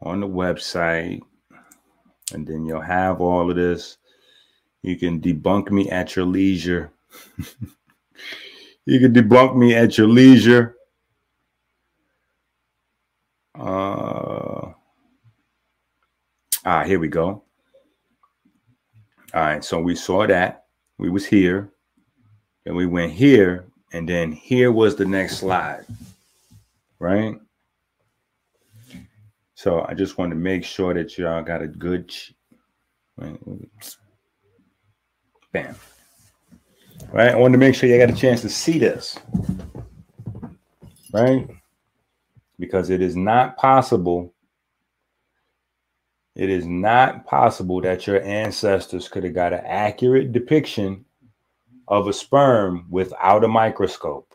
on the website. And then you'll have all of this. You can debunk me at your leisure. You can debunk me at your leisure. Uh, ah, here we go. All right, so we saw that. We was here. And we went here. And then here was the next slide. Right? So I just want to make sure that y'all got a good, bam, right? I want to make sure you got a chance to see this, right? Because it is not possible, it is not possible that your ancestors could have got an accurate depiction of a sperm without a microscope,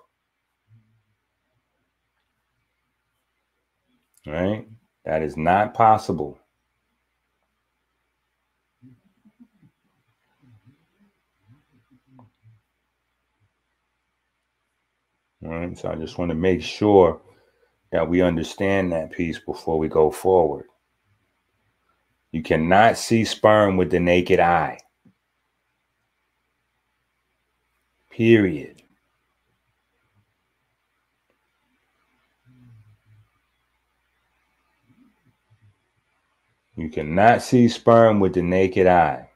right? That is not possible. All right, so I just want to make sure that we understand that piece before we go forward. You cannot see sperm with the naked eye. Period. You cannot see sperm with the naked eye.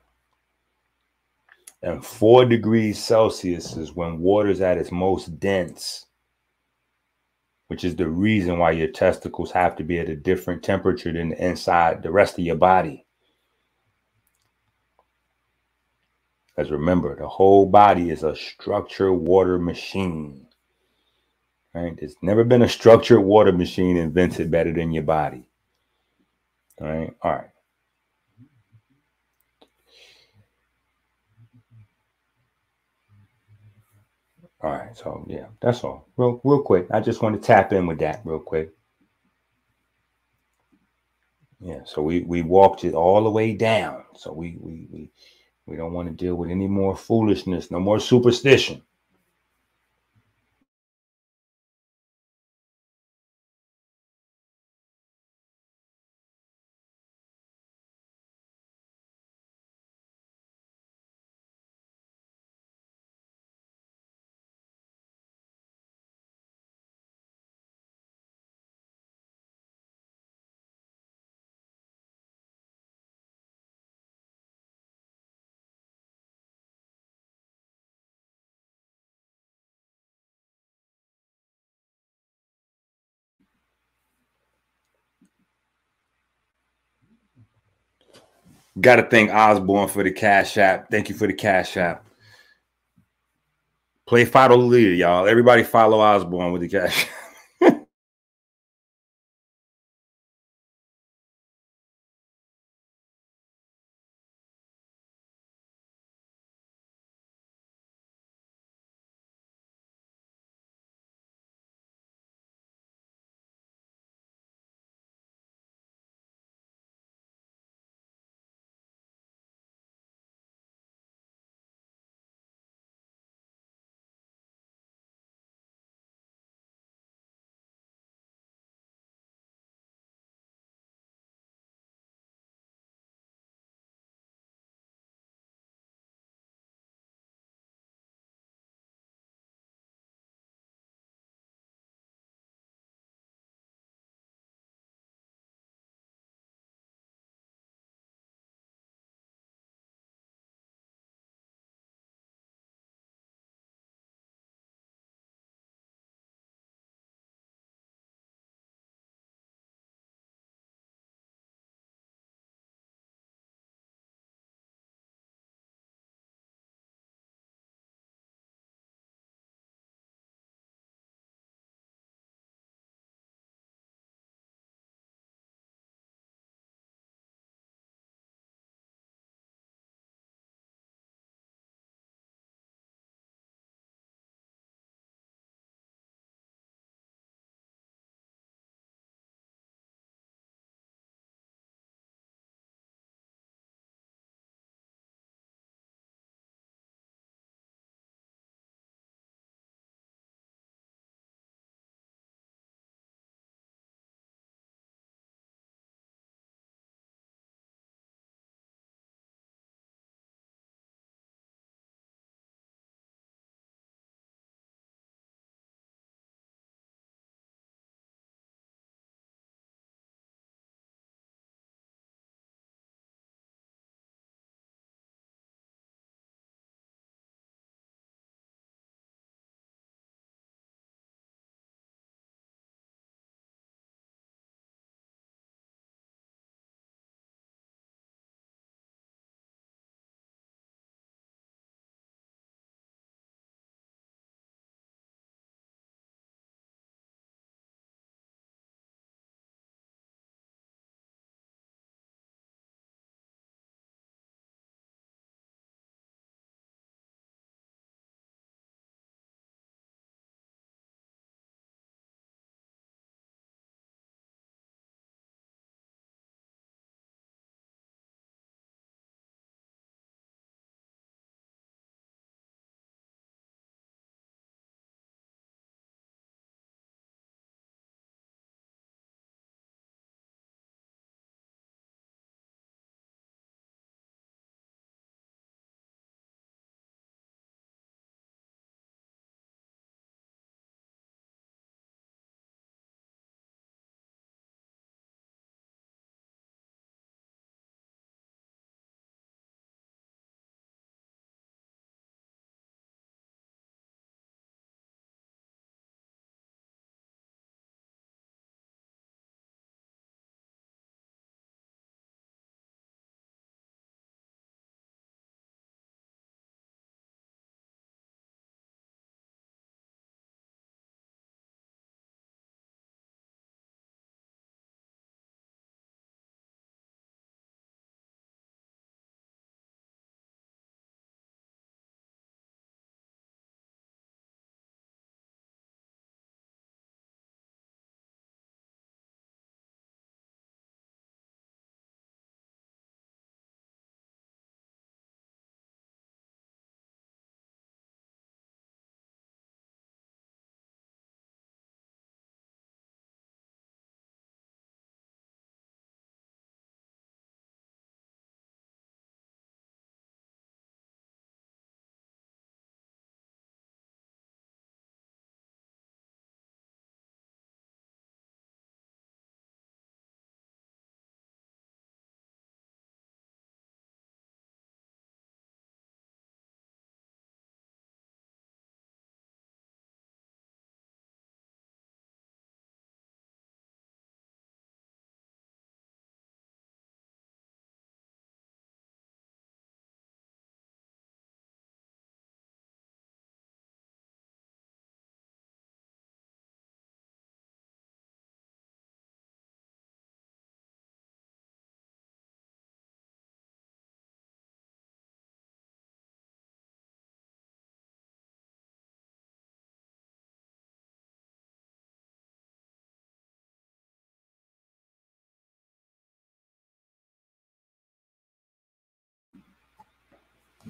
And four degrees Celsius is when water's at its most dense, which is the reason why your testicles have to be at a different temperature than inside the rest of your body. Because remember, the whole body is a structured water machine. Right? There's never been a structured water machine invented better than your body. All right. All right. All right. So, yeah, that's all. Real, real quick. I just want to tap in with that real quick. Yeah. So we, we walked it all the way down. So we, we, we, we don't want to deal with any more foolishness, no more superstition. Got to thank Osborne for the Cash App. Thank you for the Cash App. Play Follow the Leader, y'all. Everybody follow Osborne with the Cash App.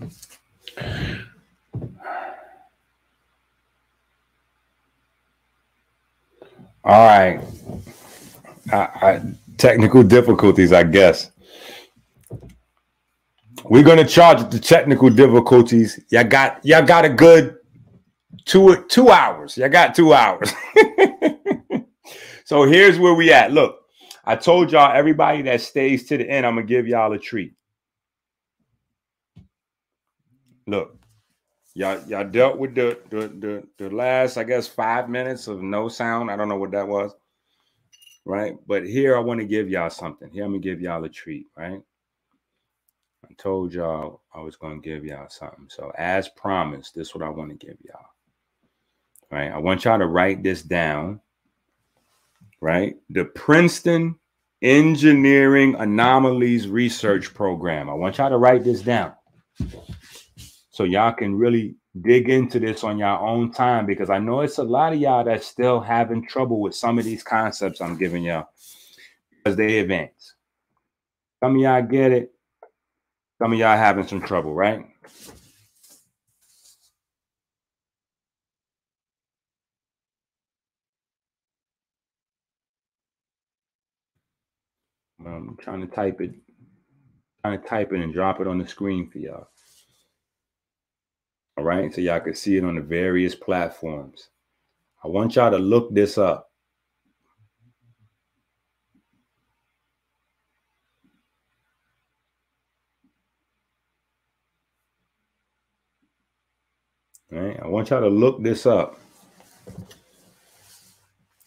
All right. I, I, technical difficulties, I guess. We're gonna charge the technical difficulties. Y'all got y'all got a good two two hours. Y'all got two hours. So here's where we at. Look, I told y'all everybody that stays to the end, I'm gonna give y'all a treat. Look, y'all y'all dealt with the the the, the last, I guess, five minutes of no sound. I don't know what that was, right? But here I want to give y'all something. Here I'm gonna give y'all a treat, right? I told y'all I was going to give y'all something. So as promised, this is what I want to give y'all. Right? I want y'all to write this down. Right? The Princeton Engineering Anomalies Research Program. I want y'all to write this down so y'all can really dig into this on your own time, because I know it's a lot of y'all that's still having trouble with some of these concepts I'm giving y'all because they advance. Some of y'all get it. Some of y'all having some trouble, right? I'm trying to type it, trying to type it and drop it on the screen for y'all. All right, so y'all can see it on the various platforms. I want y'all to look this up. Right. I want y'all to look this up,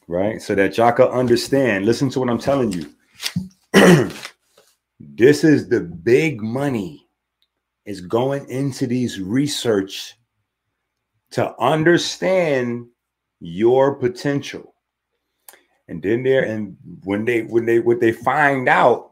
right? So that y'all can understand. Listen to what I'm telling you. This is the big money is going into these research to understand your potential. And then there, and when they, when they, what they find out,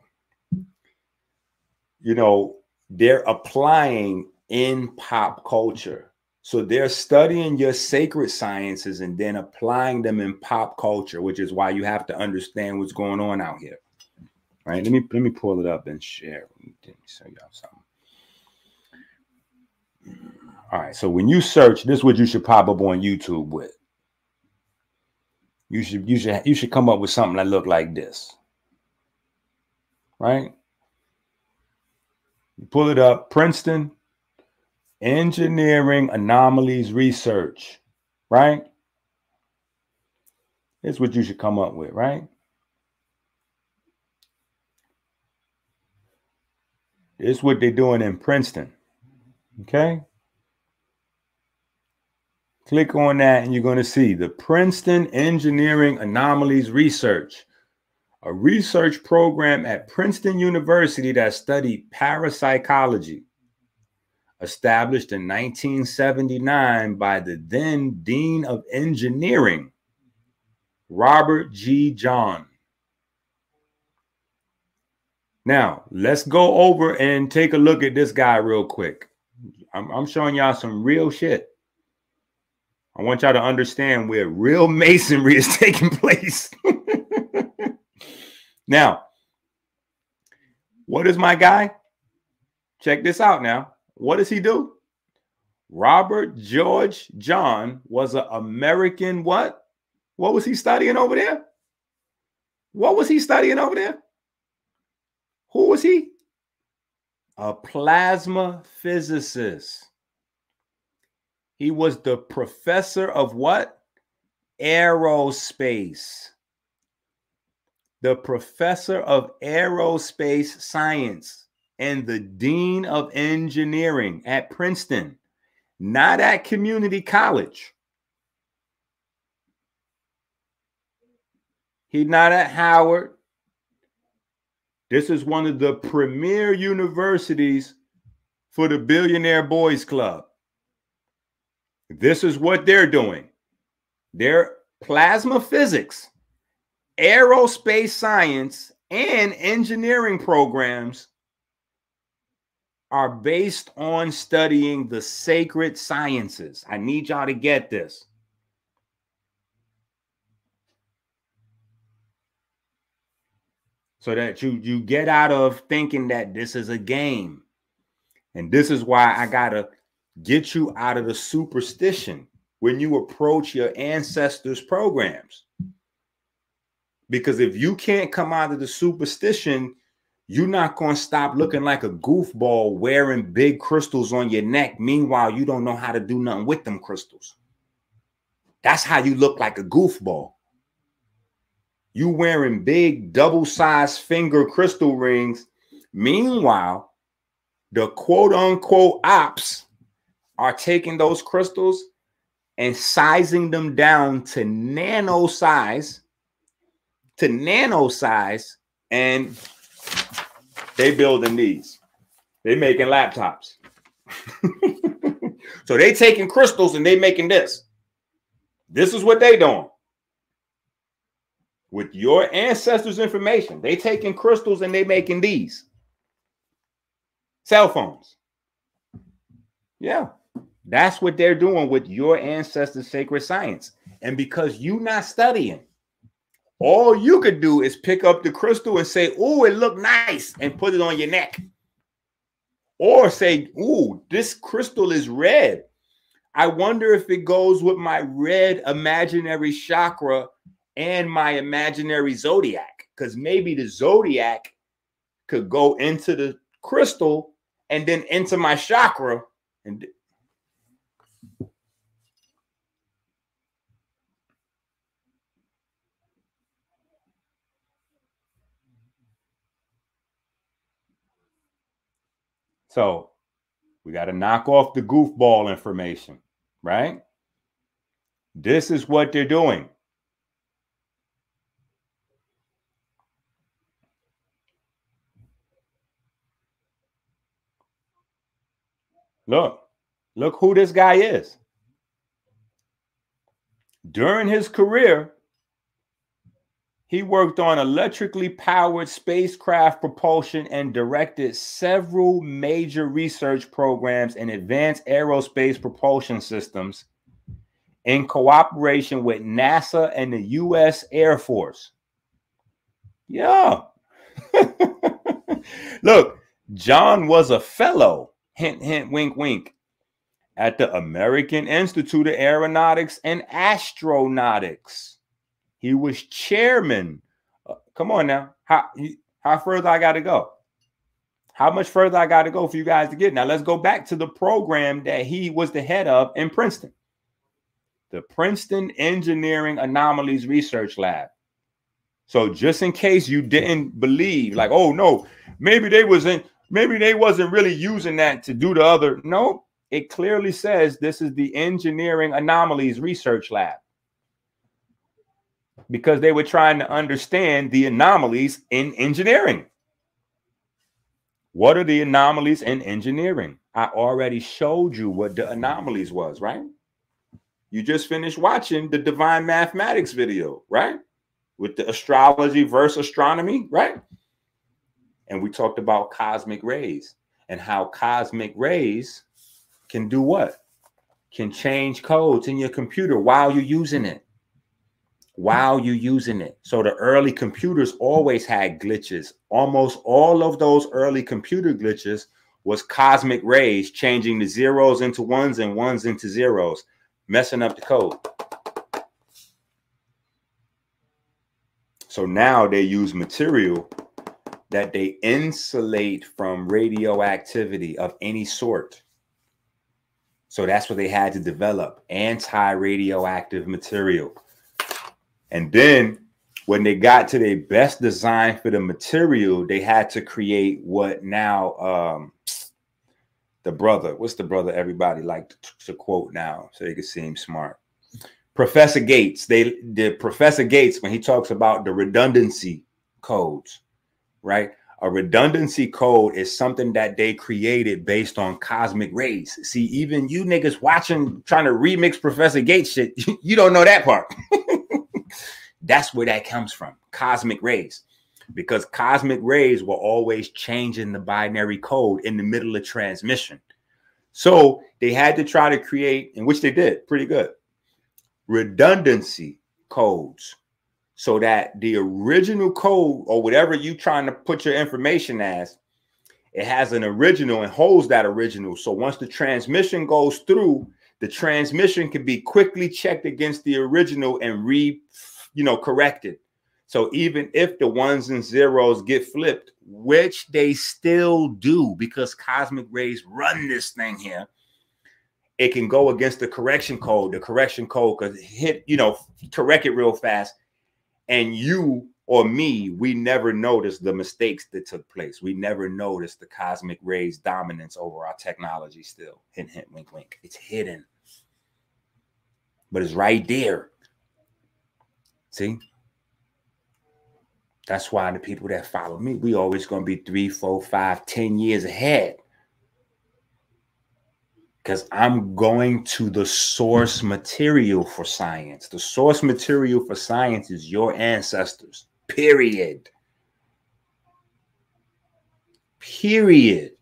you know, they're applying in pop culture. So they're studying your sacred sciences and then applying them in pop culture, which is why you have to understand what's going on out here. All right? Let me let me pull it up and share. Let me show y'all something. All right. So when you search, this is what you should pop up on YouTube with. You should you should you should come up with something that look like this. Right? You pull it up, Princeton Engineering Anomalies Research, right? It's what you should come up with, right? It's what they're doing in Princeton, okay? Click on that and you're going to see the Princeton Engineering Anomalies Research, a research program at Princeton University that studied parapsychology. Established in nineteen seventy-nine by the then Dean of Engineering, Robert G. John. Now, let's go over and take a look at this guy real quick. I'm, I'm showing y'all some real shit. I want y'all to understand where real masonry is taking place. Now, what is my guy? Check this out now. What does he do? Robert George John was an American what? What was he studying over there? What was he studying over there? Who was he? A plasma physicist. He was the professor of what? Aerospace. The professor of aerospace science. And the Dean of Engineering at Princeton, not at community college. He's not at Howard. This is one of the premier universities for the Billionaire Boys Club. This is what they're doing. They're plasma physics, aerospace science, and engineering programs are based on studying the sacred sciences. I need y'all to get this. So that you, you get out of thinking that this is a game. And this is why I gotta get you out of the superstition when you approach your ancestors' programs. Because if you can't come out of the superstition, you're not going to stop looking like a goofball wearing big crystals on your neck. Meanwhile, you don't know how to do nothing with them crystals. That's how you look like a goofball. You wearing big double-sized finger crystal rings. Meanwhile, the quote-unquote ops are taking those crystals and sizing them down to nano size, to nano size, and they building these. They making laptops. So they taking crystals and they making this. This is what they doing. With your ancestors' information, they taking crystals and they making these. Cell phones. Yeah. That's what they're doing with your ancestors' sacred science. And because you're not studying, all you could do is pick up the crystal and say, "Oh, it looked nice," and put it on your neck. Or say, "Oh, this crystal is red. I wonder if it goes with my red imaginary chakra and my imaginary zodiac." Because maybe the zodiac could go into the crystal and then into my chakra. And so we got to knock off the goofball information, right? This is what they're doing. Look, look who this guy is. During his career, he worked on electrically powered spacecraft propulsion and directed several major research programs in advanced aerospace propulsion systems in cooperation with NASA and the U S Air Force. Yeah. Look, John was a fellow, hint, hint, wink, wink, at the American Institute of Aeronautics and Astronautics. He was chairman. Uh, come on now. How, how further I got to go? How much further I got to go for you guys to get? Now, let's go back to the program that he was the head of in Princeton. The Princeton Engineering Anomalies Research Lab. So just in case you didn't believe, like, oh, no, maybe they wasn't, maybe they wasn't really using that to do the other. No, it clearly says this is the Engineering Anomalies Research Lab, because they were trying to understand the anomalies in engineering. What are the anomalies in engineering? I already showed you what the anomalies was, right? You just finished watching the Divine Mathematics video, right? With the astrology versus astronomy, right? And we talked about cosmic rays and how cosmic rays can do what? Can change codes in your computer while you're using it. While you're using it. So the early computers always had glitches. Almost all of those early computer glitches was cosmic rays changing the zeros into ones and ones into zeros, messing up the code. So now they use material that they insulate from radioactivity of any sort. So that's what they had to develop, anti-radioactive material. And then when they got to their best design for the material, they had to create what now um, the brother, what's the brother everybody like to, to quote now so they could seem smart? Professor Gates, they, the Professor Gates, when he talks about the redundancy codes, right? A redundancy code is something that they created based on cosmic rays. See, even you niggas watching, trying to remix Professor Gates shit, you don't know that part. That's where that comes from, cosmic rays, because cosmic rays were always changing the binary code in the middle of transmission. So they had to try to create, and which they did pretty good, redundancy codes so that the original code or whatever you're trying to put your information as, It has an original and holds that original. So once the transmission goes through, the transmission can be quickly checked against the original and re, you know, corrected. So even if the ones and zeros get flipped, which they still do because cosmic rays run this thing here, it can go against the correction code. The correction code could hit, you know, correct it real fast. And you or me, we never noticed the mistakes that took place. We never noticed the cosmic rays dominance over our technology still. Hint, hint, wink, wink. It's hidden. But it's right there. See? That's why the people that follow me, we always going to be three, four, five, ten years ahead. Because I'm going to the source material for science. The source material for science is your ancestors. Period. Period.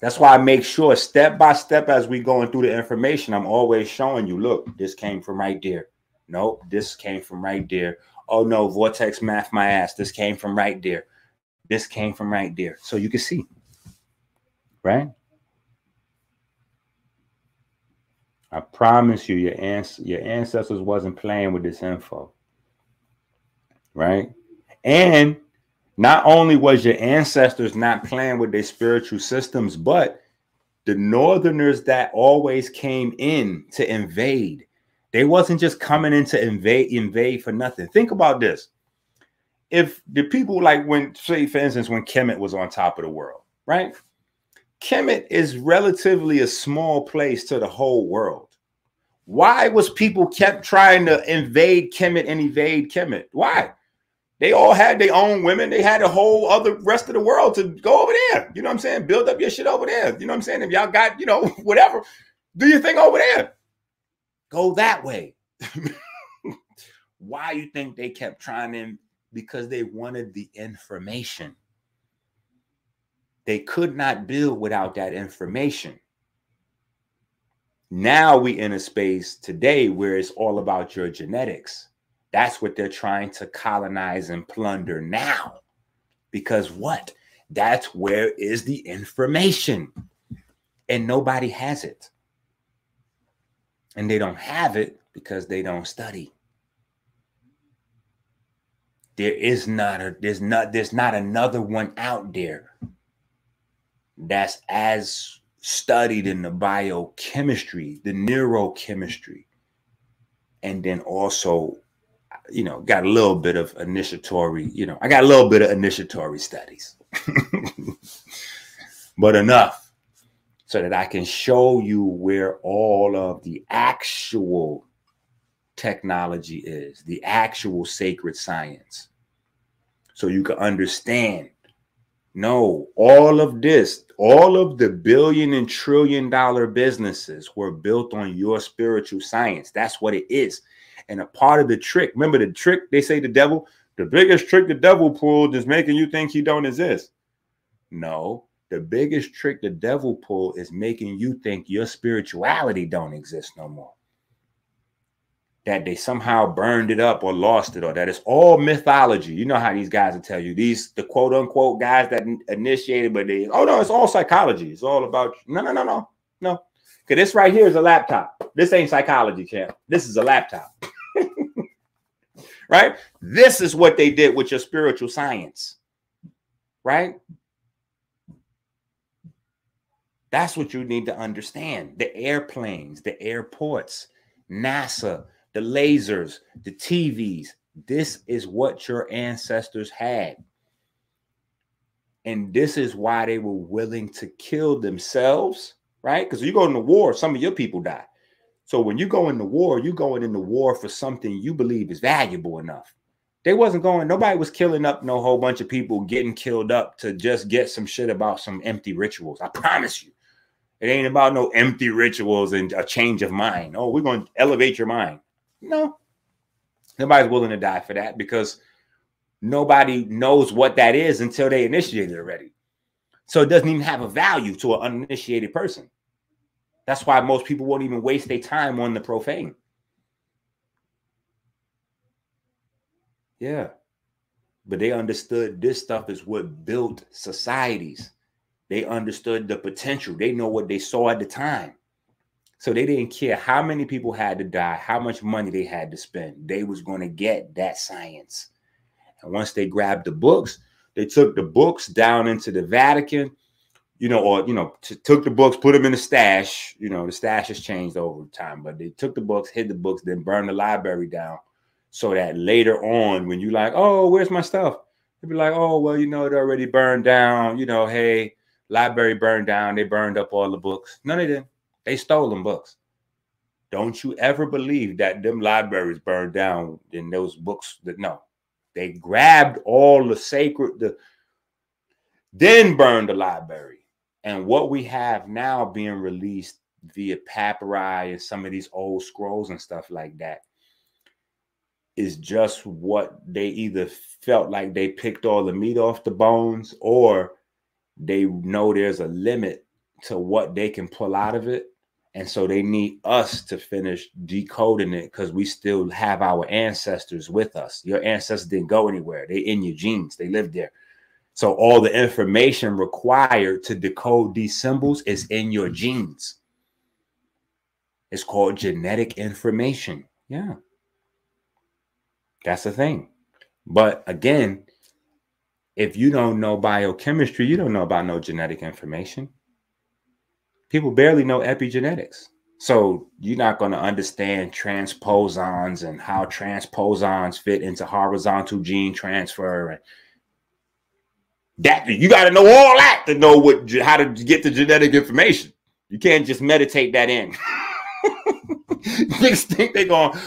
That's why I make sure step by step as we're going through the information, I'm always showing you, look, this came from right there. Nope, this came from right there. Oh, no, Vortex math my ass. This came from right there. This came from right there. So you can see, right? I promise you, your, ans your ancestors wasn't playing with this info, right? And not only was your ancestors not playing with their spiritual systems, but the northerners that always came in to invade, they wasn't just coming in to invade, invade for nothing. Think about this. If the people like when, say, for instance, when Kemet was on top of the world, right? Kemet is relatively a small place to the whole world. Why was people kept trying to invade Kemet and evade Kemet? Why? They all had their own women. They had a whole other rest of the world to go over there. You know what I'm saying? Build up your shit over there. You know what I'm saying? If y'all got, you know, whatever, do your thing over there. Go that way. Why you think they kept trying in? Because they wanted the information. They could not build without that information. Now we in a space today where it's all about your genetics. That's what they're trying to colonize and plunder now. Because what? That's where is the information. And nobody has it. And they don't have it because they don't study. There is not a there's not there's not another one out there that's as studied in the biochemistry, the neurochemistry, and then also, you know, got a little bit of initiatory, you know, I got a little bit of initiatory studies, but enough. So that I can show you where all of the actual technology is, the actual sacred science. So you can understand, no, all of this, all of the billion and trillion dollar businesses were built on your spiritual science. That's what it is. And a part of the trick, remember the trick, they say the devil, the biggest trick the devil pulled is making you think he don't exist. No. The biggest trick the devil pull is making you think your spirituality don't exist no more. That they somehow burned it up or lost it, or that it's all mythology. You know how these guys will tell you, these the quote unquote guys that initiated, but they, oh no, it's all psychology. It's all about, no, no, no, no, no. Because this right here is a laptop. This ain't psychology, champ. This is a laptop, right? This is what they did with your spiritual science, right? That's what you need to understand. The airplanes, the airports, NASA, the lasers, the T Vs. This is what your ancestors had. And this is why they were willing to kill themselves, right? Because you go into war, some of your people die. So when you go into war, you're going into war for something you believe is valuable enough. They wasn't going, nobody was killing up no whole bunch of people getting killed up to just get some shit about some empty rituals. I promise you. It ain't about no empty rituals and a change of mind. Oh, we're going to elevate your mind. No. Nobody's willing to die for that because nobody knows what that is until they initiate it already. So it doesn't even have a value to an uninitiated person. That's why most people won't even waste their time on the profane. Yeah. But they understood this stuff is what built societies. They understood the potential. They know what they saw at the time. So they didn't care how many people had to die, how much money they had to spend. They was going to get that science. And once they grabbed the books, they took the books down into the Vatican, you know, or, you know, took the books, put them in a stash. You know, the stash has changed over time, but they took the books, hid the books, then burned the library down so that later on when you like, oh, where's my stuff? They'd be like, oh, well, you know, it already burned down. You know, hey, library burned down. They burned up all the books. No, they didn't. They stole them books. Don't you ever believe that them libraries burned down in those books. That no, they grabbed all the sacred, the, then burned the library. And what we have now being released via papyri and some of these old scrolls and stuff like that is just what they either felt like they picked all the meat off the bones, or they know there's a limit to what they can pull out of it. And so they need us to finish decoding it, because we still have our ancestors with us. Your ancestors didn't go anywhere. They're in your genes. They lived there. So all the information required to decode these symbols is in your genes. It's called genetic information. Yeah. That's the thing. But again, if you don't know biochemistry, you don't know about no genetic information. People barely know epigenetics. So you're not going to understand transposons and how transposons fit into horizontal gene transfer. And that, you got to know all that to know what, how to get the genetic information. You can't just meditate that in. Niggas think they're going,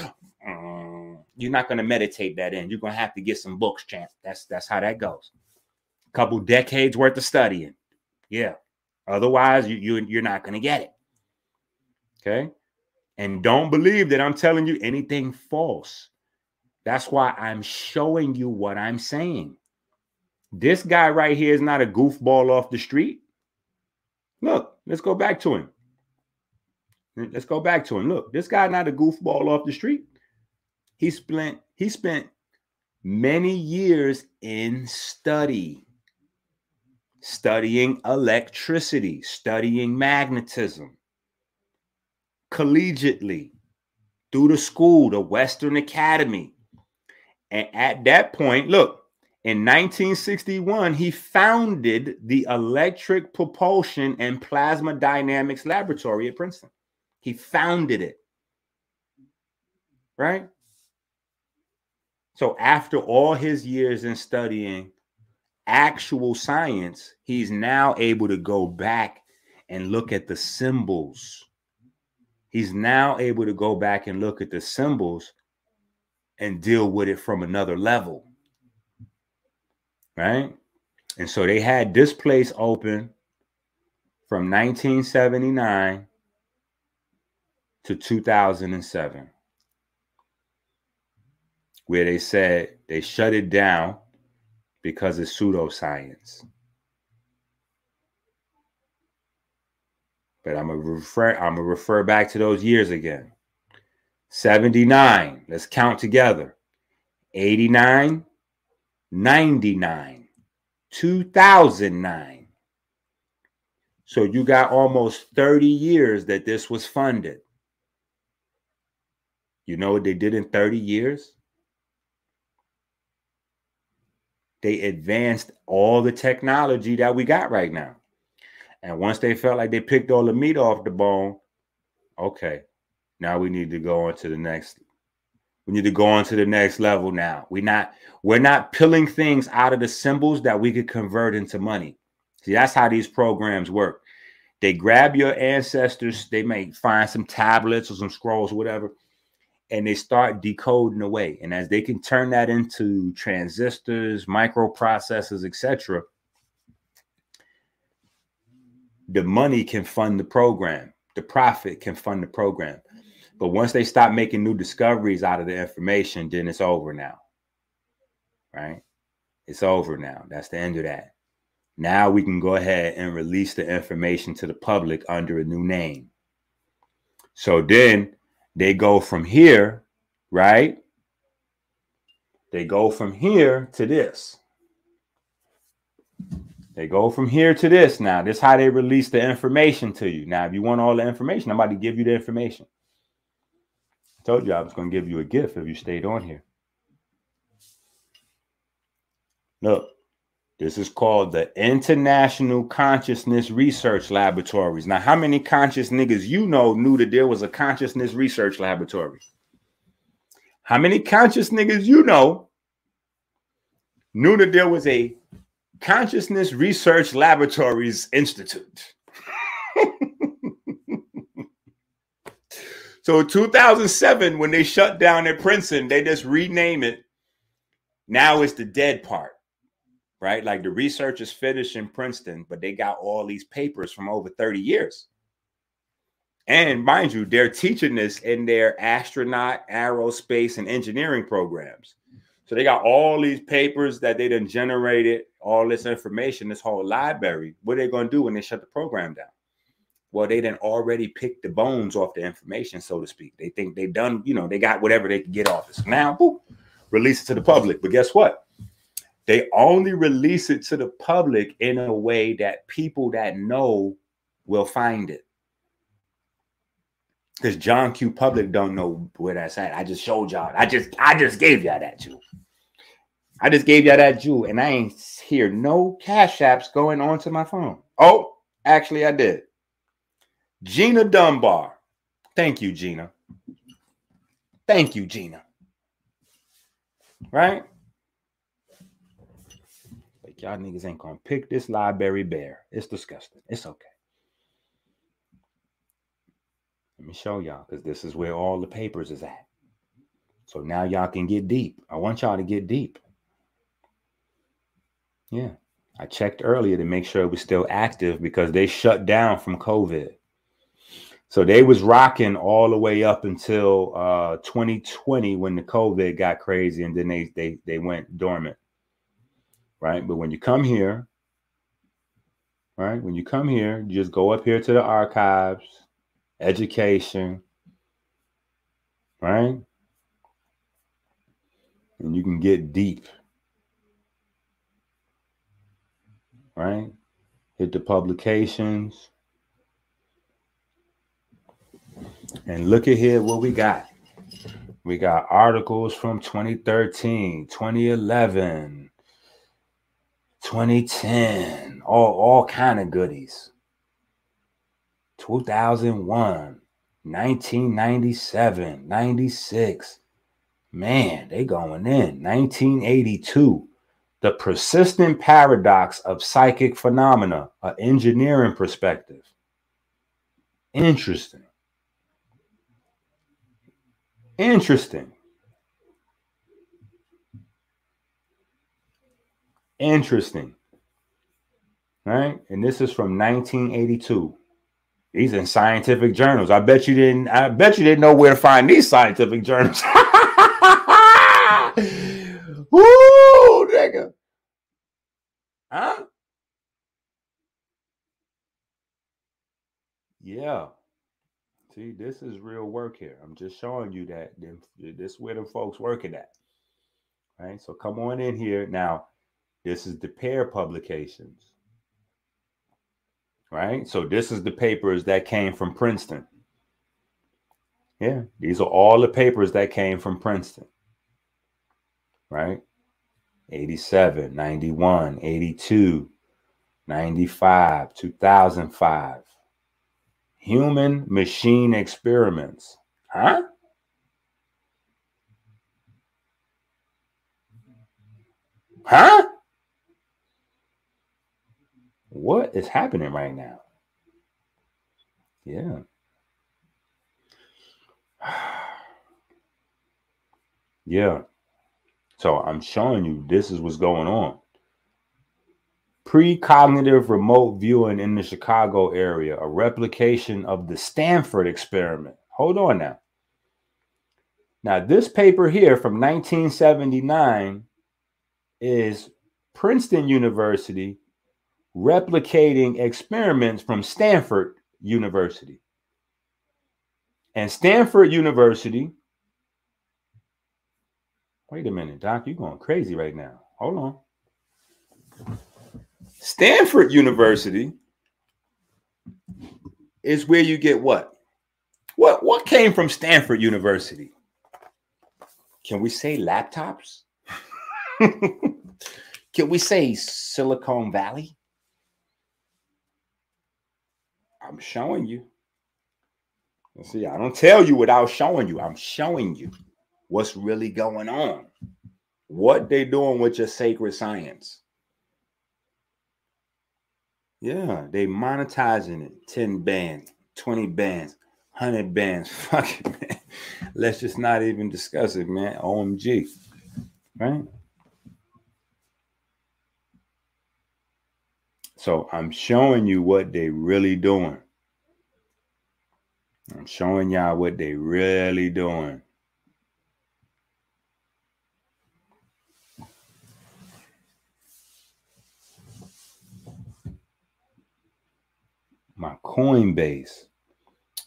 mm, you're not going to meditate that in. You're going to have to get some books, champ. That's, that's how that goes. A couple decades worth of studying. Yeah. Otherwise, you, you, you're not going to get it. Okay? And don't believe that I'm telling you anything false. That's why I'm showing you what I'm saying. This guy right here is not a goofball off the street. Look, let's go back to him. Let's go back to him. Look, this guy not a goofball off the street. He spent, he spent many years in study. Studying electricity, studying magnetism, collegiately, through the school, the Western Academy. And at that point, look, in nineteen sixty-one, he founded the Electric Propulsion and Plasma Dynamics Laboratory at Princeton. He founded it, right? So after all his years in studying actual science, he's now able to go back and look at the symbols. He's now able to go back and look at the symbols and deal with it from another level, right? And so they had this place open from nineteen seventy-nine to two thousand seven, where they said they shut it down because it's pseudoscience. But I'm gonna refer, I'm gonna refer back to those years again. seventy-nine, let's count together. eighty-nine, ninety-nine, two thousand nine. So you got almost thirty years that this was funded. You know what they did in thirty years? They advanced all the technology that we got right now. And once they felt like they picked all the meat off the bone, okay, now we need to go on to the next. We need to go on to the next level now. We're not, we're not peeling things out of the symbols that we could convert into money. See, that's how these programs work. They grab your ancestors. They may find some tablets or some scrolls or whatever, and they start decoding away. And as they can turn that into transistors, microprocessors, et cetera, the money can fund the program. The profit can fund the program. But once they stop making new discoveries out of the information, then it's over now. Right? It's over now. That's the end of that. Now we can go ahead and release the information to the public under a new name. So then they go from here, right? They go from here to this. They go from here to this now. This is how they release the information to you. Now, if you want all the information, I'm about to give you the information. I told you I was going to give you a gift if you stayed on here. Look, this is called the International Consciousness Research Laboratories. Now, how many conscious niggas you know knew that there was a consciousness research laboratory? How many conscious niggas you know knew that there was a Consciousness Research Laboratories Institute? So two thousand seven, when they shut down at Princeton, they just renamed it. Now it's the dead part, right? Like the research is finished in Princeton, but they got all these papers from over thirty years. And mind you, they're teaching this in their astronaut, aerospace, and engineering programs. So they got all these papers that they done generated, all this information, this whole library. What are they going to do when they shut the program down? Well, they done already picked the bones off the information, so to speak. They think they done, you know, they got whatever they can get off this. Now, boop, release it to the public. But guess what? They only release it to the public in a way that people that know will find it. Because John Q. Public don't know where that's at. I just showed y'all. I just, I just gave y'all that jewel. I just gave y'all that jewel, and I ain't hear no Cash Apps going onto my phone. Oh, actually, I did. Gina Dunbar. Thank you, Gina. Thank you, Gina. Right? Like y'all niggas ain't gonna pick this library bare. It's disgusting. It's okay. Let me show y'all, because this is where all the papers is at. So now y'all can get deep. I want y'all to get deep. Yeah. I checked earlier to make sure it was still active because they shut down from COVID. So they was rocking all the way up until uh, twenty twenty when the COVID got crazy, and then they, they, they went dormant. Right? But when you come here, right, when you come here, you just go up here to the archives. Education, right? And you can get deep, right? Hit the publications. And look at here what we got. We got articles from twenty thirteen, twenty eleven, twenty ten, all, all kind of goodies. two thousand one, nineteen ninety-seven, ninety-six, man, they going in. nineteen eighty-two, The Persistent Paradox of Psychic Phenomena, an Engineering Perspective. Interesting. Interesting. Interesting. Right? And this is from nineteen eighty-two. These in scientific journals. I bet you didn't. I bet you didn't know where to find these scientific journals. Woo, nigga. Huh? Yeah. See, this is real work here. I'm just showing you that this is where the folks working at. All right. So come on in here now. This is the pair publications. Right. So this is the papers that came from Princeton. Yeah. These are all the papers that came from Princeton. Right. eighty-seven, ninety-one, eighty-two, ninety-five, two thousand five. Human machine experiments. Huh? Huh? What is happening right now? Yeah. Yeah. So I'm showing you this is what's going on. Precognitive remote viewing in the Chicago area, a replication of the Stanford experiment. Hold on now. Now, this paper here from nineteen seventy-nine is Princeton University replicating experiments from Stanford University. And Stanford University. Wait a minute, Doc, you're going crazy right now. Hold on. Stanford University is where you get what? What what came from Stanford University? Can we say laptops? Can we say Silicon Valley? I'm showing you. See, I don't tell you without showing you. I'm showing you what's really going on. What they doing with your sacred science. Yeah, they monetizing it. ten bands, twenty bands, one hundred bands. Fuck it, man. Let's just not even discuss it, man. O M G. Right? So I'm showing you what they really doing. I'm showing y'all what they really doing. My Coinbase.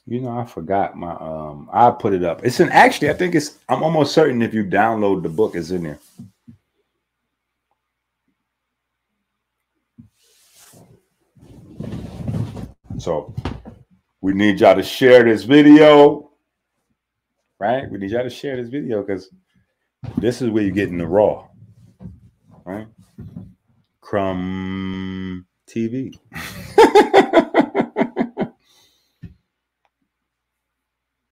You know, I forgot my, um, I put it up. It's in, actually, I think it's, I'm almost certain if you download the book, it's in there. So we need y'all to share this video, right? We need y'all to share this video because this is where you're getting the raw, right? Crumb T V.